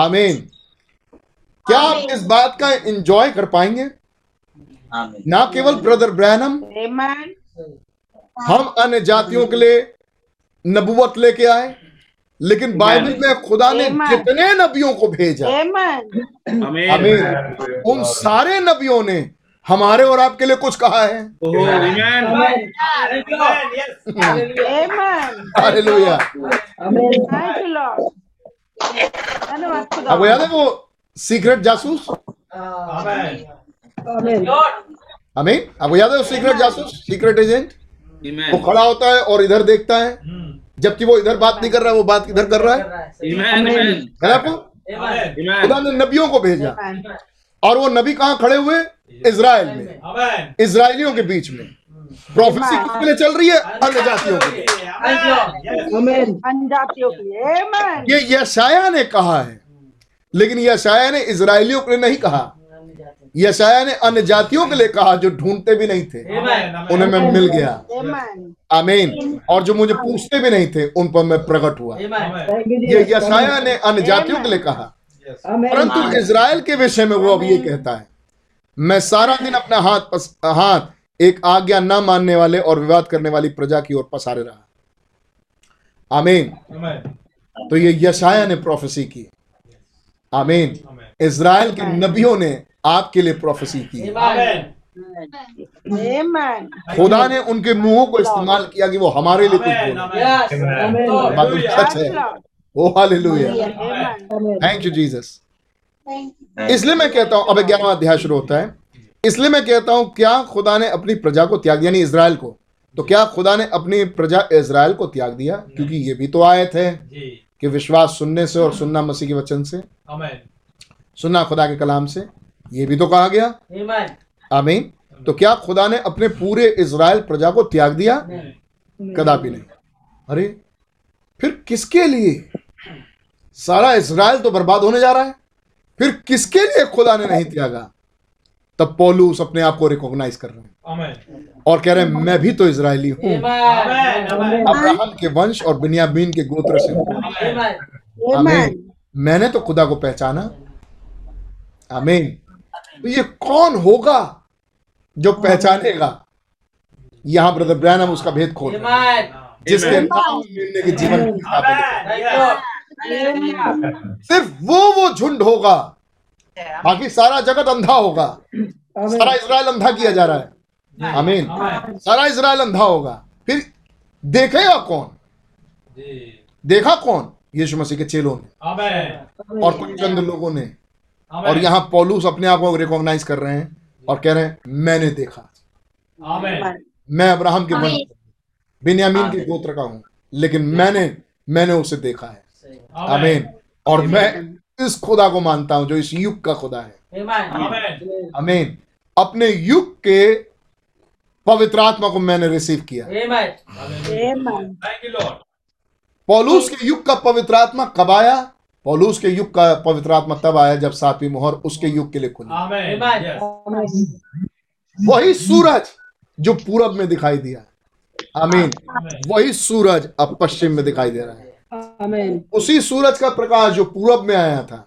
आमीन। क्या आप इस बात का एंजॉय कर पाएंगे? ना केवल ब्रदर ब्रैनम, हम अन्य जातियों के लिए नबूवत लेके आए, लेकिन बाइबल में खुदा ने जितने नबियों को भेजा, आमीन, उन सारे नबियों ने हमारे और आपके लिए कुछ कहा है। हालेलुया। अब याद है वो सीक्रेट जासूस, आमीन, अब याद है वो सीक्रेट जासूस, सीक्रेट एजेंट, वो खड़ा होता है और इधर देखता है, जबकि वो इधर बात नहीं कर रहा है, वो बात इधर कर रहा है। आपको खुदा ने नबियों को भेजा, और वो नबी कहाँ खड़े हुए? इजराइल में, इजरायलियों के बीच में। प्रोफेसी किसके लिए चल रही है? अन्य जातियों के लिए। ये यशाया ने कहा है, लेकिन यशाया ने इजरायलियों के लिए नहीं कहा, यशाया ने अन्य जातियों के लिए कहा जो ढूंढते भी नहीं थे उन्हें मैं मिल गया, आमीन, और जो मुझे पूछते भी नहीं थे उन पर मैं प्रकट हुआ। ये यशाया ने अन्य जातियों के लिए कहा, परंतु इजराइल के विषय में वो अब ये कहता है मैं सारा दिन अपना हाथ पस, हाथ एक आज्ञा न मानने वाले और विवाद करने वाली प्रजा की ओर पसारे रहा, आमीन। तो ये यशाया ने प्रोफेसी की, आमीन, इजराइल के नबियों ने आपके लिए प्रोफेसी की, आमीन। खुदा ने उनके मुंहों को इस्तेमाल किया कि वो हमारे लिए कुछ बोले, सच है। Oh, hallelujah. Thank you, Jesus. इसलिए मैं कहता हूं, अब ग्यारहवां अध्याय शुरू होता है, इसलिए मैं कहता हूं क्या खुदा ने अपनी प्रजा को त्याग दिया, यानी इजराइल को? तो क्या खुदा ने अपनी प्रजा इजराइल को त्याग दिया? क्योंकि ये भी तो आयत है कि विश्वास सुनने से और सुनना मसीह के वचन से, सुनना खुदा के कलाम से, ये भी तो कहा गया, आमीन। तो क्या खुदा ने अपने पूरे इजराइल प्रजा को त्याग दिया? कदापि नहीं। अरे फिर किसके लिए? सारा इजराइल तो बर्बाद होने जा रहा है, फिर किसके लिए खुदा ने नहीं त्यागा? तब पौलुस अपने आप को रिकॉग्नाइज कर रहे हैं और कह रहे हैं मैं भी तो इजरायली हूँ, अब्राहम के वंश और बिन्यामीन के गोत्र से हूँ, आमीन, मैंने तो खुदा को पहचाना, आमीन। तो ये कौन होगा जो पहचानेगा? यहां ब्रदर ब्रैनम उसका भेद खोल रहे हैं, जिसके नाम मिलने के जीवन की स्थापना, सिर्फ वो वो झुंड होगा, बाकी सारा जगत अंधा होगा। सारा इजराइल अंधा किया जा रहा है, आमीन, सारा इजराइल अंधा होगा, फिर देखेगा कौन? देखा कौन? यीशु मसीह के चेलों ने और कुछ चंद लोगों ने, और यहाँ पौलुस अपने आप को रिकॉग्नाइज कर रहे हैं और कह रहे हैं मैंने देखा, मैं अब्राहम के वंश बिन्यामीन के गोत्र का हूँ, लेकिन मैंने मैंने उसे देखा है। आमीन। और मैं इस खुदा को मानता हूं जो इस युग का खुदा है। आमीन। अपने युग के पवित्र आत्मा को मैंने रिसीव किया। पौलुस के युग का पवित्र आत्मा कब आया? पौलुस के युग का पवित्र आत्मा तब आया जब सातवीं मोहर उसके युग के लिए खुली। वही सूरज जो पूरब में दिखाई दिया, आमीन, वही सूरज अब पश्चिम में दिखाई दे रहा है। आमीन। उसी सूरज का प्रकाश जो पूरब में आया था,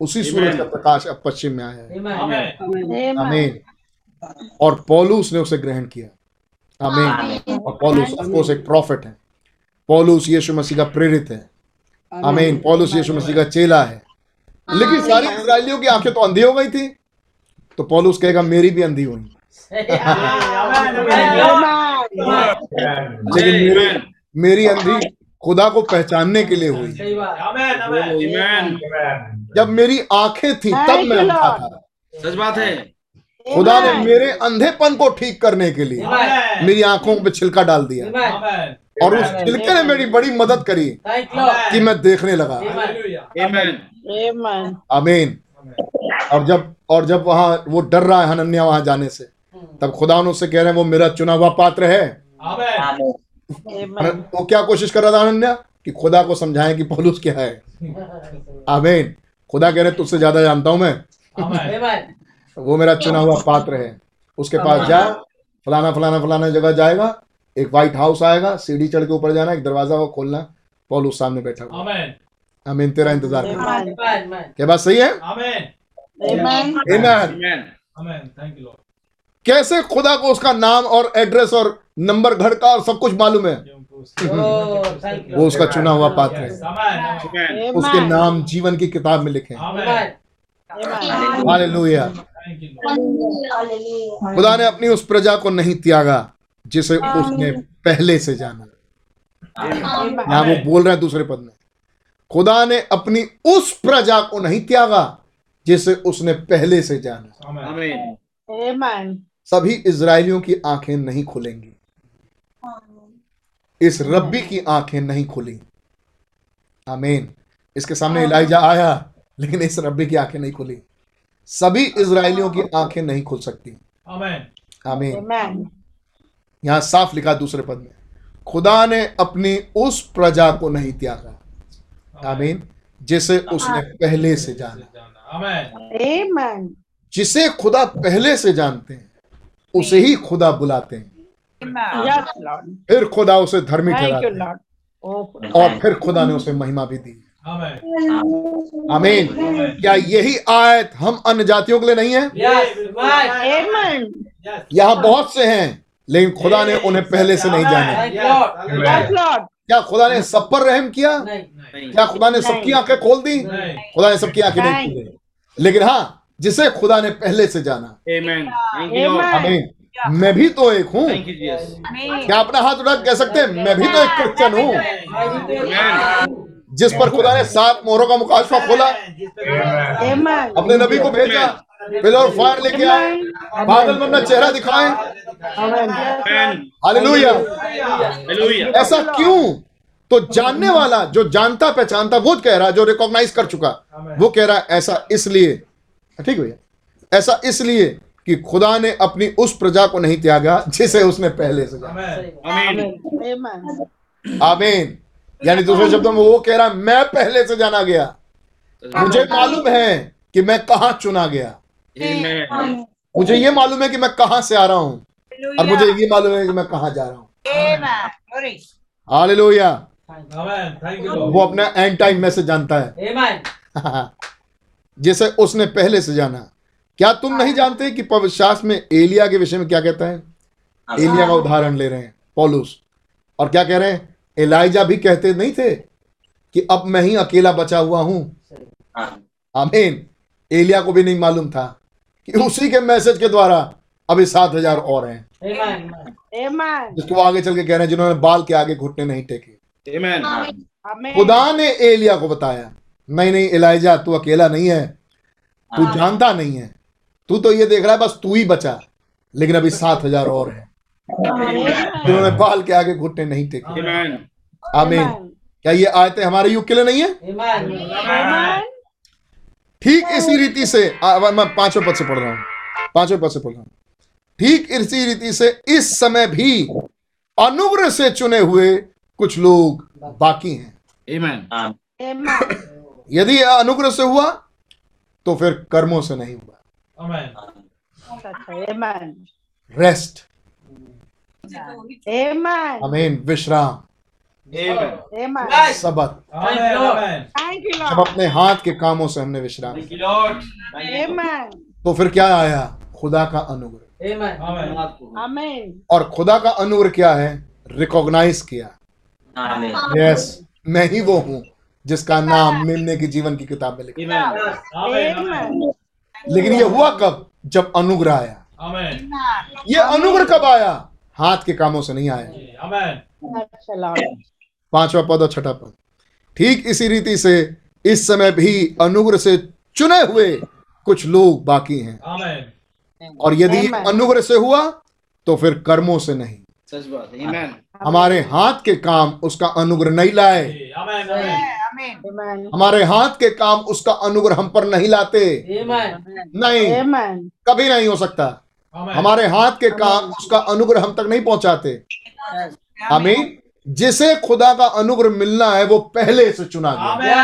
उसी सूरज का प्रकाश अब पश्चिम में आया है। आमीन। और पौलुस ने उसे ग्रहण किया। आमीन। और पौलुस ऑफ कोर्स एक प्रॉफिट है, पौलुस यीशु मसीह का प्रेरित है। आमीन। पौलुस यीशु मसीह का चेला है। लेकिन सारी इजरायलियों की आंखें तो अंधी हो गई थी, तो पौलुस कहेगा मेरी भी अंधी हुई, लेकिन मेरे, मेरी अंधी खुदा को पहचानने के लिए हुई। जब मेरी आंखें थी तब मैं अंधा था। सच बात है। खुदा ने मेरे अंधेपन को ठीक करने के लिए मेरी आंखों पे छिलका डाल दिया, और उस छिलके ने मेरी बड़ी मदद करी कि मैं देखने लगा। आमीन। और जब और जब वहां वो डर रहा है हनन्याह वहां जाने से, तब खुदा उनसे कह रहे हैं वो मेरा चुना हुआ पात्र है। वो क्या कोशिश कर रहा था हनन्याह? कि खुदा को समझाएं कि पौलुस क्या है। आमीन। खुदा कह रहे तुझसे ज्यादा जानता हूं मैं, वो मेरा चुना हुआ पात्र है। उसके पास जा, फलाना फलाना फलाना जगह जाएगा, एक व्हाइट हाउस आएगा, सीढ़ी चढ़ के ऊपर जाना, एक दरवाजा को खोलना, पौलुस सामने बैठा हुआ। आमीन। तेरा इंतजार करना। क्या बात सही है? आमीन। कैसे खुदा को उसका नाम और एड्रेस और नंबर घर का और सब कुछ मालूम है। वो उसका चुना हुआ पात्र है, उसके नाम जीवन की किताब में लिखे। हालेलुया। खुदा ने अपनी उस प्रजा को नहीं त्यागा जिसे उसने पहले से जाना। यहाँ वो बोल रहे हैं दूसरे पद में, खुदा ने अपनी उस प्रजा को नहीं त्यागा जिसे उसने पहले से जाना। आमीन। सभी इजरायलियों की आंखें नहीं खुलेंगी, इस रब्बी की आंखें नहीं खुली। आमीन। इसके सामने इलाइजा आया, लेकिन इस रब्बी की आंखें नहीं खुली। सभी इजरायलियों की आंखें नहीं खुल सकती। आमीन। आमीन। यहां साफ लिखा दूसरे पद में, खुदा ने अपनी उस प्रजा को नहीं त्यागा, आमीन, जिसे उसने पहले से जाना। आमीन। जिसे खुदा पहले से जानते हैं उसे ही खुदा बुलाते हैं। फिर खुदा उसे धर्मी ठहराते हैं, और फिर खुदा ने उसे महिमा भी दी। आमीन। क्या यही आयत हम अन्य जातियों के लिए नहीं है? यहाँ बहुत से हैं, लेकिन खुदा ने उन्हें पहले से नहीं जाना। क्या खुदा ने सब पर रहम किया? क्या खुदा ने सबकी आंखें खोल दी? खुदा ने सबकी आंखें नहीं खोली, लेकिन हाँ, जिसे खुदा ने पहले से जाना। आमीन। आमीन। मैं भी तो एक हूँ। क्या अपना हाथ उठा कह सकते हैं मैं भी तो एक क्रिश्चियन हूँ, जिस पर खुदा ने सात मोहरों का मुकाशफा खोला, अपने नबी को भेजा, फिर और फायर लेके आए, बादल में अपना चेहरा दिखाए। हालेलुया। ऐसा क्यों? तो जानने वाला, जो जानता पहचानता, वो कह रहा है, जो रिकॉग्नाइज कर चुका वो कह रहा है ऐसा इसलिए, ठीक भैया, ऐसा इसलिए कि खुदा ने अपनी उस प्रजा को नहीं त्यागा जिसे उसने पहले से जाना। आमीन। यानी दूसरे शब्दों में वो कह रहा है मैं पहले से जाना गया, मुझे मालूम है कि मैं कहां चुना गया, मुझे ये मालूम है कि मैं कहां से आ रहा हूं, और मुझे ये मालूम है कि मैं कहां जा रहा हूं। हालेलुया। वो अपना एंड टाइम में से जानता है जिसे उसने पहले से जाना। क्या तुम नहीं जानते कि पवित्र शास्त्र में एलिया के विषय में क्या कहता है? एलिया का उदाहरण ले रहे हैं पौलुस, और क्या कह रहे हैं? एलाइजा भी कहते नहीं थे कि अब मैं ही अकेला बचा हुआ हूं। आमीन। एलिया को भी नहीं मालूम था कि उसी के मैसेज के द्वारा अभी सात हजार और हैं, जिसको आगे चल के कह रहे हैं जिन्होंने बाल के आगे घुटने नहीं टेके। आमीन। खुदा ने एलिया को बताया, नहीं नहीं एलाइजा तू अकेला नहीं है, तू जानता नहीं है, तू तो ये देख रहा है बस तू ही बचा, लेकिन अभी सात हजार और है जिन्होंने बाल के आगे घुटने नहीं टेके। आमीन। क्या ये आयतें हमारे युग के लिए नहीं है? ठीक इसी रीति से आ, मैं पांचों पद से पढ़ रहा हूं, पांचों पद से पढ़ रहा हूं। ठीक इसी रीति से इस समय भी अनुग्रह से चुने हुए कुछ लोग बाकी हैं। आमीन। यदि अनुग्रह से हुआ तो फिर कर्मों से नहीं हुआ। आमीन। रेस्ट। आमीन। विश्राम। सबत। जब अपने हाथ के कामों से हमने विश्राम किया तो फिर क्या आया? खुदा का अनुग्रह। और खुदा का अनुग्रह क्या है? रिकॉग्नाइज किया, यस मैं ही वो हूँ जिसका नाम मेमने की जीवन की किताब में लिखा। लेकिन ये हुआ कब? जब अनुग्रह आया। ये अनुग्रह कब आया? हाथ के कामों से नहीं आया। पांचवा पद और छठा पद। ठीक इसी रीति से इस समय भी अनुग्रह से चुने हुए कुछ लोग बाकी हैं। आमीन। और यदि अनुग्रह से हुआ तो फिर कर्मों से नहीं। सच बात है। आमीन। हमारे हाथ के काम उसका अनुग्रह नहीं लाए। आमीन। हमारे हाथ के काम उसका अनुग्रह हम पर नहीं लाते। नहीं, कभी नहीं हो सकता। हमारे हाथ के काम उसका अनुग्रह हम तक नहीं पहुंचाते। आमीन। जिसे खुदा का अनुग्रह मिलना है वो पहले से चुना गया,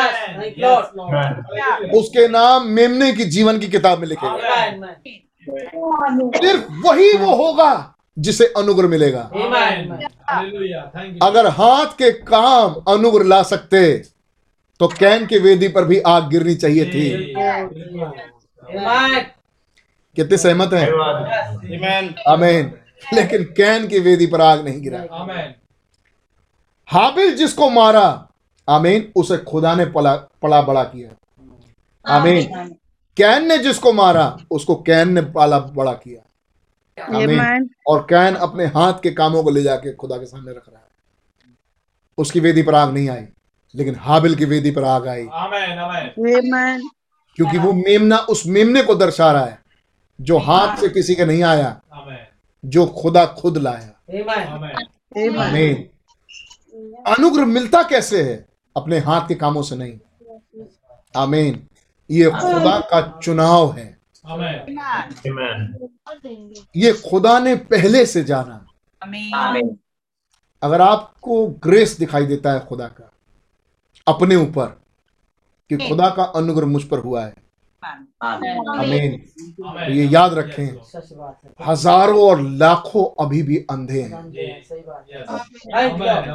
उसके नाम मेमने की जीवन की किताब में लिखे गए। सिर्फ वही वो होगा जिसे अनुग्रह मिलेगा। अगर हाथ के काम अनुग्रह ला सकते तो कैन की वेदी पर भी आग गिरनी चाहिए थी। कितने सहमत हैं? आमीन। लेकिन कैन की वेदी पर आग नहीं गिरा। हाबिल जिसको मारा, आमीन, उसे खुदा ने पला पला बड़ा किया। आमीन। कैन ने जिसको मारा उसको कैन ने पाला बड़ा किया। आमीन। और कैन अपने हाथ के कामों को ले जाके खुदा के सामने रख रहा है। उसकी वेदी पर आग नहीं आई, लेकिन हाबिल की वेदी पर आग आई। आमीन। क्योंकि वो मेमना उस मेमने को दर्शा रहा है जो हाथ से किसी के नहीं आया, जो खुदा खुद लाया। अनुग्रह मिलता कैसे है? अपने हाथ के कामों से नहीं। आमीन। ये खुदा का चुनाव है। ये खुदा ने पहले से जाना। अगर आपको ग्रेस दिखाई देता है खुदा का अपने ऊपर कि खुदा का अनुग्रह मुझ पर हुआ है, आमीन, ये याद रखें, हजारों और लाखों अभी भी अंधे हैं,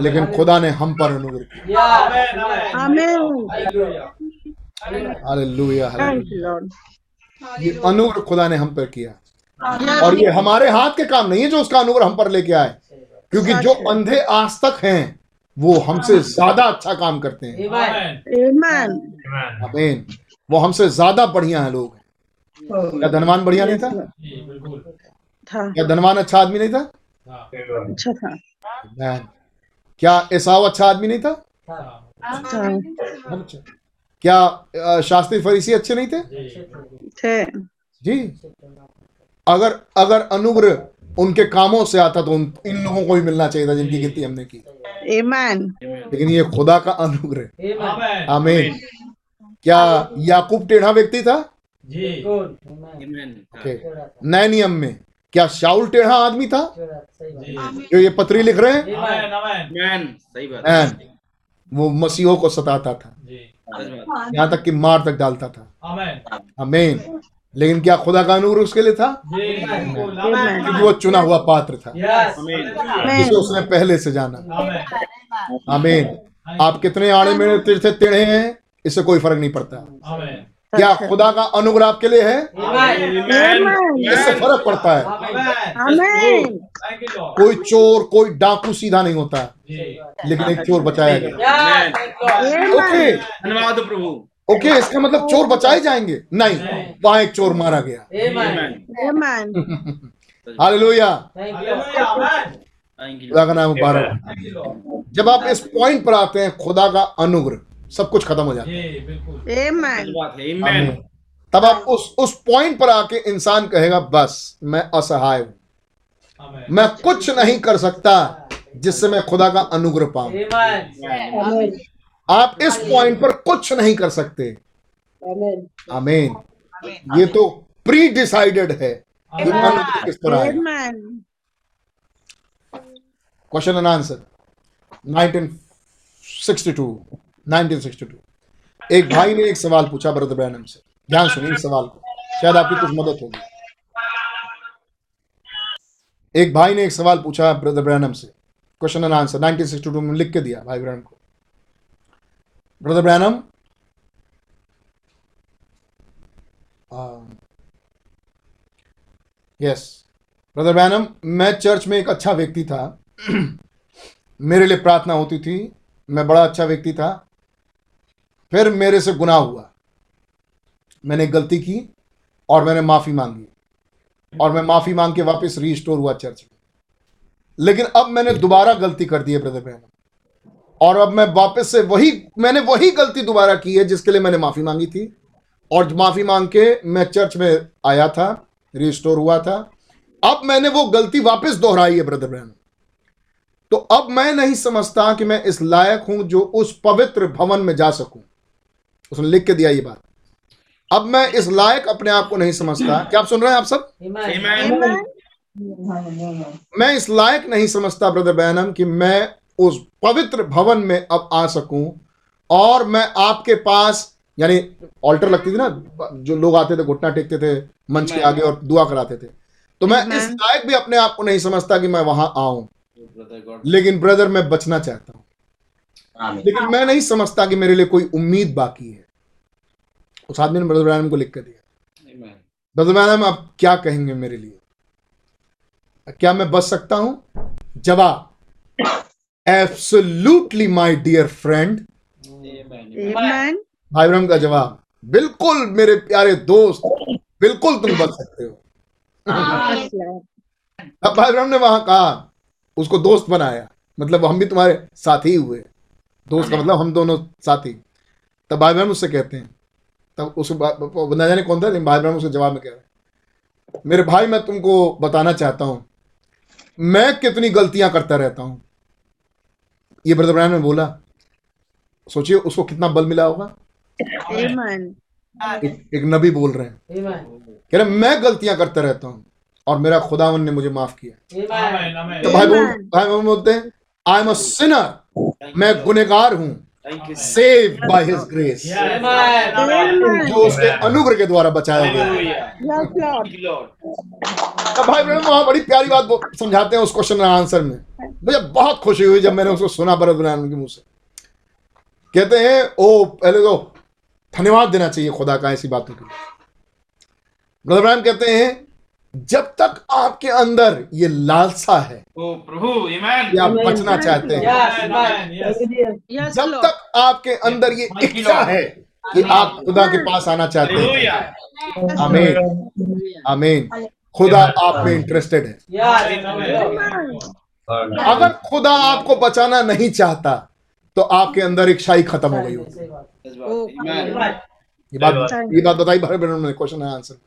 लेकिन खुदा ने हम पर अनुग्रह किया। हालेलुया। ये अनुग्रह खुदा ने हम पर किया, और ये हमारे हाथ के काम नहीं है जो उसका अनुग्रह हम पर लेके आए, क्योंकि जो अंधे आज तक हैं वो हमसे ज्यादा अच्छा काम करते हैं। आमीन। वो हमसे ज्यादा बढ़िया है लोग। क्या धनवान बढ़िया नहीं था? क्या धनवान अच्छा आदमी नहीं था? अच्छा था। क्या एसाव अच्छा आदमी नहीं था? क्या शास्त्री फरीसी अच्छे नहीं थे? जी। अगर अगर अनुग्रह उनके कामों से आता तो इन लोगों को भी मिलना चाहिए था जिनकी गिनती हमने की। लेकिन ये खुदा का अनुग्रह। आमीन। क्या याकूब टेढ़ा व्यक्ति था? जी। नए नियम में क्या शाऊल टेढ़ा आदमी था? जी। जो ये पत्री लिख रहे हैं, वो मसीहों को सताता था, यहाँ तक कि मार तक डालता था। आमीन। लेकिन क्या खुदा का अनुग्रह उसके लिए था? क्योंकि वो चुना हुआ पात्र था, जिसे उसने पहले से जाना। आमीन। आप कितने आड़े मेढ़े टेढ़े टेढ़े हैं, इससे कोई फर्क नहीं पड़ता। क्या खुदा का अनुग्रह आपके लिए है? इससे फर्क पड़ता है। कोई चोर, कोई डाकू सीधा नहीं होता, लेकिन एक चोर बचाया गया। ओके, धन्यवाद प्रभु। ओके, इसका मतलब चोर बचाए जाएंगे? नहीं, वहां एक चोर मारा गया। हालेलुया। नाम मुबारक। जब आप इस पॉइंट पर आते हैं खुदा का अनुग्रह सब कुछ खत्म हो जाता है। आमीन। तब आप उस उस पॉइंट पर आके इंसान कहेगा बस मैं असहाय हूं, मैं कुछ नहीं कर सकता जिससे मैं खुदा का अनुग्रह पाऊं। आप इस पॉइंट पर कुछ नहीं कर सकते। आमीन। ये तो प्री डिसाइडेड है किस तरह। Question and answer nineteen sixty two एक भाई ने एक सवाल पूछा ब्रदर ब्रैनम से। ध्यान सुनिए इस सवाल को, शायद आपकी कुछ मदद होगी। एक भाई ने एक सवाल पूछा ब्रदर ब्रैनम से। Question and answer nineteen sixty two में लिख के दिया भाई ब्रैनम को। Brother Branham yes brother Branham मैं चर्च में एक अच्छा व्यक्ति था, मेरे लिए प्रार्थना होती थी, मैं बड़ा अच्छा व्यक्ति था। फिर मेरे से गुनाह हुआ, मैंने गलती की और मैंने माफ़ी मांगी और मैं माफ़ी मांग के वापस रीस्टोर हुआ चर्च में। लेकिन अब मैंने दोबारा गलती कर दी है ब्रदर बहनों, और अब मैं वापस से वही मैंने वही गलती दोबारा की है जिसके लिए मैंने माफ़ी मांगी थी, और माफ़ी मांग के मैं चर्च में आया था, रीस्टोर हुआ था। अब मैंने वो गलती वापस दोहराई है ब्रदर बहनों। तो अब मैं नहीं समझता कि मैं इस लायक हूं जो उस पवित्र भवन में जा सकूं। उसने लिख के दिया ये बात। अब मैं इस लायक अपने आप को नहीं समझता। क्या आप सुन रहे हैं आप सब? Amen। मैं इस लायक नहीं समझता ब्रदर बहनम कि मैं उस पवित्र भवन में अब आ सकूं, और मैं आपके पास, यानी ऑल्टर लगती थी ना, जो लोग आते थे घुटना टेकते थे मंच के आगे और दुआ कराते थे, तो मैं इस लायक भी अपने आप को नहीं समझता कि मैं वहां आऊं। लेकिन ब्रदर मैं बचना चाहता हूं, लेकिन मैं नहीं समझता कि मेरे लिए कोई उम्मीद बाकी है। उस आदमी ने ब्रदर ब्रैनम को लिख कर दिया, ब्रदर ब्रैनम आप क्या कहेंगे मेरे लिए, क्या मैं बच सकता हूं? जवाब, एब्सोल्यूटली माय डियर फ्रेंड। भाई ब्रैनम का जवाब, बिल्कुल मेरे प्यारे दोस्त, बिल्कुल तुम बच सकते हो। अब भाई ब्रैनम ने वहां कहा, उसको दोस्त बनाया, मतलब हम भी तुम्हारे साथी हुए, दोस्त का मतलब हम दोनों साथी। तब भाई ब्रैनम उससे कहते हैं, तब उस बंदा जाने कौन था, लेकिन भाई ब्रैनम उसके जवाब में कह रहा है, मेरे भाई मैं तुमको बताना चाहता हूँ मैं कितनी गलतियां करता रहता हूँ। ये ब्रदर ब्रैनम ने बोला, सोचिए उसको कितना बल मिला होगा। एक, एक नबी बोल रहे हैं, कह रहे मैं गलतियां करता रहता हूँ और मेरा खुदावन ने मुझे माफ किया। Amen। तो भाई भाई बोलते हैं, आई एम अ सिनर, मैं गुनेगार हूं, सेव्ड बाय हिज ग्रेस, जो उसके अनुग्रह के द्वारा बचाया गया। तो भाई ब्रैनम वहां बड़ी प्यारी बात समझाते हैं उस क्वेश्चन और आंसर में। मुझे बहुत खुशी हुई जब मैंने उसको सुना ब्रदर ब्रैनम के मुंह से। कहते हैं ओ पहले तो धन्यवाद देना चाहिए खुदा का ऐसी बातों के लिए। ब्रदर ब्रैनम कहते हैं, जब तक आपके अंदर ये लालसा है प्रभु कि आप बचना चाहते हैं, जब तक आपके अंदर ये इच्छा है कि आप खुदा के पास आना चाहते हैं, आमीन आमीन, खुदा आप में इंटरेस्टेड है। अगर खुदा आपको बचाना नहीं चाहता तो आपके अंदर इच्छा ही खत्म हो गई होगी। ये बात ये बात बताई भाई बहनों ने क्वेश्चन आंसर।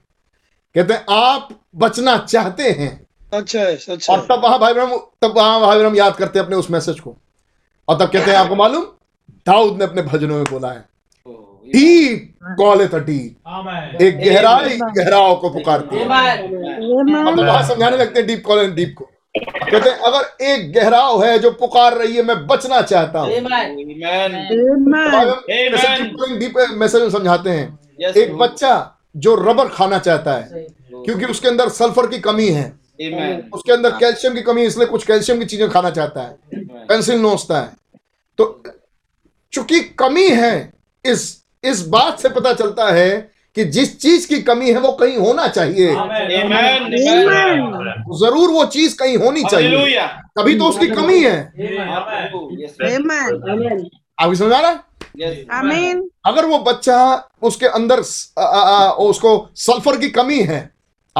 कहते हैं आप बचना चाहते हैं, अच्छा अच्छा। और तब वहां भाई ब्रह्म तब वहां भाई ब्रह्म याद करते हैं अपने उस मैसेज को, और तब कहते हैं आपको मालूम दाऊद ने अपने भजनों में बोला है, डीप कॉलथ अ डीप, एक गहराई गहराओं को पुकारती है। हम वहां समझाने लगते हैं डीप कॉलथ डीप को। कहते हैं अगर एक गहराव है जो पुकार रही है, मैं बचना चाहता हूँ। मैसेज में समझाते हैं एक बच्चा जो रबर खाना चाहता है क्योंकि उसके अंदर सल्फर की कमी है, उसके अंदर कैल्शियम की कमी है, इसलिए कुछ कैल्शियम की चीजें खाना चाहता है, पेंसिल नोचता है। तो चूंकि कमी है, इस इस बात से पता चलता है कि जिस चीज की कमी है वो कहीं होना चाहिए। जरूर वो चीज कहीं होनी चाहिए, तभी तो उसकी कमी है। आप समझ आ रहा है? आमीन। yes, अगर वो बच्चा उसके अंदर आ, आ, उसको सल्फर की कमी है,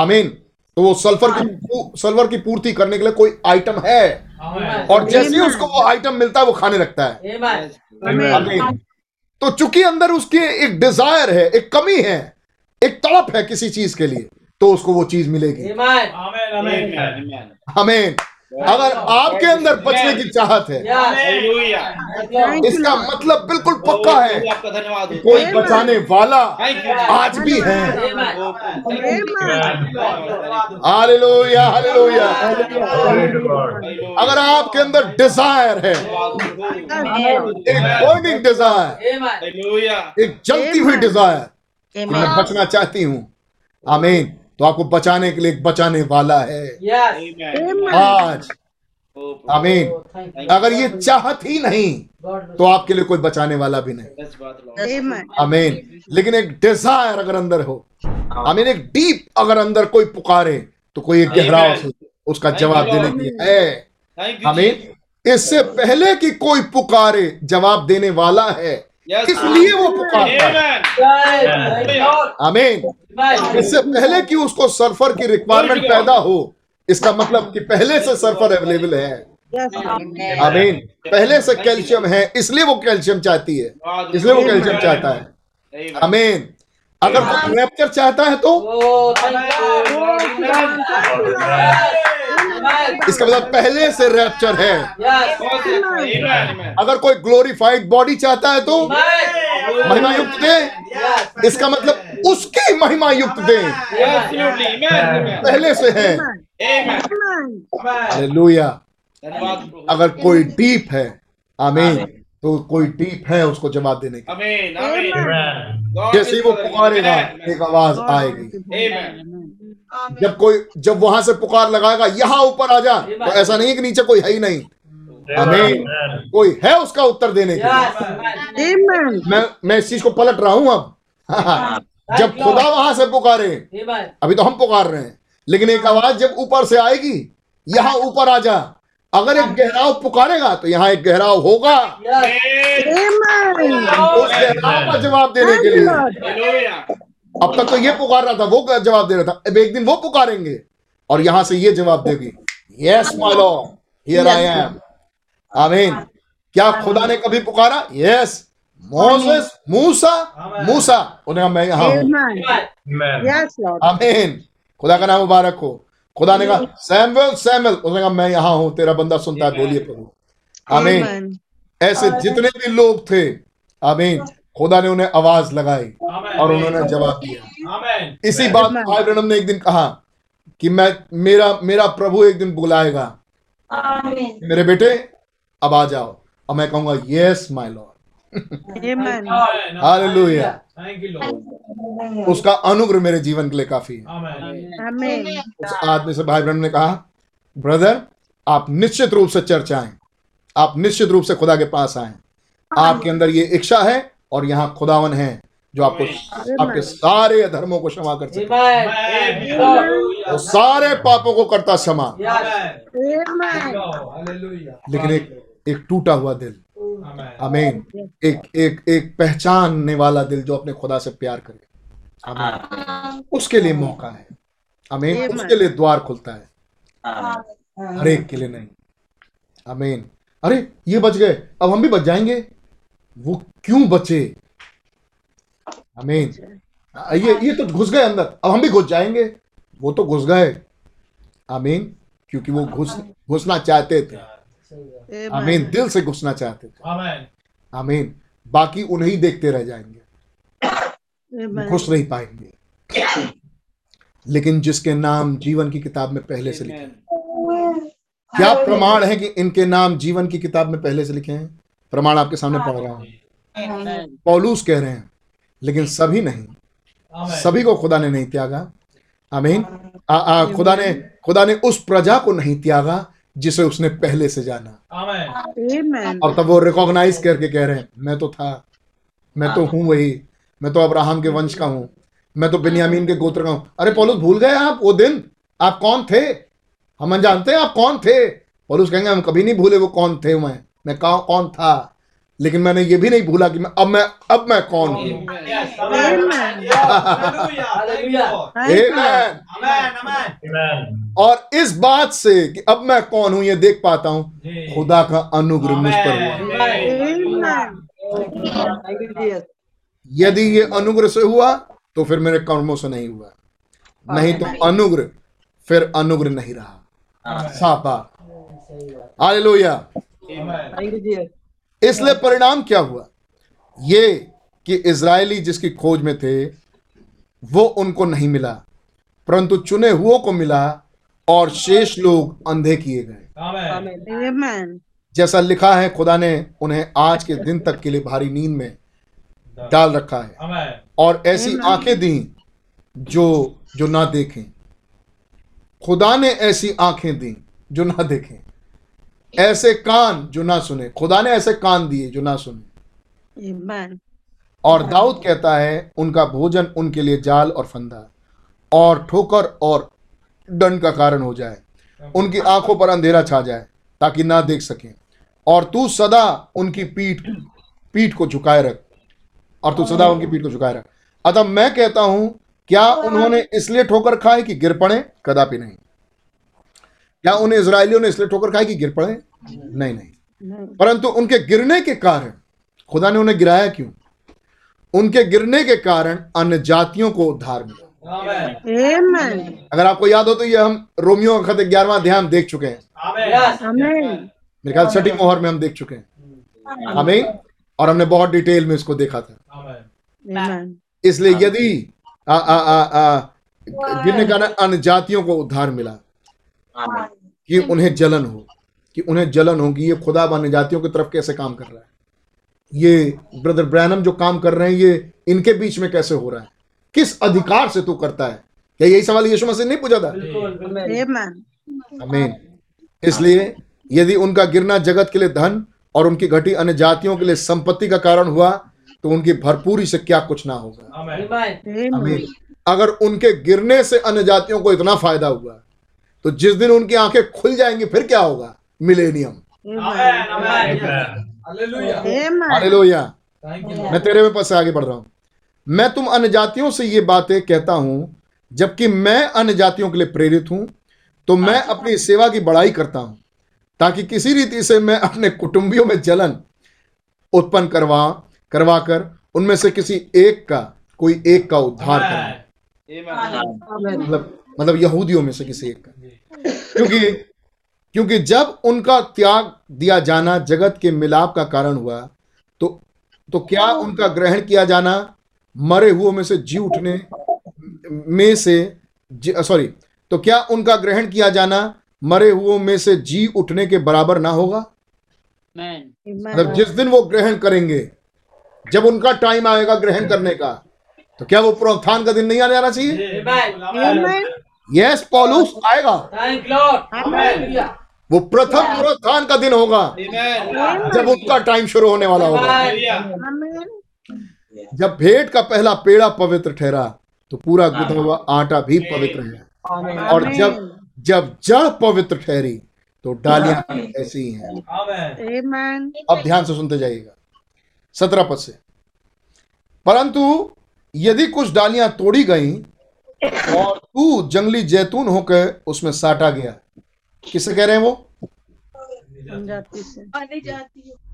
आमीन, तो वो सल्फर की सल्फर की पूर्ति करने के लिए कोई आइटम है और जैसे ही उसको वो आइटम मिलता है वो खाने लगता है। तो चूंकि अंदर उसके एक डिजायर है, एक कमी है, एक तड़प है किसी चीज के लिए, तो उसको वो चीज मिलेगी। आमीन। अगर आपके अंदर बचने की चाहत है, इसका मतलब बिल्कुल पक्का है कि कोई बचाने वाला आज भी है। Hallelujah, hallelujah. अगर आपके अंदर डिजायर है, एक बर्निंग डिजायर, एक जलती हुई डिजायर, मैं बचना चाहती हूँ, आमीन, तो आपको बचाने के लिए एक बचाने वाला है। yes. आज आमीन। अगर ये चाहत ही नहीं तो आपके लिए कोई बचाने वाला भी नहीं। आमीन। लेकिन एक डिजायर अगर अंदर हो, आमीन, एक डीप अगर अंदर कोई पुकारे तो कोई एक गहरा उसका जवाब देने के लिए है। आमीन। इससे पहले कि कोई पुकारे जवाब देने वाला है, इसलिए वो पुकारता। आमीन। इससे पहले कि उसको सर्फर की रिक्वायरमेंट पैदा हो, इसका मतलब कि पहले से सर्फर अवेलेबल है। आमीन। पहले से कैल्शियम है, इसलिए वो कैल्शियम चाहती है, इसलिए वो कैल्शियम चाहता है। आमीन। अगर वो नेपचर चाहता है तो इसका मतलब पहले से रैप्चर है। अगर कोई ग्लोरीफाइड बॉडी चाहता है तो महिमा युक्त दे, इसका मतलब उसकी महिमा युक्त दे पहले से है। हालेलुया। अगर कोई डीप है, आमीन, तो कोई डीप है उसको जवाब देने के। जैसे ही वो पुकारेगा एक आवाज आएगी। जब कोई जब वहां से पुकार लगाएगा यहाँ ऊपर आ जा, तो ऐसा नहीं है कि नीचे कोई है ही नहीं। आमीन। कोई है उसका उत्तर देने के लिए। मैं मैं इस चीज को पलट रहा हूं अब। जब खुदा वहां से पुकारे, अभी तो हम पुकार रहे हैं, लेकिन एक आवाज जब ऊपर से आएगी, यहाँ ऊपर आ जा। अगर एक गहराव पुकारेगा तो यहाँ एक गहराव होगा, उस गहराव का जवाब देने के लिए। अब तक तो ये पुकार रहा था, वो जवाब दे रहा था, अब एक दिन वो पुकारेंगे और यहां से ये जवाब देगी, yes my Lord, here I am. आमीन। क्या खुदा ने कभी पुकारा? यस मोसेस, मूसा, मूसा, उन्हें मैं यहाँ हूँ। आमीन। खुदा का नाम मुबारक हो। खुदा ने कहा सैमुएल, सैमुएल, उन्होंने कहा मैं यहाँ हूँ, तेरा बंदा सुनता है, बोलिए प्रभु। आमीन। ऐसे जितने भी लोग थे, आमीन, खुदा ने उन्हें आवाज लगाई और उन्होंने जवाब दिया। इसी बात भाई ब्रनम ने एक दिन कहा कि मैं मेरा मेरा प्रभु एक दिन बुलाएगा, मेरे बेटे अब आ जाओ, और मैं कहूंगा यस माय लॉर्ड। हालेलुया। उसका अनुग्रह मेरे जीवन के लिए काफी है। उस आदमी से भाई ब्रनम ने कहा, ब्रदर आप निश्चित रूप से चर्च आए, आप निश्चित रूप से खुदा के पास आए, आपके अंदर ये इच्छा है और यहाँ खुदावन है जो आपको आपके सारे अधर्मों को क्षमा कर सकते, और सारे पापों को करता क्षमा। लेकिन एक एक टूटा हुआ दिल, आमीन, एक एक एक पहचानने वाला दिल जो अपने खुदा से प्यार करे, आमीन, उसके लिए मौका है। आमीन। उसके लिए द्वार खुलता है, हर एक के लिए नहीं। आमीन। अरे ये बच गए, अब हम भी बच जाएंगे, वो क्यों बचे? आमीन। ये ये तो घुस गए अंदर, अब हम भी घुस जाएंगे, वो तो घुस गए। आमीन। क्योंकि वो घुस घुसना चाहते थे। आमीन। दिल से घुसना चाहते थे। आमीन। बाकी उन्हें देखते रह जाएंगे, घुस नहीं पाएंगे। लेकिन जिसके नाम जीवन की किताब में पहले से लिखे हैं, क्या प्रमाण है कि इनके नाम जीवन की किताब में पहले से लिखे हैं? प्रमाण आपके सामने पढ़ रहा हूं। पौलुस कह रहे हैं, लेकिन सभी नहीं, सभी को खुदा ने नहीं त्यागा। आमीन। खुदा ने खुदा ने उस प्रजा को नहीं त्यागा जिसे उसने पहले से जाना। और तब वो रिकॉग्नाइज करके कह रहे हैं, मैं तो था, मैं तो हूं वही, मैं तो अब्राहम के वंश का हूँ, मैं तो बिन्यामीन के गोत्र का हूँ। अरे पौलुस भूल गए आप वो दिन, आप कौन थे? हम जानते हैं आप कौन थे। पौलुस कहेंगे हम कभी नहीं भूले वो कौन थे, मैं मैं कौन था। लेकिन मैंने ये भी नहीं भूला कि मैं अब मैं अब मैं कौन हूँ। और इस बात से कि अब मैं कौन हूँ ये देख पाता हूँ, खुदा का अनुग्रह मुझ पर हुआ। यदि ये अनुग्रह से हुआ तो फिर मेरे कर्मों से नहीं हुआ, नहीं तो अनुग्रह फिर अनुग्रह नहीं रहा। सापा हालेलुया। इसलिए परिणाम क्या हुआ? ये कि इजरायली जिसकी खोज में थे वो उनको नहीं मिला, परंतु चुने हुओं को मिला और शेष लोग अंधे किए गए। जैसा लिखा है, खुदा ने उन्हें आज के दिन तक के लिए भारी नींद में डाल रखा है और ऐसी आंखें दी जो जो ना देखें। खुदा ने ऐसी आंखें दी जो ना देखें, ऐसे कान जो ना सुने। खुदा ने ऐसे कान दिए जो ना सुने। और दाऊद कहता है, उनका भोजन उनके लिए जाल और फंदा और ठोकर और दंड का कारण हो जाए, उनकी आंखों पर अंधेरा छा जाए ताकि ना देख सकें। और तू सदा उनकी पीठ पीठ को झुकाए रख और तू सदा उनकी पीठ को झुकाए रख। अतः मैं कहता हूं, क्या उन्होंने इसलिए ठोकर खाई कि गिर पड़े? कदापि नहीं। क्या उन इजरायलियों ने इसलिए ठोकर खाई कि गिर पड़े? नहीं नहीं, परंतु उनके गिरने के कारण, खुदा ने उन्हें गिराया क्यों? उनके गिरने के कारण अन्य जातियों को उद्धार मिला। आमेन। अगर आपको याद हो तो ये हम रोमियो का खत ग्यारहवां अध्याय देख चुके हैं, मेरे ख्याल छठी मोहर में हम देख चुके हैं। आमीन। और हमने बहुत डिटेल में इसको देखा था। इसलिए यदि गिरने के कारण अन्य जातियों को उद्धार मिला कि उन्हें जलन हो, कि उन्हें जलन हो कि ये खुदा अन्य जातियों की तरफ कैसे काम कर रहा है, ये ब्रदर ब्रैनम जो काम कर रहे हैं ये इनके बीच में कैसे हो रहा है, किस अधिकार से तू करता है? क्या यही सवाल यीशु मसीह नहीं पूछा था? आमीन। इसलिए यदि उनका गिरना जगत के लिए धन और उनकी घटी अन्य जातियों के लिए संपत्ति का कारण हुआ तो उनकी भरपूरी से क्या कुछ ना होगा। आमीन। अगर उनके गिरने से अन्य जातियों को इतना फायदा हुआ तो जिस दिन उनकी आंखें खुल जाएंगी फिर क्या होगा? मिलेनियम। हालेलुया। मैं तेरे में पस से आगे बढ़ रहा हूं। मैं तुम अन्य जातियों से ये बातें कहता हूं, जबकि मैं अन्य जातियों के लिए प्रेरित हूं, तो मैं अपनी सेवा की बड़ाई करता हूं ताकि किसी रीति से मैं अपने कुटुंबियों में जलन उत्पन्न करवा करवा कर उनमें से किसी एक का कोई एक का उद्धार करूं। मतलब मतलब यहूदियों में से किसी एक का, क्योंकि क्योंकि जब उनका त्याग दिया जाना जगत के मिलाप का कारण हुआ तो तो क्या उनका ग्रहण किया जाना मरे हुओं में से जी उठने में से सॉरी तो क्या उनका ग्रहण किया जाना मरे हुओं में से जी उठने के बराबर ना होगा? मतलब जिस दिन वो ग्रहण करेंगे, जब उनका टाइम आएगा ग्रहण करने का, तो क्या वो पुनरुत्थान का दिन नहीं आने आना चाहिए? यस, पौलुस आएगा। Thank Lord. वो प्रथम पुनरुत्थान का दिन होगा जब उनका टाइम शुरू होने वाला होगा। जब भेंट का पहला पेड़ा पवित्र ठहरा तो पूरा गुथा हुआ आटा भी पवित्र है, और जब जब जड़ पवित्र ठहरी तो डालियां ऐसी ही हैं। अब ध्यान से सुनते जाइएगा, सत्रह पद से, परंतु यदि कुछ डालियां तोड़ी गईं और तू जंगली जैतून होकर उसमें साटा गया। किसे कह रहे हैं वो?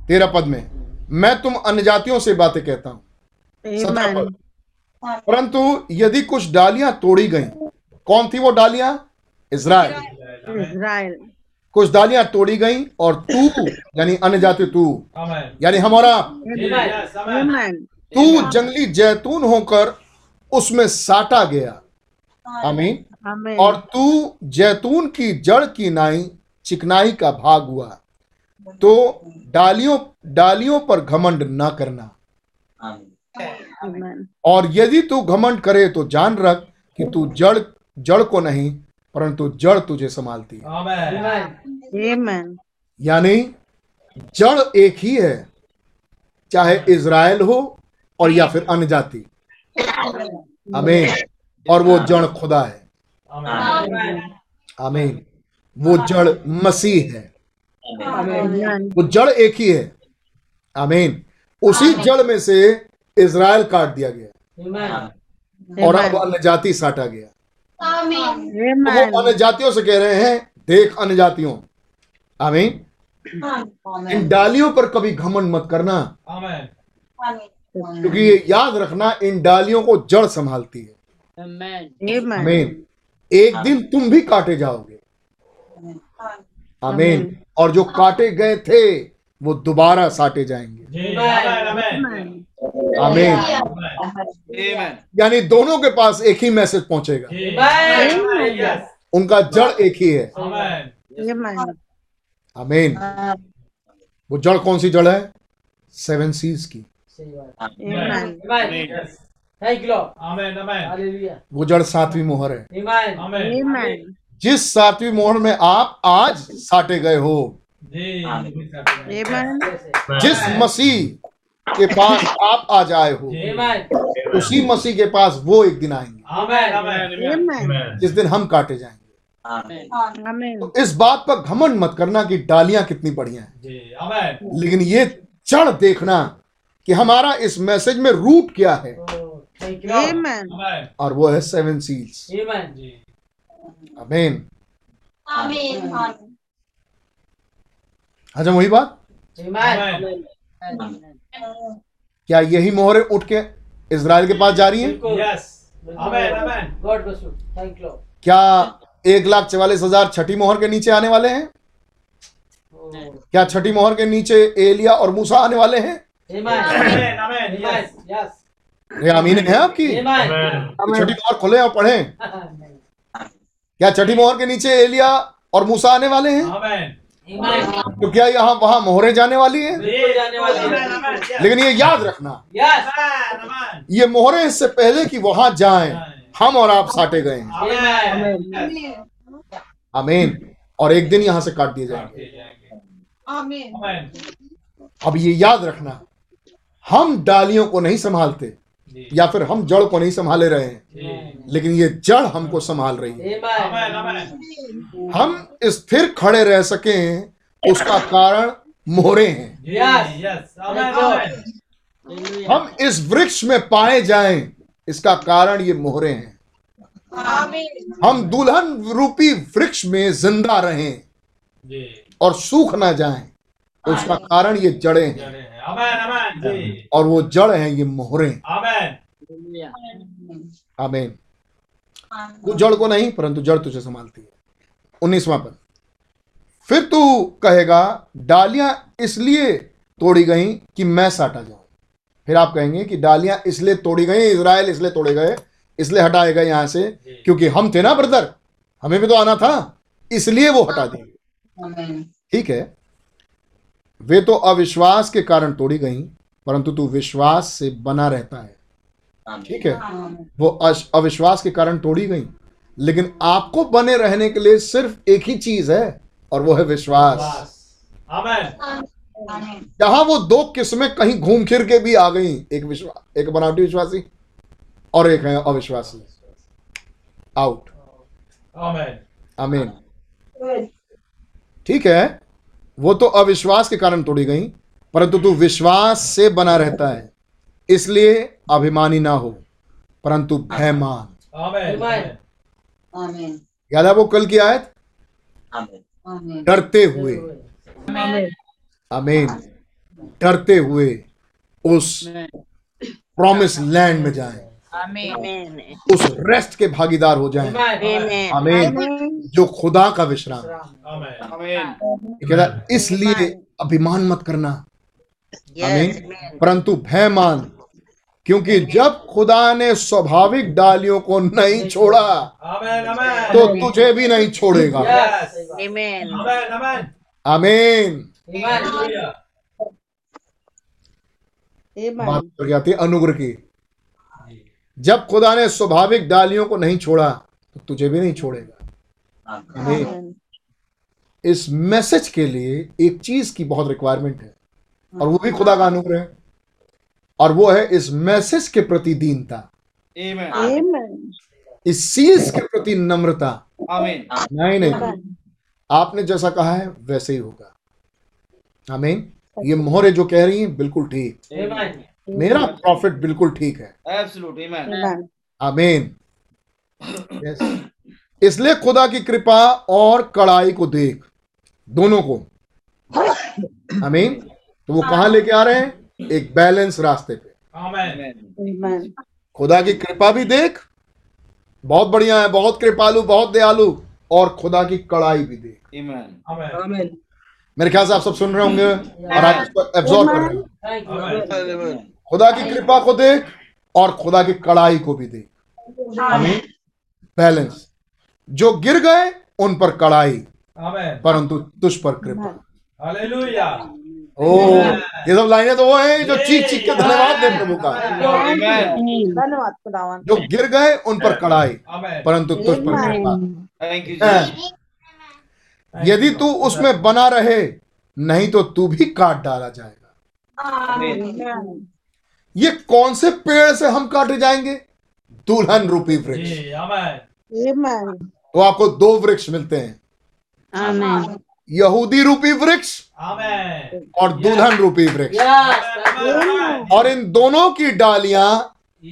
तेरह पद में, मैं तुम अन्य जातियों से बातें कहता हूं। सत्रह पद, परंतु यदि कुछ डालियां तोड़ी गईं। कौन थी वो डालियां? इजराइल। कुछ डालियां तोड़ी गईं और तू यानी अन्य जाति, तू यानी हमारा, तू जंगली जैतून होकर उसमें साटा गया। आमीन। और तू जैतून की जड़ की नाई चिकनाई का भाग हुआ, तो डालियों डालियों पर घमंड ना करना। आमीन। और यदि तू घमंड करे तो जान रख कि तू जड़ जड़ को नहीं परंतु जड़ तुझे संभालती है। यानी जड़ एक ही है, चाहे इजराइल हो और या फिर अन्य जाति। आमीन। और वो जड़ खुदा है। आमीन। वो जड़ मसीह है। वो जड़ एक ही है, आमीन। उसी जड़ में से इजराइल काट दिया गया और अब अन्य जाति साटा गया। आमीन। वो अन्य जातियों से कह रहे हैं, देख अन्य जातियों, आमीन, इन डालियों पर कभी घमंड मत करना, क्योंकि याद रखना इन डालियों को जड़ संभालती है। आमीन। आमीन। एक दिन तुम भी काटे जाओगे। आमीन। और जो काटे गए थे वो दोबारा साटे जाएंगे। आमीन। यानी दोनों के पास एक ही मैसेज पहुंचेगा, उनका जड़ एक ही है। आमीन। वो जड़ कौन सी जड़ है? सेवन सीज की। वो जड़ सातवीं मोहर है, जिस सातवीं मोहर में आप आज साटे गए हो। जिस मसीह के पास आप आज आए हो, उसी मसीह के पास वो एक दिन आएंगे जिस दिन हम काटे जाएंगे। तो इस बात पर घमंड मत करना कि डालियां कितनी बढ़िया हैं, लेकिन ये जड़ देखना कि हमारा इस मैसेज में रूट क्या है, और वो है सेवन सील्स। आमीन। अच्छा, वही बात, क्या यही मोहरे उठ के इजराइल के पास जा रही है? क्या एक लाख चवालीस हजार छठी मोहर के नीचे आने वाले हैं? क्या छठी मोहर के नीचे एलिया और मूसा आने वाले हैं? आमीन है आपकी? छठी मोहर खोले और पढ़े, क्या छठी मोहर के नीचे एलिया और मूसा आने वाले हैं? तो क्या यहाँ वहां मोहरे जाने वाली है? लेकिन ये याद रखना, ये मोहरे इससे पहले कि वहां जाएं हम और आप साटे गए हैं। आमीन। और एक दिन यहाँ से काट दिए जाएंगे। अब ये याद रखना, हम डालियों को नहीं संभालते या फिर हम जड़ को नहीं संभाले रहे हैं, लेकिन ये जड़ हमको संभाल रही है। हम स्थिर खड़े रह सकें, उसका कारण मोहरे हैं। हम इस वृक्ष में पाए जाएं, इसका कारण ये मोहरे हैं। हम दुल्हन रूपी वृक्ष में जिंदा रहें और सूख ना जाएं, उसका कारण ये जड़े हैं। आमीन। और वो जड़ हैं ये मोहरे। आमीन। आमीन। तू जड़ को नहीं, परंतु जड़ तुझे संभालती है। उन्नीसवां पद, फिर तू कहेगा डालियां इसलिए तोड़ी गई कि मैं साटा जाऊं। फिर आप कहेंगे कि डालियां इसलिए तोड़ी गई, इजराइल इसलिए तोड़े गए, इसलिए हटाए गए यहां से, क्योंकि हम थे ना ब्रदर, हमें भी तो आना था, इसलिए वो हटा दिए। ठीक है, वे तो अविश्वास के कारण तोड़ी गईं, परंतु तू विश्वास से बना रहता है। ठीक है, वो अविश्वास के कारण तोड़ी गईं, लेकिन आपको बने रहने के लिए सिर्फ एक ही चीज है और वो है विश्वास। जहां वो दो किस्में कहीं घूम फिर के भी आ गईं, एक विश्वास, एक बनावटी विश्वासी और एक है अविश्वासी। आउट। आमीन। ठीक है, वो तो अविश्वास के कारण तोड़ी गई, परंतु तू विश्वास से बना रहता है, इसलिए अभिमानी ना हो परंतु भयमान। आमीन। याद है वो कल की आयत, डरते हुए, आमीन, डरते हुए उस प्रॉमिस लैंड में जाएं, उस रेस्ट के भागीदार हो जाएं। आमीन। जो खुदा का विश्राम। आमीन। इसलिए अभिमान मत करना, आमीन, परंतु भयमान, क्योंकि जब खुदा ने स्वाभाविक डालियों को नहीं छोड़ा तो तुझे भी नहीं छोड़ेगा। आमीन। बात कर जाती है अनुग्रह की। जब खुदा ने स्वाभाविक डालियों को नहीं छोड़ा तो तुझे भी नहीं छोड़ेगा। आमीन। इस मैसेज के लिए एक चीज की बहुत रिक्वायरमेंट है, और वो भी खुदा का अनुग्रह है, और वो है इस मैसेज के प्रति दीनता। आमीन। इस चीज के प्रति नम्रता। आमीन। नहीं नहीं, आपने जैसा कहा है वैसे ही होगा। आमीन। ये मोहरे जो कह रही हैं बिल्कुल ठीक, मेरा प्रॉफिट बिल्कुल ठीक है। एब्सोल्युटली आमीन आमीन। यस, इसलिए खुदा की कृपा और कड़ाई को देख, दोनों को आमीन। तो वो कहां लेके आ रहे हैं? एक बैलेंस रास्ते पे। आमीन। खुदा की कृपा भी देख, बहुत बढ़िया है, बहुत कृपालु, बहुत दयालु, और खुदा की कड़ाई भी देख। आमीन। मेरे ख्याल से आप सब सुन रहे होंगे और आप इसको एब्जॉर्ब कर रहे होंगे। खुदा की कृपा को देख और खुदा की कड़ाई को भी देख। आमीन। बैलेंस। जो गिर गए उन पर कड़ाई, परंतु तुझ पर कृपा। हालेलुया। ओ, ये सब लाइनें तो वो है जो चीख चीख के धन्यवाद दे प्रभु का। धन्यवाद खुदावन। जो गिर गए उन पर कड़ाई, परंतु तुझ पर कृपा। थैंक यू जी। यदि तू उसमें बना रहे, नहीं तो तू भी काट डाला जाएगा। ये कौन से पेड़ से हम काटे जाएंगे? दुल्हन रूपी वृक्ष। तो आपको दो वृक्ष मिलते हैं, यहूदी रूपी वृक्ष और दुल्हन रूपी वृक्ष। और इन दोनों की डालियां,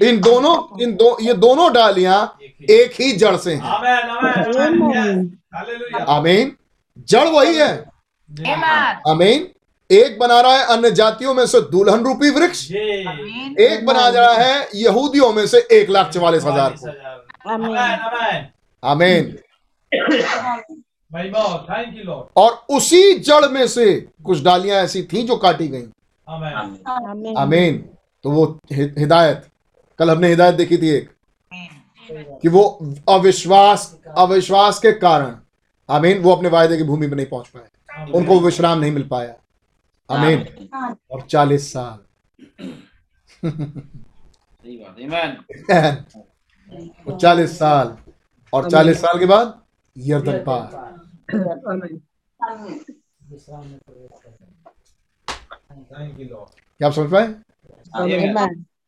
इन दोनों इन दो ये दोनों डालियां एक ही जड़ से हैं। आमीन। जड़ वही है। आमीन। एक बना रहा है अन्य जातियों में से दुल्हन रूपी वृक्ष, एक बना रहा है यहूदियों में से एक लाख चवालीस हजार को। आमीन। और उसी जड़ में से कुछ डालियां ऐसी थीं जो काटी गईं। आमीन। तो वो हिदायत, कल हमने हिदायत देखी थी एक, कि वो अविश्वास अविश्वास के कारण आमीन वो अपने वायदे की भूमि में नहीं पहुंच पाए, उनको विश्राम नहीं मिल पाया। आमीन। और चालीस साल चालीस साल और चालीस साल के बाद यरदन पार। क्या आप समझ पाए?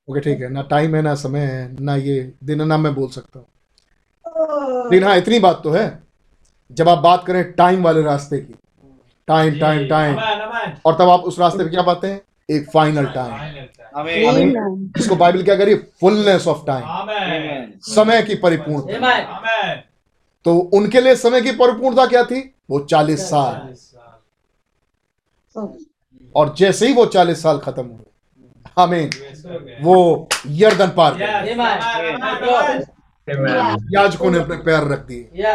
ओके okay, ठीक है ना, टाइम है ना समय है ना, ये दिन ना मैं बोल सकता हूँ, लेकिन हाँ इतनी बात तो है, जब आप बात करें टाइम वाले रास्ते की, टाइम टाइम टाइम, और तब आप उस रास्ते पे क्या पाते हैं? एक फाइनल टाइम, इसको बाइबल क्या करिए फुलनेस ऑफ टाइम, समय की परिपूर्णता। तो उनके लिए समय की परिपूर्णता क्या थी? वो चालीस साल। और जैसे ही वो चालीस साल खत्म हुए, आमीन, वो यर्दन पार याजकों ने अपने पैर रख दिए।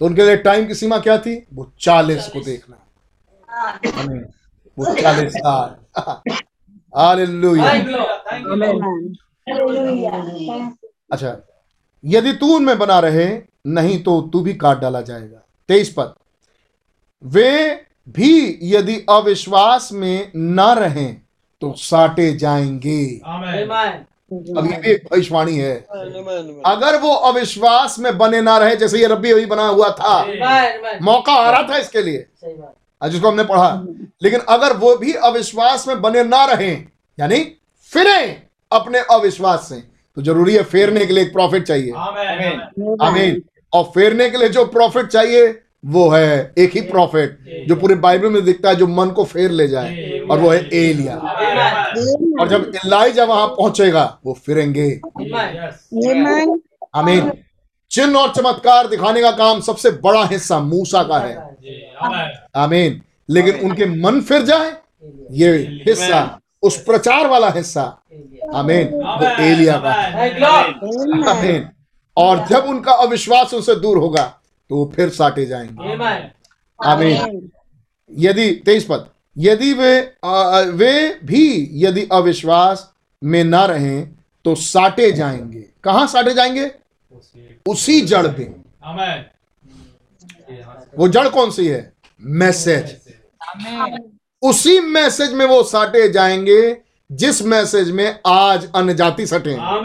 तो उनके लिए टाइम की सीमा क्या थी? वो चालीस को देखना। आमीन। वो चालीस साल। हालेलुया। अच्छा, यदि तू उनमें बना रहे नहीं तो तू भी काट डाला जाएगा। तेईस पद, वे भी यदि अविश्वास में ना रहें तो साटे जाएंगे। अब ये भी एक भविष्यवाणी है, अगर वो अविश्वास में बने ना रहे, जैसे ये रब्बी अभी बना हुआ था, मौका आ रहा था इसके लिए, जिसको हमने पढ़ा। लेकिन अगर वो भी अविश्वास में बने ना रहे, यानी फिरे अपने अविश्वास से, तो जरूरी है फेरने के लिए एक प्रॉफिट चाहिए। आमीन। और फेरने के लिए जो प्रॉफिट चाहिए वो है एक ही प्रॉफिट जो पूरे बाइबल में दिखता है, जो मन को फेर ले जाए, और वो है एलिया। और जब एलाइजा वहां पहुंचेगा वो फिरेंगे। आमीन। चिन्ह और चमत्कार दिखाने का काम सबसे बड़ा हिस्सा मूसा का है। आमीन। लेकिन उनके मन फिर जाए, ये हिस्सा, उस प्रचार वाला हिस्सा, आमीन, वो एलिया का है। आमीन। और जब उनका अविश्वास उनसे दूर होगा तो वो फिर साटे जाएंगे। आमीन। यदि तेईस पद, यदि वे आ, वे भी यदि अविश्वास में ना रहें तो साटे जाएंगे। कहां साटे जाएंगे? उसी जड़ पे। वो जड़ कौन सी है? मैसेज। उसी मैसेज में वो साटे जाएंगे जिस मैसेज में आज अन्य जाति सटे हैं।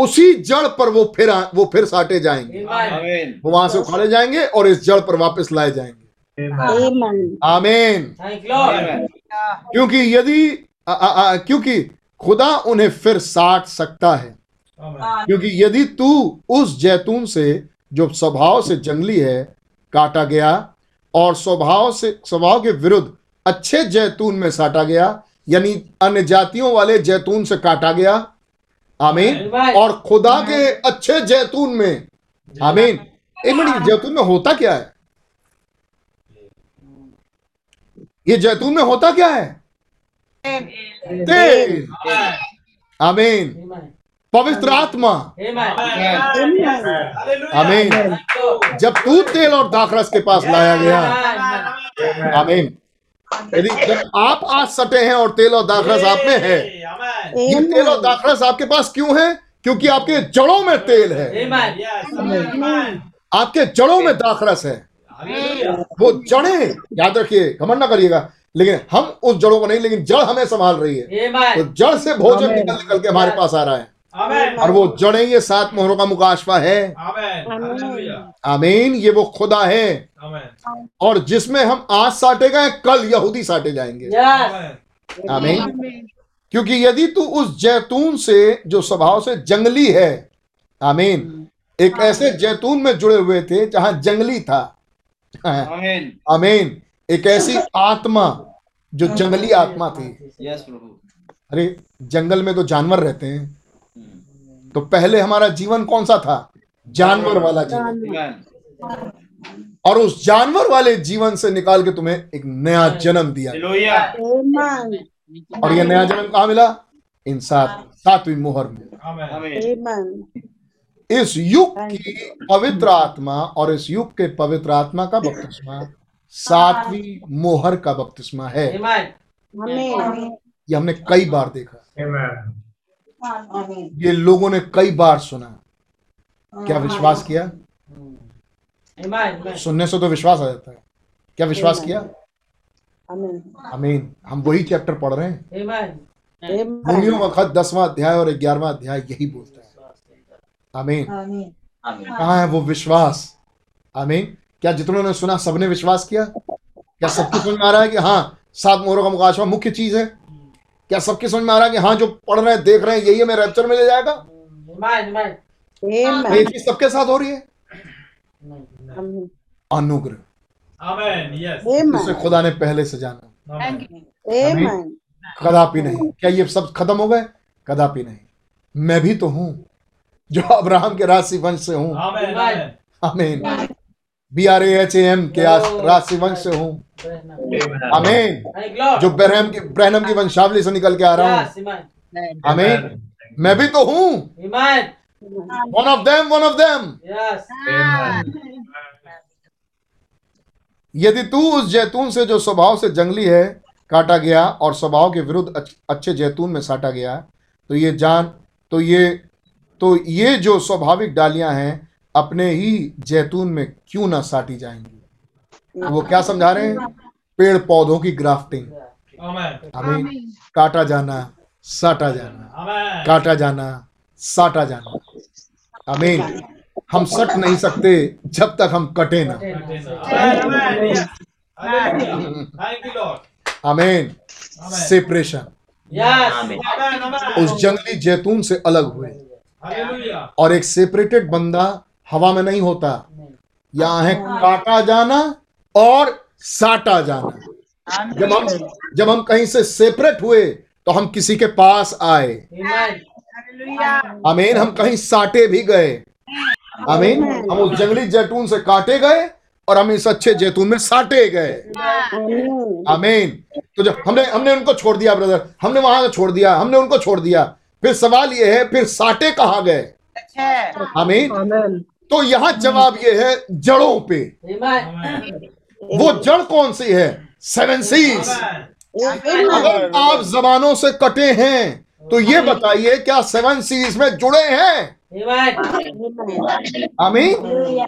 उसी जड़ पर वो फिर वो फिर साटे जाएंगे। वो वहां से उखाड़े जाएंगे और इस जड़ पर वापस लाए जाएंगे। आमीन। क्योंकि यदि क्योंकि खुदा उन्हें फिर साट सकता है, क्योंकि यदि तू उस जैतून से जो स्वभाव से जंगली है काटा गया, और स्वभाव से स्वभाव के विरुद्ध अच्छे जैतून में साटा गया, यानी अन्य जातियों वाले जैतून से काटा गया। आमीन। और खुदा के अच्छे जैतून में, आमीन। एक मिनट, जैतून में होता क्या है? ये जैतून में होता क्या है? तेल। आमीन। पवित्र आत्मा। आमीन। जब तू तेल और दाखरस के पास लाया गया, आमीन। यदि जब आप आज सटे हैं और तेल और दाखरस आप में है, ये तेल और दाखरस आपके पास क्यों है? क्योंकि आपके जड़ों में तेल है, आपके जड़ों में दाखरस है। वो जड़ें, याद रखिए, घमंड ना करिएगा, लेकिन हम उस जड़ों को नहीं, लेकिन जड़ हमें संभाल रही है। तो जड़ से भोजन निकल निकल के हमारे पास आ रहा है। आमें। और वो जड़ें, ये सात मोहरों का मुकाशफा है। आमीन। ये वो खुदा है। आमें। और जिसमें हम आज साटे गए, कल यहूदी साटे जाएंगे। आमीन। क्योंकि यदि तू उस जैतून से जो स्वभाव से जंगली है, आमीन, एक ऐसे जैतून में जुड़े हुए थे जहां जंगली था। आमीन। एक ऐसी आत्मा जो जंगली आत्मा थी। अरे जंगल में तो जानवर रहते हैं, तो पहले हमारा जीवन कौन सा था? जानवर वाला जीवन। और उस जानवर वाले जीवन से निकाल के तुम्हें एक नया जन्म दिया। और यह नया जन्म कहाँ मिला? इन सात सातवीं मोहर में। इस युग की पवित्र आत्मा और इस युग के पवित्र आत्मा का बपतिस्मा सातवीं मोहर का बपतिस्मा है। ये हमने कई बार देखा, ये लोगों ने कई बार सुना। क्या विश्वास किया? सुनने से तो विश्वास आ जाता है। क्या विश्वास किया? आमीन। हम वही चैप्टर पढ़ रहे हैं। मूलियों का खत दसवां अध्याय और ग्यारहवां अध्याय यही बोलता है। आमीन। कहाँ है वो विश्वास? आमीन। क्या जितनों ने सुना सबने विश्वास किया? क्या सबकी समझ में आ रहा है कि हाँ सात मोहरों का मुकाशवा मुख्य चीज है? क्या सबकी समझ में आ रहा है कि हाँ जो पढ़ रहे हैं, देख रहे हैं, यही हमें रैप्चर में ले जाएगा? ये चीज सबके साथ हो रही है। अनुग्रह, उसे खुदा ने पहले से जाना। कदापि नहीं। क्या ये सब खत्म हो गए? कदापि नहीं। मैं भी तो हूँ जो अब्राहम के राशि वंश से हूँ। आमीन। B R A H A M के राशि वंश से हूँ। आमीन। जो ब्रहम की ब्रहम की वंशावली से निकल के आ रहा हूँ। आमीन। मैं भी तो हूँ। One of them, one of them. यदि तू उस जैतून से जो स्वभाव से जंगली है काटा गया और स्वभाव के विरुद्ध अच्छे जैतून में साटा गया, तो ये जान तो ये तो ये जो स्वाभाविक डालियां हैं अपने ही जैतून में क्यों ना साटी जाएंगी? वो क्या समझा रहे हैं? पेड़ पौधों की ग्राफ्टिंग। आमीन। काटा जाना, साटा जाना, काटा जाना, साटा जाना। आमीन। हम सट नहीं सकते जब तक हम कटे ना। आमीन। सेपरेशन, उस जंगली जैतून से अलग हुए। और एक सेपरेटेड बंदा हवा में नहीं होता। यहाँ है काटा जाना और साटा जाना। जब हम जब हम कहीं से सेपरेट हुए तो हम किसी के पास आए। आमीन। हम कहीं साटे भी गए। आमीन। हम उस जंगली जैतून से काटे गए और हम इस अच्छे जैतून में साटे गए। आमीन। तो जब हमने हमने उनको छोड़ दिया ब्रदर, हमने वहां छोड़ दिया, हमने उनको छोड़ दिया, फिर सवाल यह है फिर साटे कहाँ गए? आमीन। तो यहाँ जवाब यह है जड़ों पे। वो जड़ कौन सी है? Seven seas. अगर आप जबानों से कटे हैं तो ये बताइए क्या सेवन सीज में जुड़े हैं? आमीन।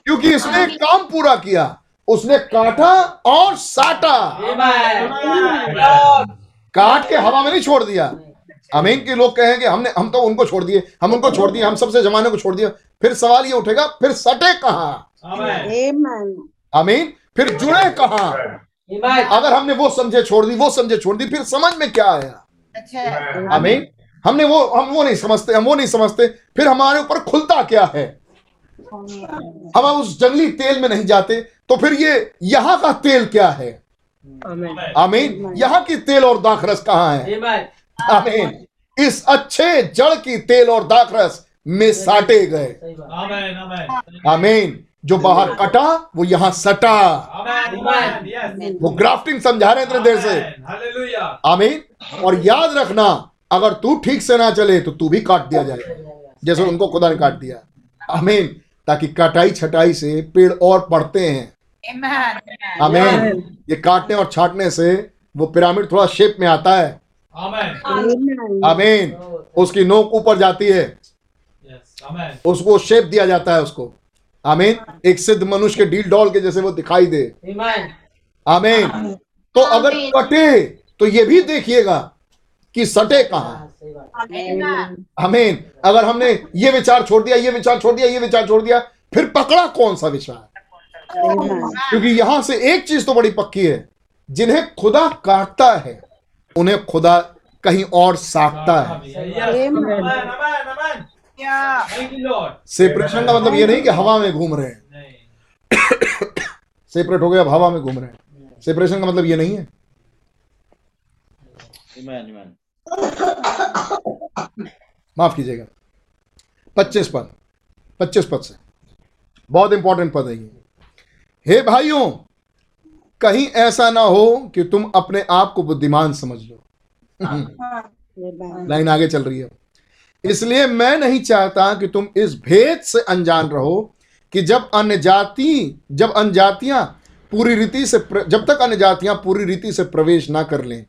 क्योंकि इसने काम पूरा किया, उसने काटा और साटा। काट के हवा में नहीं छोड़ दिया। आमीन। के लोग कहें कि हमने हम तो उनको छोड़ दिए, हम उनको छोड़ दिए, हम सबसे जमाने को छोड़ दिया। फिर सवाल ये उठेगा फिर सटे कहाँ? आमीन। फिर जुड़े कहाँ? अगर हमने वो समझे छोड़ दी, वो समझे छोड़ दी, फिर समझ में क्या आया? आमीन। हमने वो हम वो नहीं समझते, हम वो नहीं समझते, फिर हमारे ऊपर खुलता क्या है? हम उस जंगली तेल में नहीं जाते, तो फिर ये यहाँ का तेल क्या है? आमीन। यहाँ की तेल और दाखरस कहाँ है? आमीन। इस अच्छे जड़ की तेल और दाखरस में साटे गए। आमीन। जो बाहर कटा वो यहाँ सटा। वो ग्राफ्टिंग समझा रहे इतने देर से। आमीन। और याद रखना, अगर तू ठीक से ना चले तो तू भी काट दिया जाएगा, जैसे उनको खुदा ने काट दिया। आमीन। ताकि कटाई छटाई से पेड़ और बढ़ते हैं। आमीन। ये काटने और छाटने से वो पिरामिड थोड़ा शेप में आता है। आमीन। उसकी नोक ऊपर जाती है, उसको शेप दिया जाता है उसको। आमीन। एक सिद्ध मनुष्य के डील डॉल के जैसे वो दिखाई दे। आमीन। तो अगर कटे तो ये भी देखिएगा कि सटे कहाँ। आमीन। अगर हमने ये विचार छोड़ दिया, ये विचार छोड़ दिया, ये विचार छोड़ दिया, फिर पकड़ा कौन सा विचार? क्योंकि यहां से एक चीज तो बड़ी पक्की है, जिन्हें खुदा काटता है उन्हें खुदा कहीं और साटता है। सेपरेशन का मतलब ये नहीं कि हवा में घूम रहे हैं, सेपरेट हो गए अब हवा में घूम रहे हैं। सेपरेशन का मतलब ये नहीं है। माफ कीजिएगा, पच्चीस पद, पच्चीस पद से बहुत इंपॉर्टेंट पद है ये। हे भाइयों, कहीं ऐसा ना हो कि तुम अपने आप को बुद्धिमान समझ लो। लाइन आगे चल रही है। इसलिए मैं नहीं चाहता कि तुम इस भेद से अनजान रहो कि जब अन्य जाति जब अनजातियां पूरी रीति से जब तक अन्य जातियां पूरी रीति से प्रवेश ना कर लें,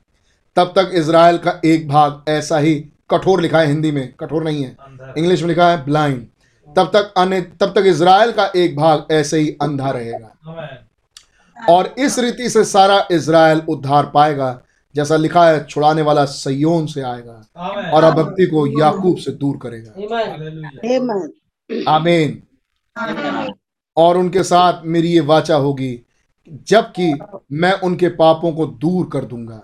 तब तक इजराइल का एक भाग ऐसा ही कठोर, लिखा है हिंदी में, कठोर नहीं है, इंग्लिश में लिखा है ब्लाइंड, तब तक अन्य तब तक इजराइल का एक भाग ऐसे ही अंधा रहेगा, और इस रीति से सारा इजराइल उद्धार पाएगा, जैसा लिखा है, छुड़ाने वाला सयोन से आएगा और अभक्ति को याकूब से दूर करेगा। आमीन। और उनके साथ मेरी ये वाचा होगी, जबकि मैं उनके पापों को दूर कर दूंगा।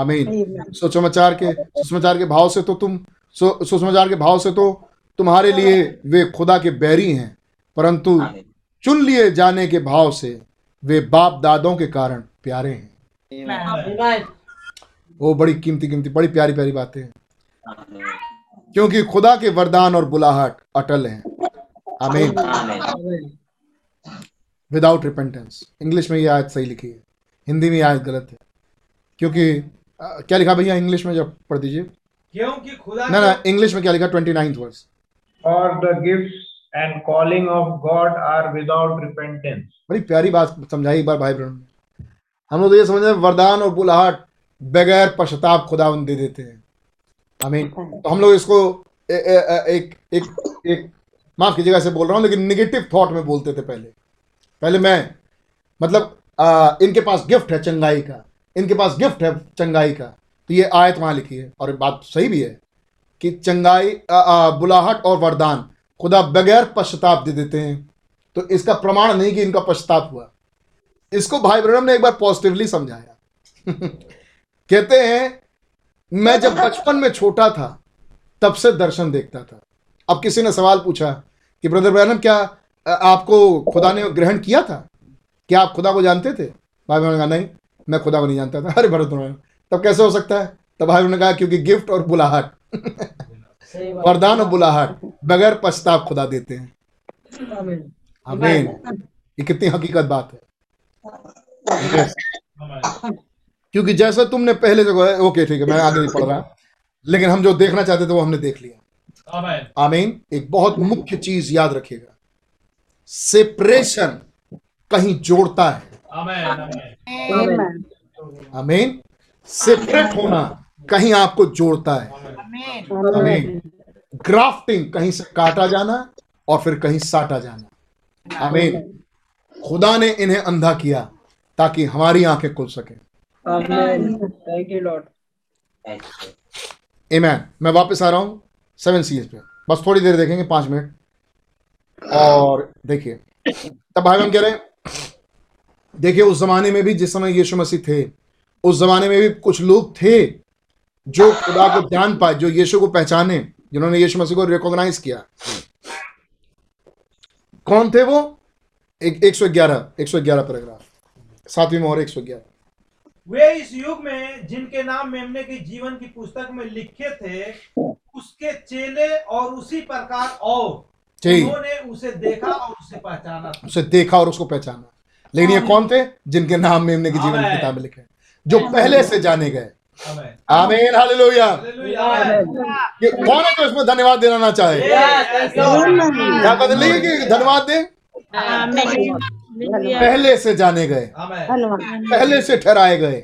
आमीन। सुसमाचार के सुसमाचार के भाव से तो तुम सुसमाचार के भाव से तो तुम्हारे लिए वे खुदा के बैरी हैं, परंतु चुन लिए जाने के भाव से वे बाप दादों के कारण प्यारे हैं। वो बड़ी कीमती कीमती बड़ी प्यारी प्यारी बातें हैं, क्योंकि खुदा के वरदान और बुलाहट अटल हैं। आमीन। विदाउट रिपेंटेंस, इंग्लिश में ये आयत सही लिखी है, हिंदी में आयत गलत है। क्योंकि आ, क्या लिखा भैया इंग्लिश में, जब पढ़ दीजिए, क्योंकि खुदा ना ना इंग्लिश में क्या लिखा, ट्वेंटी नाइन्थ वर्स, और the gifts and calling of God are without repentance। बड़ी प्यारी बात समझाई एक बार भाई ब्रह्म ने। हम लोग तो ये समझ रहे हैं वरदान और बुलाहट बगैर पश्चाताप खुदावन दे देते हैं। आमीन। तो हम लोग इसको ए, ए, ए, एक एक एक माफ कीजिएगा ऐसे बोल रहा हूँ, लेकिन निगेटिव थॉट में बोलते थे पहले। पहले मैं मतलब आ, इनके पास गिफ्ट है चंगाई का, इनके पास गिफ्ट है चंगाई का, तो ये आयत वहाँ लिखी है और बात सही भी है कि चंगाई आ, आ, बुलाहट और वरदान खुदा बगैर पश्चाताप दे देते हैं। तो इसका प्रमाण नहीं कि इनका पश्चाताप हुआ। इसको भाई ब्रह्म ने एक बार पॉजिटिवली समझाया। कहते हैं मैं जब बचपन में छोटा था तब से दर्शन देखता था। अब किसी ने सवाल पूछा कि ब्रदर ब्रह्म, क्या आपको खुदा ने ग्रहण किया था? क्या आप खुदा को जानते थे? भाई ब्रह्म ने कहा नहीं, मैं खुदा को नहीं जानता था। अरे भरत, तब कैसे हो सकता है? तब भाई ब्रह्म ने कहा क्योंकि गिफ्ट और बुलाहट वरदान और बुलाहट बगैर पश्चाताप खुदा देते हैं। आमीन। ये कितनी हकीकत बात है। क्योंकि जैसा तुमने पहले से, ओके ठीक है, मैं आगे नहीं पढ़ रहा, लेकिन हम जो देखना चाहते थे वो हमने देख लिया। आमीन। एक बहुत मुख्य चीज याद रखिएगा, सेपरेशन कहीं जोड़ता है। आमीन। सेपरेट होना कहीं आपको जोड़ता है। आमीन। ग्राफ्टिंग, कहीं से काटा जाना और फिर कहीं साटा जाना। आमीन। खुदा ने इन्हें अंधा किया ताकि हमारी आंखें खुल सके। आमीन। मैं वापस आ रहा हूं सेवन सीज पे, बस थोड़ी देर देखेंगे, पांच मिनट। और देखिए तब भाई हम कह रहे हैं, देखिए उस जमाने में भी, जिस समय यीशु मसीह थे उस जमाने में भी कुछ लोग थे जो खुदा को जान पाए, जो यीशु को पहचाने, जिन्होंने यीशु मसीह को रिकॉग्नाइज किया। कौन थे वो? एक सौ ग्यारह एक सौ ग्यारह पैराग्राफ सातवीं मोहर एक सौ ग्यारह वे इस युग में जिनके नाम मेमने के जीवन की पुस्तक में लिखे थे उसके चेले और उसी प्रकार और उन्होंने उसे देखा और उसे पहचाना उसे देखा और उसको पहचाना। लेकिन ये कौन थे? जिनके नाम मेमने के जीवन की किताब में लिखे, जो पहले से जाने गए। आमीन, हालेलुया। कौन है जो इसमें धन्यवाद देना चाहे? क्या बदलिए कि धन्यवाद दे? पहले से जाने गए, पहले से ठहराए गए,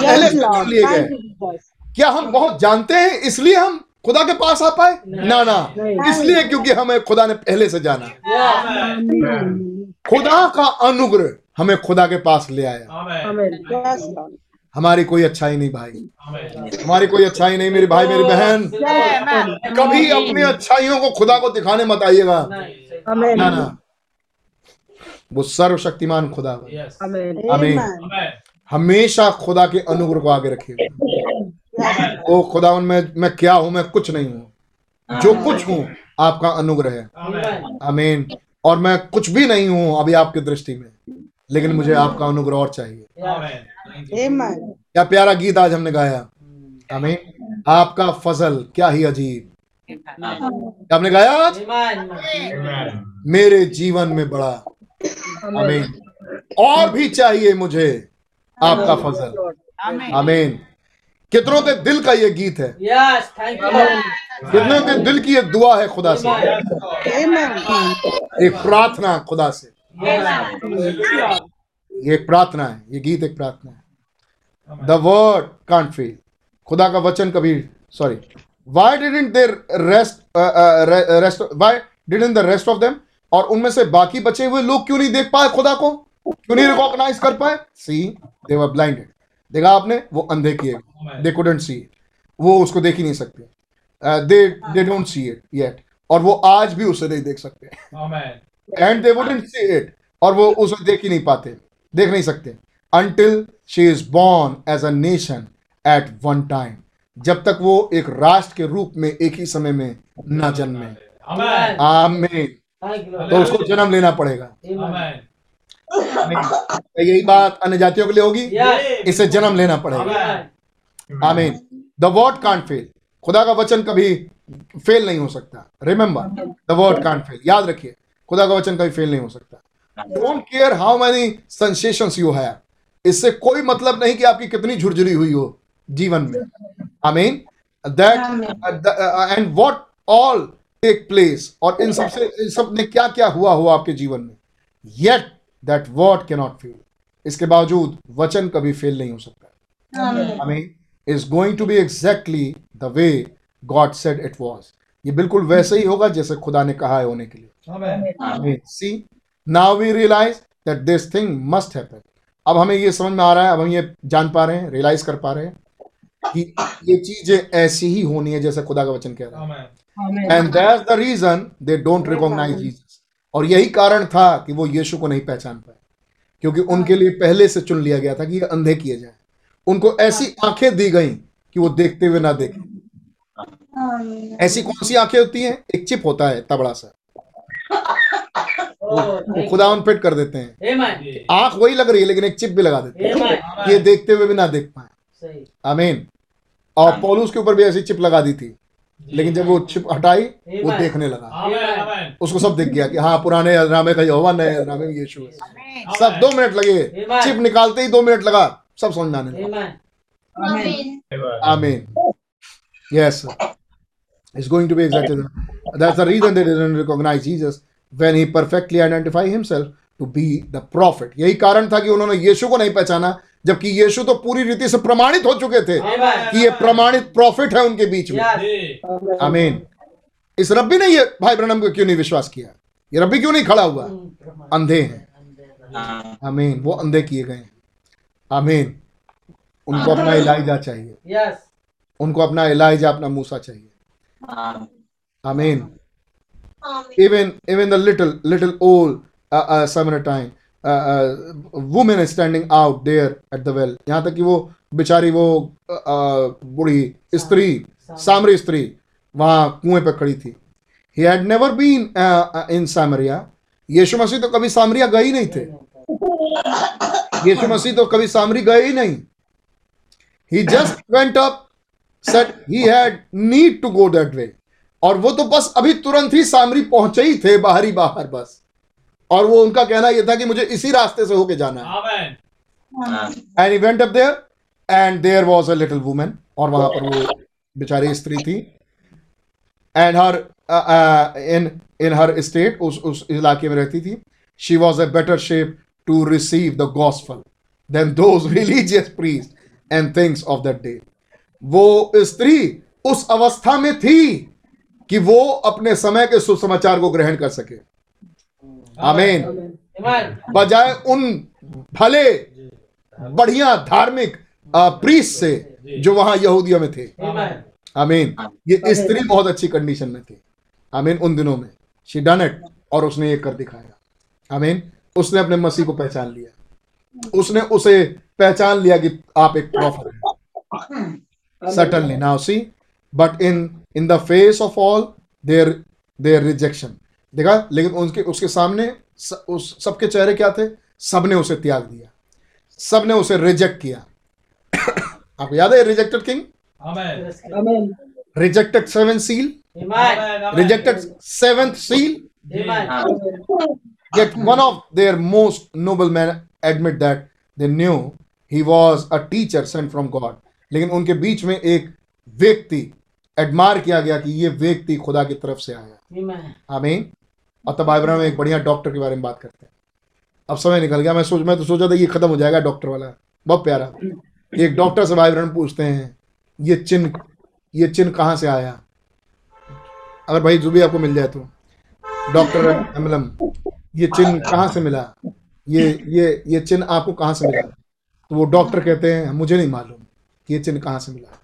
पहले से चुन लिए गए। क्या हम बहुत जानते हैं इसलिए हम खुदा के पास आ पाए? ना ना, इसलिए क्योंकि हमें खुदा ने पहले से जाना। खुदा का अनुग्रह हमें खुदा के पास ले आया। हमारी कोई अच्छाई नहीं भाई, हमारी कोई अच्छाई नहीं मेरे भाई मेरी बहन। कभी अपनी अच्छाइयों को खुदा को दिखाने मत आइएगा, ना ना। वो सर्वशक्तिमान खुदा है। आमीन। हमेशा खुदा के अनुग्रह को आगे रखिए। ओ खुदा, उनमें मैं क्या हूं? मैं कुछ नहीं हूं, जो कुछ हूं आपका अनुग्रह है। आमीन। और मैं कुछ भी नहीं हूं अभी आपकी दृष्टि में, लेकिन मुझे आपका अनुग्रह और चाहिए। क्या प्यारा गीत आज हमने गाया। आमीन। आपका फजल क्या ही अजीब, क्या आपने गाया आज? मेरे जीवन में बड़ा। आमीन। और भी चाहिए मुझे आपका फजल। आमीन। कितनों के दिल का ये गीत है, कितनों के दिल की ये दुआ है खुदा से, एक प्रार्थना खुदा से, ये एक प्रार्थना है, ये गीत एक प्रार्थना है। द वर्ड कांट फील, खुदा का वचन कभी sorry why didn't their rest rest why didn't the rest of them, और उनमें से बाकी बचे हुए लोग क्यों नहीं देख पाए खुदा को, क्यों नहीं रिकॉग्नाइज कर पाए? सी दे वर ब्लाइंडेड, देखा आपने, वो अंधे किए। दे कुडंट सी, वो उसको देख ही नहीं सकते। They they don't see it yet, और वो आज भी उसे नहीं देख सकते। And they wouldn't see it, और वो उसे देख ही नहीं पाते, देख नहीं सकते। Until she is born as a nation at one time, जब तक वो एक राष्ट्र के रूप में एक ही समय में ना जन्मे। आमीन। तो उसको जन्म लेना पड़ेगा। यही बात अन्य जातियों के लिए होगी, इसे जन्म लेना पड़ेगा। आमीन। द वर्ड कांट फेल, खुदा का वचन कभी फेल नहीं हो सकता। Remember the word can't fail, याद रखिए खुदा का वचन कभी फेल नहीं हो सकता। Don't care how many sensations you have, इससे कोई मतलब नहीं कि आपकी कितनी झुरझुरी हुई हो जीवन में। आमीन। That and what all take place, और इन सबसे इन सब ने क्या क्या हुआ हुआ आपके जीवन में, yet that word can not fail, इसके बावजूद वचन कभी फेल नहीं हो सकता। आमीन। Is going to be exactly the way God said it was, ये बिल्कुल वैसे ही होगा जैसे खुदा ने कहा है होने के लिए। आमीन। See now we realise that this thing must happen, अब हमें ये समझ में आ रहा है, अब हम ये जान पा रहे हैं, रियलाइज कर पा रहे हैं कि ये चीजें ऐसी ही होनी है जैसे खुदा का वचन कह रहा है। And that's the reason they don't recognize Jesus. और यही कारण था कि वो यीशु को नहीं पहचान पाए, क्योंकि उनके लिए पहले से चुन लिया गया था कि ये अंधे किए जाएं। उनको ऐसी आंखें दी गईं कि वो देखते हुए ना देखें। ऐसी कौन सी आंखें होती हैं? एक चिप होता है तबड़ा सा, वो खुदा उन फिट कर देते हैं। आंख वही लग रही है लेकिन एक चिप भी लगा देते हैं, ये देखते हुए भी ना देख पाए। आमीन। और पौलुस के ऊपर भी ऐसी चिप लगा दी थी, लेकिन जब वो छिप हटाई वो देखने लगा, उसको सब दिख गया कि हाँ पुराने अहरामे का यहोवा, नए अहरामे में यीशु है। सब दो मिनट लगे, छिप निकालते ही दो मिनट लगा, सब समझ आने लगा। आमीन। Yes, it's going to be exactly that's the reason they didn't recognise Jesus when he perfectly identify himself to be the prophet. यही कारण था कि उन्होंने यीशु को नहीं पहचाना, जबकि यीशु तो पूरी रीति से प्रमाणित हो चुके थे कि ये प्रमाणित प्रॉफिट है उनके बीच में। आमीन। इस रब्बी ने ये भाई ब्रनम को क्यों नहीं विश्वास किया? ये रब्बी क्यों नहीं खड़ा हुआ? अंधे हैं। आमीन। वो अंधे किए गए हैं। आमीन। उनको अपना इलाइजा चाहिए, उनको अपना इलाइजा, अपना मूसा चाहिए। आमीन। Even even the little little old Samaritan women standing out there at the well, यहाँ तक कि वो बेचारी वो बूढ़ी स्त्री, सामरी स्त्री वहाँ कुएं पर खड़ी थी। He had never been in Samaria, यीशु मसीह तो कभी सामरिया गए ही नहीं थे। यीशु मसीह तो कभी सामरी गए ही नहीं। He just went up, said he had need to go that way। और वो तो बस अभी तुरंत ही सामरी पहुंचे ही थे, बाहर ही बाहर बस। और वो उनका कहना यह था कि मुझे इसी रास्ते से होके जाना है। And he went up there, and there was a little woman। और वहां पर वो बेचारी स्त्री थी। And her uh, uh, in in her estate, उस उस इलाके में रहती थी। She was a better shape to receive the gospel than those religious priests and things of that day। वो स्त्री उस अवस्था में थी कि वो अपने समय के सुसमाचार को ग्रहण कर सके। आमीन। बजाय उन भले बढ़िया धार्मिक प्रीस्ट से जो वहां यहूदियों में थे। आमीन। ये स्त्री बहुत अच्छी कंडीशन में थी। आमीन। उन दिनों में शी डन इट, और उसने ये कर दिखाया। आमीन। उसने अपने मसीह को पहचान लिया। उसने उसे पहचान लिया कि आप एक प्रॉफिट हैं। Suddenly now see, but in in the face of all their their rejection. देखा, लेकिन उनके उसके सामने स, उस सबके चेहरे क्या थे? सबने उसे त्याग दिया, सबने उसे रिजेक्ट किया। आपको याद है rejected king, amen, rejected seven seal, rejected seventh seal. Yet one of their most noble men admit that they knew he was a teacher sent from God। लेकिन उनके बीच में एक व्यक्ति एडमायर किया गया कि ये व्यक्ति खुदा की तरफ से आया। आमीन। और तब आइब्रा में एक बढ़िया डॉक्टर के बारे में बात करते हैं। अब समय निकल गया। मैं सोच मैं तो सोचा था ये खत्म हो जाएगा डॉक्टर वाला, बहुत प्यारा। एक डॉक्टर से आइब्रा पूछते हैं ये चिन्ह ये चिन्ह कहाँ से आया? अगर भाई जुबी आपको मिल जाए तो। डॉक्टर एमलम, ये चिन्ह कहाँ से मिला? ये ये ये चिन्ह आपको कहाँ से मिला? तो वो डॉक्टर कहते हैं मुझे नहीं मालूम कि ये चिन्ह कहाँ से मिला।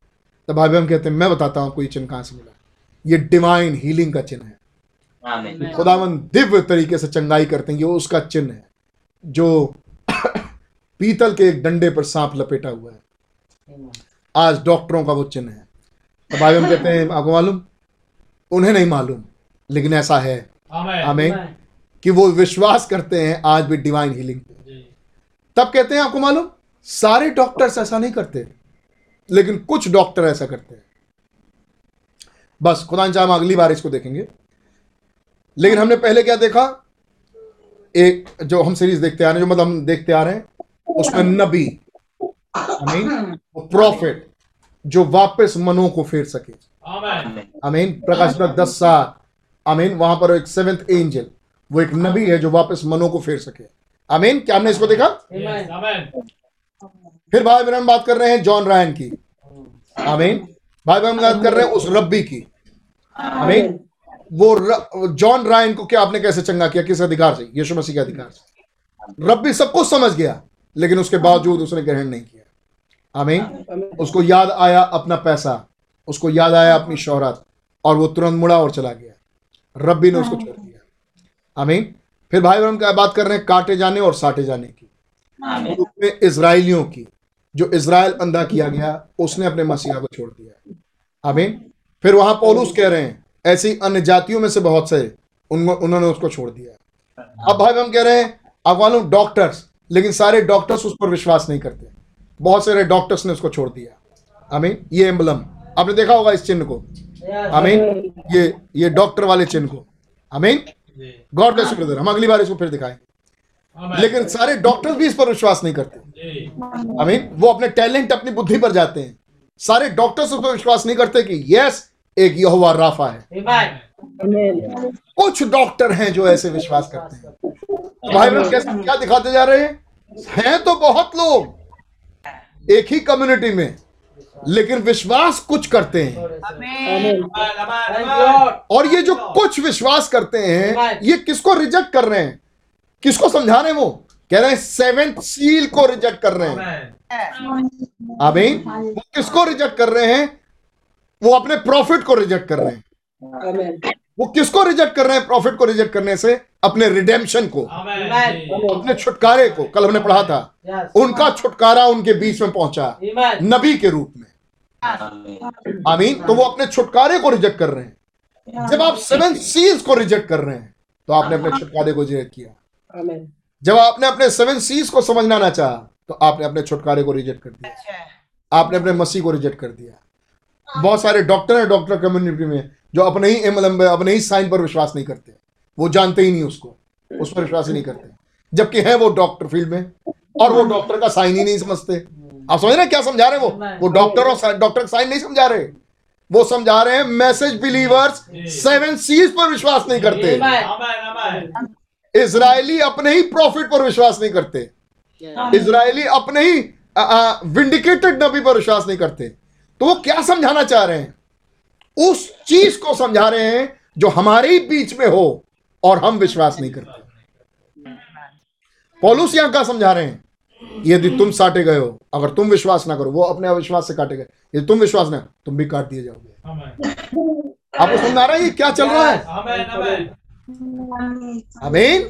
तब भाई हम कहते हैं मैं बताता हूँ आपको ये चिन्ह कहाँ से मिला। ये डिवाइन हीलिंग का चिन्ह है। खुदावन दिव्य तरीके से चंगाई करते हैं, ये उसका चिन्ह है। जो पीतल के एक डंडे पर सांप लपेटा हुआ है, आज डॉक्टरों का वो चिन्ह है। तब भाई हम कहते हैं आपको मालूम? उन्हें नहीं मालूम, लेकिन ऐसा है। आमीन। कि वो विश्वास करते हैं आज भी डिवाइन हीलिंग पे। तब कहते हैं आपको मालूम सारे डॉक्टर्स ऐसा नहीं करते, लेकिन कुछ डॉक्टर ऐसा करते हैं। बस खुदा चाहे हम अगली बार इसको देखेंगे, लेकिन हमने पहले क्या देखा? एक जो हम सीरीज देखते आ रहे हैं, जो मतलब हम देखते आ रहे हैं, उसमें नबी, आमीन, प्रॉफिट जो वापस मनों को फेर सके। आमीन। प्रकाशित दस सात, आमीन, वहां पर एक सेवेंथ एंजल, वो एक नबी है जो वापस मनों को फेर सके। आमीन। क्या हमने इसको देखा? फिर भाई बहन बात कर रहे हैं जॉन रायन की। आमीन। भाई बहन बात कर रहे हैं उस रब्बी की। आमीन। वो जॉन रायन को क्या आपने कैसे चंगा किया? किस अधिकार से? यीशु मसीह के अधिकार से। रब्बी सब कुछ समझ गया, लेकिन उसके बावजूद उसने ग्रहण नहीं किया। आमीन। उसको याद आया अपना पैसा, उसको याद आया अपनी शोहरत, और वो तुरंत मुड़ा और चला गया। रब्बी ने उसको छोड़ दिया। आमीन। फिर भाई बहन क्या बात कर रहे हैं? काटे जाने और साटे जाने की। इजराइलियों की, जो इजराइल अंधा किया गया, उसने अपने मसीहा को छोड़ दिया। आमीन। फिर वहां पौलुस कह रहे हैं ऐसी अन्य जातियों में से बहुत से उन, उन्होंने उसको छोड़ दिया। अब भाई बहन कह रहे हैं अब मालूम डॉक्टर्स, लेकिन सारे डॉक्टर्स उस पर विश्वास नहीं करते, बहुत सारे डॉक्टर्स ने उसको छोड़ दिया। आमीन। ये एम्बलम आपने देखा होगा इस चिन्ह को। आमीन। ये ये डॉक्टर वाले चिन्ह को। आमीन। God bless you brother. हम अगली बार इसको फिर दिखाएंगे। लेकिन सारे डॉक्टर्स भी इस पर विश्वास नहीं करते। आमीन। वो अपने टैलेंट, अपनी बुद्धि पर जाते हैं। सारे डॉक्टर्स उस पर विश्वास नहीं करते कि यस एक यहोवा राफा है। कुछ डॉक्टर हैं जो ऐसे विश्वास करते हैं। भाई बहन कैसे क्या दिखाते जा रहे हैं? हैं तो बहुत लोग एक ही कम्युनिटी में, लेकिन विश्वास कुछ करते हैं। और ये जो कुछ विश्वास करते हैं, ये किसको रिजेक्ट कर रहे हैं? किसको समझा रहे हैं? वो कह रहे हैं सेवेंथ सील को रिजेक्ट कर रहे हैं। आमीन। वो किसको रिजेक्ट कर रहे हैं? वो अपने प्रॉफिट को रिजेक्ट कर रहे हैं। वो किसको रिजेक्ट कर रहे हैं? प्रॉफिट को रिजेक्ट करने से अपने रिडेम्पशन को, अपने छुटकारे को। कल हमने पढ़ा था उनका छुटकारा उनके बीच में पहुंचा नबी के रूप में। आमीन। तो वो अपने छुटकारे को रिजेक्ट कर रहे हैं। जब आप सेवन सील्स को रिजेक्ट कर रहे हैं, तो आपने अपने छुटकारे को रिजेक्ट किया। आमीन। जब आपने अपने सेवन सीज को समझना ना चाहा तो आपने अपने छुटकारे को रिजेक्ट कर दिया, आपने अपने मसीह को रिजेक्ट कर दिया। बहुत सारे डॉक्टर हैं डॉक्टर कम्युनिटी में जो अपने ही एमएलएम पे अपने ही साइन पर विश्वास नहीं करते, वो जानते ही नहीं उसको, उस पर विश्वास ही नहीं करते, जबकि है वो डॉक्टर फील्ड में और वो डॉक्टर का साइन ही नहीं समझते। आप समझ रहे हैं क्या समझा रहे हैं? वो वो डॉक्टर और डॉक्टर का साइन नहीं समझा रहे, वो समझा रहे हैं मैसेज बिलीवर्स सेवन सीज पर विश्वास नहीं करते। इजरायली अपने ही प्रॉफिट पर विश्वास नहीं करते, इजरायली अपने ही विंडिकेटेड नबी पर विश्वास नहीं करते। तो वो क्या समझाना चाह रहे हैं? उस चीज को समझा रहे हैं जो हमारे ही बीच में हो और हम विश्वास नहीं करते। पौलुस यहां क्या समझा रहे हैं? यदि तुम साटे गए हो अगर तुम विश्वास ना करो, वो अपने अविश्वास से काटे गए, यदि तुम विश्वास ना तुम भी काट दिए जाओगे। आपको समझ आ रहा है ये क्या चल रहा है? आमीन।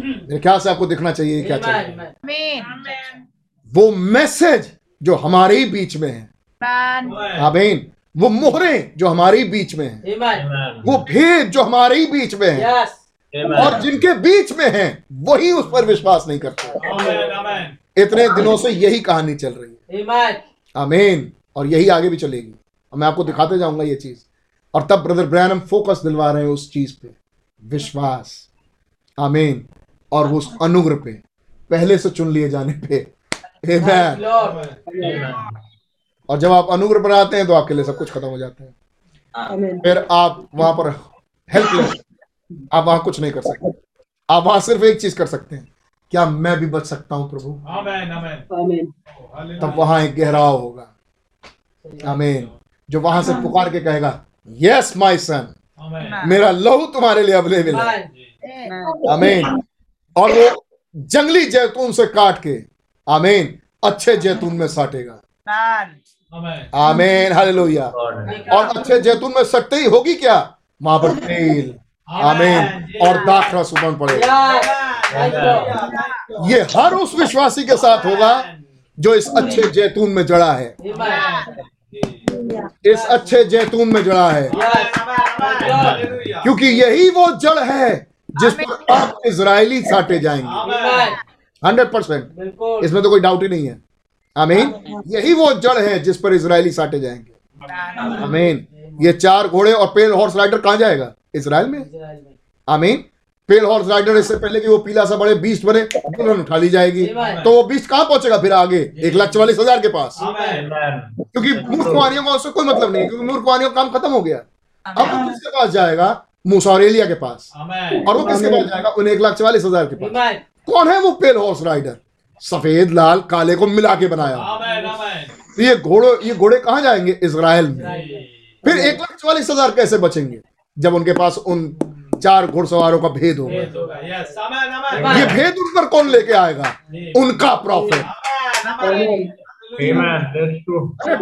मेरे ख्याल से आपको दिखना चाहिए क्या चल रहा है। वो मैसेज जो हमारे ही बीच में है, आमीन, वो मोहरें जो हमारे ही बीच में है, वो भेद जो हमारे ही बीच में है, और जिनके बीच में हैं वही उस पर विश्वास नहीं करते। इतने दिनों से यही कहानी चल रही है, आमीन, और यही आगे भी चलेगी। मैं आपको दिखाते जाऊंगा ये चीज। और तब ब्रदर ब्रैन हम फोकस दिलवा रहे हैं उस चीज पे, विश्वास, आमीन, और उस अनुग्रह पे, पहले से चुन लिए जाने पे। आमीन। और जब आप अनुग्रह पर आते हैं तो आपके लिए सब कुछ खत्म हो जाता है। फिर आप वहां पर हेल्पलेस, आप वहां कुछ नहीं कर सकते, आप वहां सिर्फ एक चीज कर सकते हैं, क्या मैं भी बच सकता हूं प्रभु? आमीन, आमीन। तब वहां एक गहराव होगा, आमीन, जो वहां से पुकार के कहेगा, यस माय सन, मेरा लहू तुम्हारे लिए अवेलेबल है, आमीन। और वो जंगली जैतून से काट के, आमीन, अच्छे जैतून में साटेगा, आमीन, हालेलुया। और अच्छे जैतून में सटते ही होगी क्या? वहां पर तेल, आमीन, और दाखरा सुगंध पड़ेगा। ये हर उस विश्वासी के साथ होगा जो इस अच्छे जैतून में जड़ा है, इस अच्छे जैतून में जड़ा है, क्योंकि यही वो जड़ है जिस पर आप इजरायली साटे जाएंगे। हंड्रेड परसेंट, इसमें तो कोई डाउट ही नहीं है, आमीन। यही वो जड़ है जिस पर इजरायली साटे जाएंगे, आमीन। ये चार घोड़े और पेल हॉर्स राइडर कहां जाएगा? इजराइल में, आमीन। पेल हॉर्स राइडर, इससे पहले कि वो पीला सा बड़े बीस्ट बने, दुल्हन उठा ली जाएगी। तो वो बीस्ट कहां पहुंचेगा फिर आगे? एक लाख चवालीस हजार के पास, क्योंकि मूर्खवानियों का उससे कोई मतलब नहीं, क्योंकि मूर्खवानियों का काम खत्म हो गया। अब वो किसके पास जाएगा? मूसा और एलिया के पास। और वो किसके पास जाएगा? उन एक लाख चवालीस हजार के पास। कौन है वो पेल हॉर्स राइडर? सफेद लाल काले को मिला के बनाया। ये घोड़ो ये घोड़े कहां जाएंगे? इजराइल में। फिर एक लाख चवालीस हजार कैसे बचेंगे जब उनके पास उन चार घुड़सवारों का भेद होगा? ये भेद उन पर कौन लेके आएगा? उनका prophet. Hundred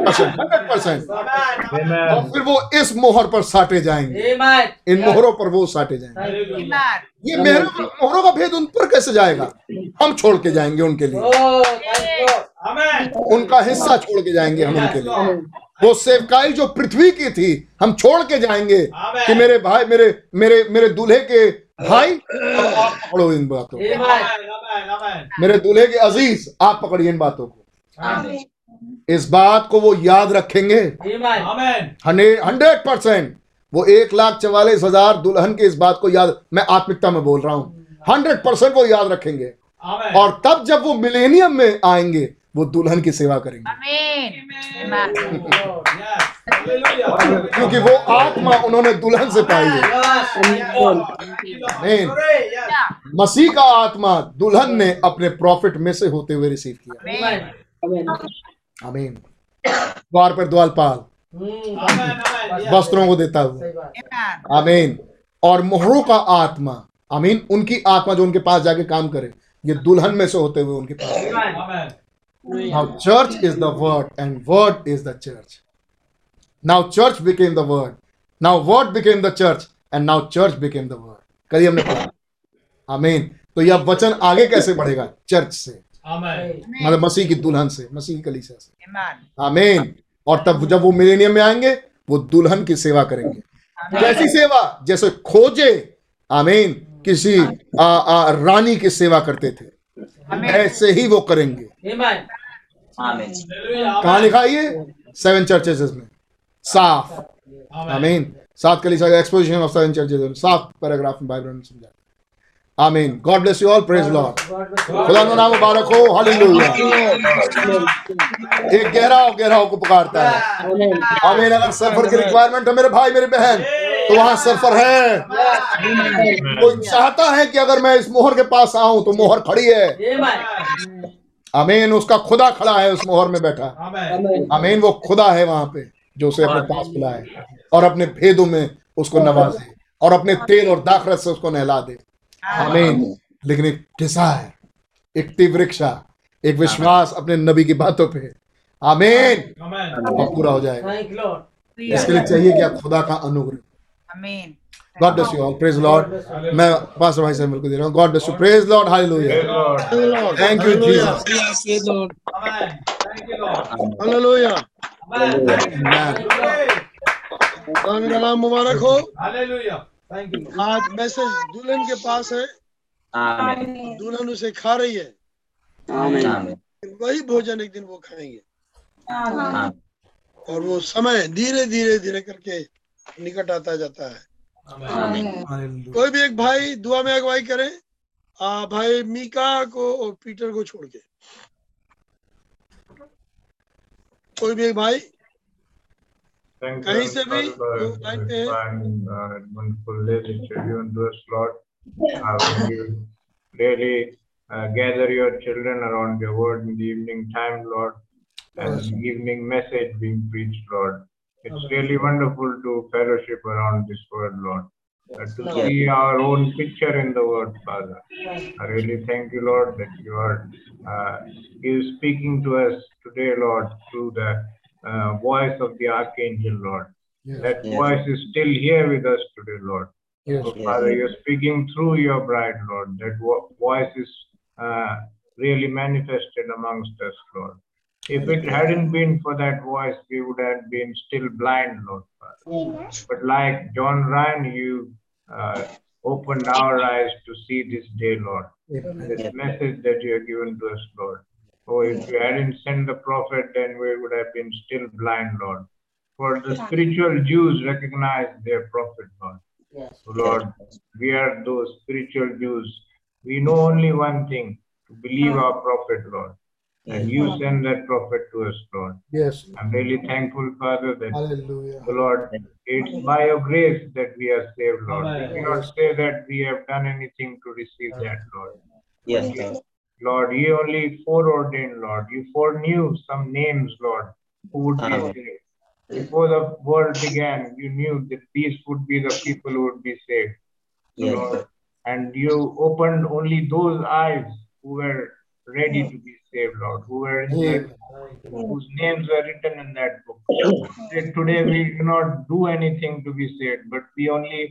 percent hundred percent. और फिर वो इस मोहर पर साटे जाएंगे, इन मोहरों पर वो साटे जाएंगे। ये मोहरों का भेद उन पर कैसे जाएगा? हम छोड़ के जाएंगे उनके लिए, उनका हिस्सा छोड़ के जाएंगे हम उनके लिए। वो सेवकाई जो पृथ्वी की थी हम छोड़ के जाएंगे कि मेरे भाई, मेरे मेरे मेरे दूल्हे के भाई आप पकड़ो इन बातों को, मेरे दूल्हे के अजीज आप पकड़िए इन बातों को। इस बात को वो याद रखेंगे हंड्रेड परसेंट। वो एक लाख चवालीस हजार दुल्हन की इस बात को याद, मैं आत्मिकता में बोल रहा हूँ, हंड्रेड परसेंट वो याद रखेंगे। और तब जब वो मिलेनियम में आएंगे वो दुल्हन की सेवा करेंगे, क्योंकि वो आत्मा उन्होंने दुल्हन से पाई है। मसीह का आत्मा दुल्हन ने अपने प्रॉफिट में से होते हुए रिसीव किया, आमीन। द्वार पर द्वारपाल वस्त्रों को देता हुआ, आमीन। और मोहरों का आत्मा, आमीन, उनकी आत्मा जो उनके पास जाके काम करे, ये दुल्हन में से होते हुए उनके पास। Now church is the word and word is the church. Now church became the word. Now word became the church and now church became the word. कल हमने पढ़ा, आमीन। तो यह वचन आगे कैसे बढ़ेगा? चर्च से, मतलब मसीह की दुल्हन से, मसीह की कलीसिया से, आमीन। और तब जब वो मिलेनियम में आएंगे वो दुल्हन की सेवा करेंगे। कैसी सेवा? जैसे खोजे आमीन किसी आ, आ, रानी की सेवा करते थे, ऐसे ही वो करेंगे। कहाँ लिखा ये? सेवन चर्चेस में साफ आमीन, सात कलीसिया का एक्सपोजिशन ऑफ सेवन चर्चेस, साफ पैराग्राफ में बाइबल में समझा। आमीन। God bless you all. Praise Lord. खुदा का नाम मुबारक हो। हालेलुया। एक गहराओ गहराओ को पुकारता है। आमीन। अगर सर्फर की रिक्वायरमेंट है मेरे भाई मेरी बहन, तो वहां सर्फर है। कोई चाहता है कि अगर मैं इस मोहर के पास आऊं तो मोहर खड़ी है। आमीन। उसका खुदा खड़ा है, उस मोहर में बैठा। आमीन। वो खुदा है वहां पे जो उसे अपने पास बुलाए और अपने भेदों में उसको नवाजे और अपने तेल और दाखरस से उसको नहला दे। आमीन। लेकिन एक डिजायर, एक तीव्र इच्छा, एक विश्वास अपने नबी की बातों पे आमीन पूरा हो जाएगा। इसके लिए चाहिए क्या? खुदा का अनुग्रह। आमीन। God bless you all. Praise Lord. मैं पास्टर भाई साहब को दे रहा हूँ। God bless you. Praise Lord. Hallelujah. Thank you Jesus. Hallelujah. आमीन। नाम मुबारक हो। हालेलुया। आज मैसेज दुल्हन के पास है। आमीन। दुल्हन उसे खा रही है। आमीन। वही भोजन एक दिन वो खाएंगे। आमीन। और वो समय धीरे धीरे धीरे करके निकट आता जाता है। आमीन। कोई भी एक भाई दुआ में अगुवाई करे, आ, भाई मीका को और पीटर को छोड़ के कोई भी एक भाई कहीं से भी Uh, voice of the Archangel, Lord. Yes. That yes. voice is still here with us today, Lord. Yes. So, Father, yes. you're speaking through your bride, Lord. That wo- voice is uh, really manifested amongst us, Lord. If it hadn't been for that voice, we would have been still blind, Lord, Father. Yes. But like John Ryan, you uh, opened our eyes to see this day, Lord. Yes. This yes. message that you have given to us, Lord. Oh, if you hadn't sent the prophet, then we would have been still blind, Lord. For the spiritual Jews recognize their prophet, Lord. Yes. So, Lord, we are those spiritual Jews. We know only one thing, to believe our prophet, Lord. And you send that prophet to us, Lord. Yes. I'm really thankful, Father, that Hallelujah. The Lord, it's by your grace that we are saved, Lord. Hallelujah. We cannot say that we have done anything to receive that, Lord. Yes, Lord. Lord, you only foreordained, Lord. You foreknew some names, Lord, who would be saved. Before the world began, you knew that these would be the people who would be saved. Yes. Lord. And you opened only those eyes who were ready to be saved, Lord, who were in that, whose names were written in that book. Today we cannot do anything to be saved, but we only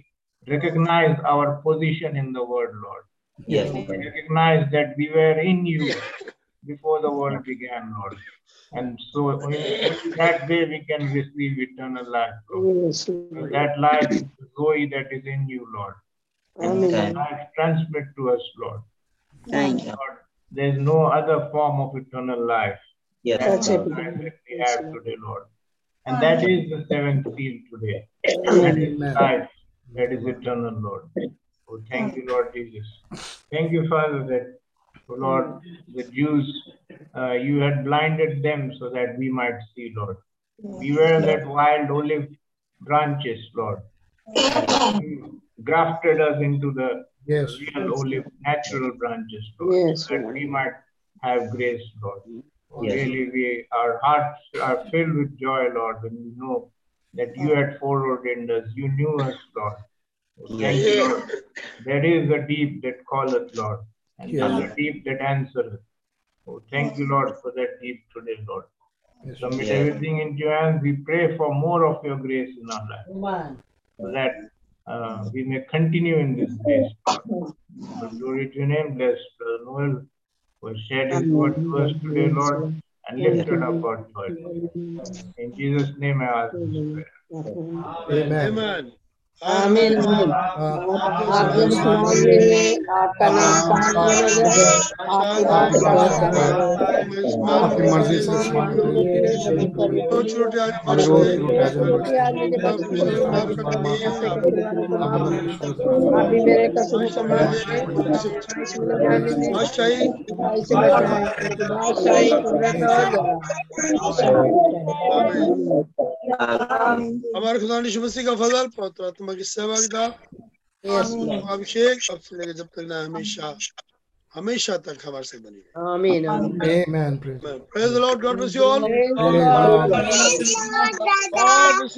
recognize our position in the world, Lord. Yes. We recognize that we were in you before the world began, Lord. And so that day we can receive eternal life, Lord. Yes. So that life is the joy that is in you, Lord. And that life transmit to us, Lord. Thank you. Lord, there is no other form of eternal life. Yes. That's the life that we have today, Lord. And that is the seventh seal today. That is life. That is eternal, Lord. Oh, thank you, Lord Jesus. Thank you, Father, that, oh Lord, the Jews, uh, you had blinded them so that we might see, Lord. We were that wild olive branches, Lord. You grafted us into the yes. real olive, natural branches, Lord, yes, so that we might have grace, Lord. Oh, yes. Really, we, our hearts are filled with joy, Lord, when we know that you had foreordained us. You knew us, Lord. Thank you, Lord. There is a deep that calleth, Lord, and yes. there is a deep that answereth. Oh, thank you, Lord, for that deep today, Lord. Yes. Submit yes. everything into your hands. We pray for more of your grace in our life, Amen. So that uh, we may continue in this grace. Glory to your name. Bless Brother Noel, who shared his word to us today, Lord, and lifted up our joy. In Jesus' name I ask this prayer. Amen. Amen. आमीन। आपके समाज में आपका नाम आपकी मर्जी से अभी मेरे कसम हमारे खुदा यीशु मसीह का फजल पवित्र आत्मा की सहभागिता अभिषेक अब से लेकर जब तक ना हमेशा हमेशा तक हमारे से बनी रहे। आमीन आमीन। Praise the Lord. God bless you all. God bless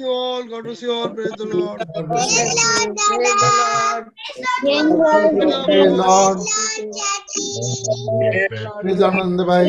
you all. God bless you all. Praise the Lord. Praise the Lord. Praise Anand भाई।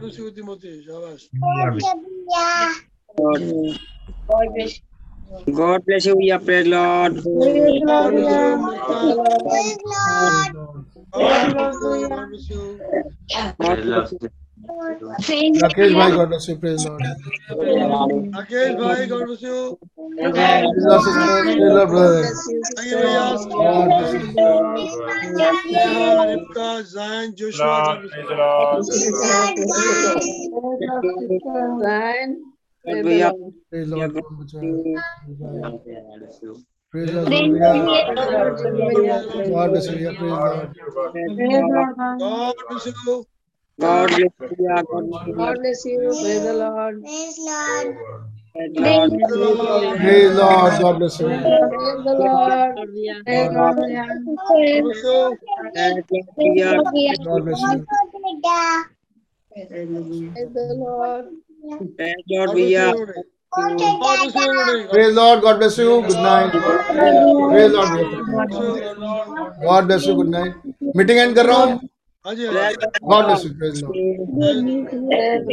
bless you, Timothy. God bless you. We are praise Lord. God bless you. Rakesh bhai, God bless you. Praise Lord. Rakesh bhai, God bless you. God bless you. God bless you. God bless you. Praise the Lord. Praise Lord. Praise Lord. God bless you. Praise the Lord. Praise Lord. Praise Lord. God bless you. Praise the Lord. Praise Lord. Praise Lord. God bless you. Good night. Praise Lord. God bless you. Good night. Meeting end कर रहा हूँ। God bless you, praise Lord.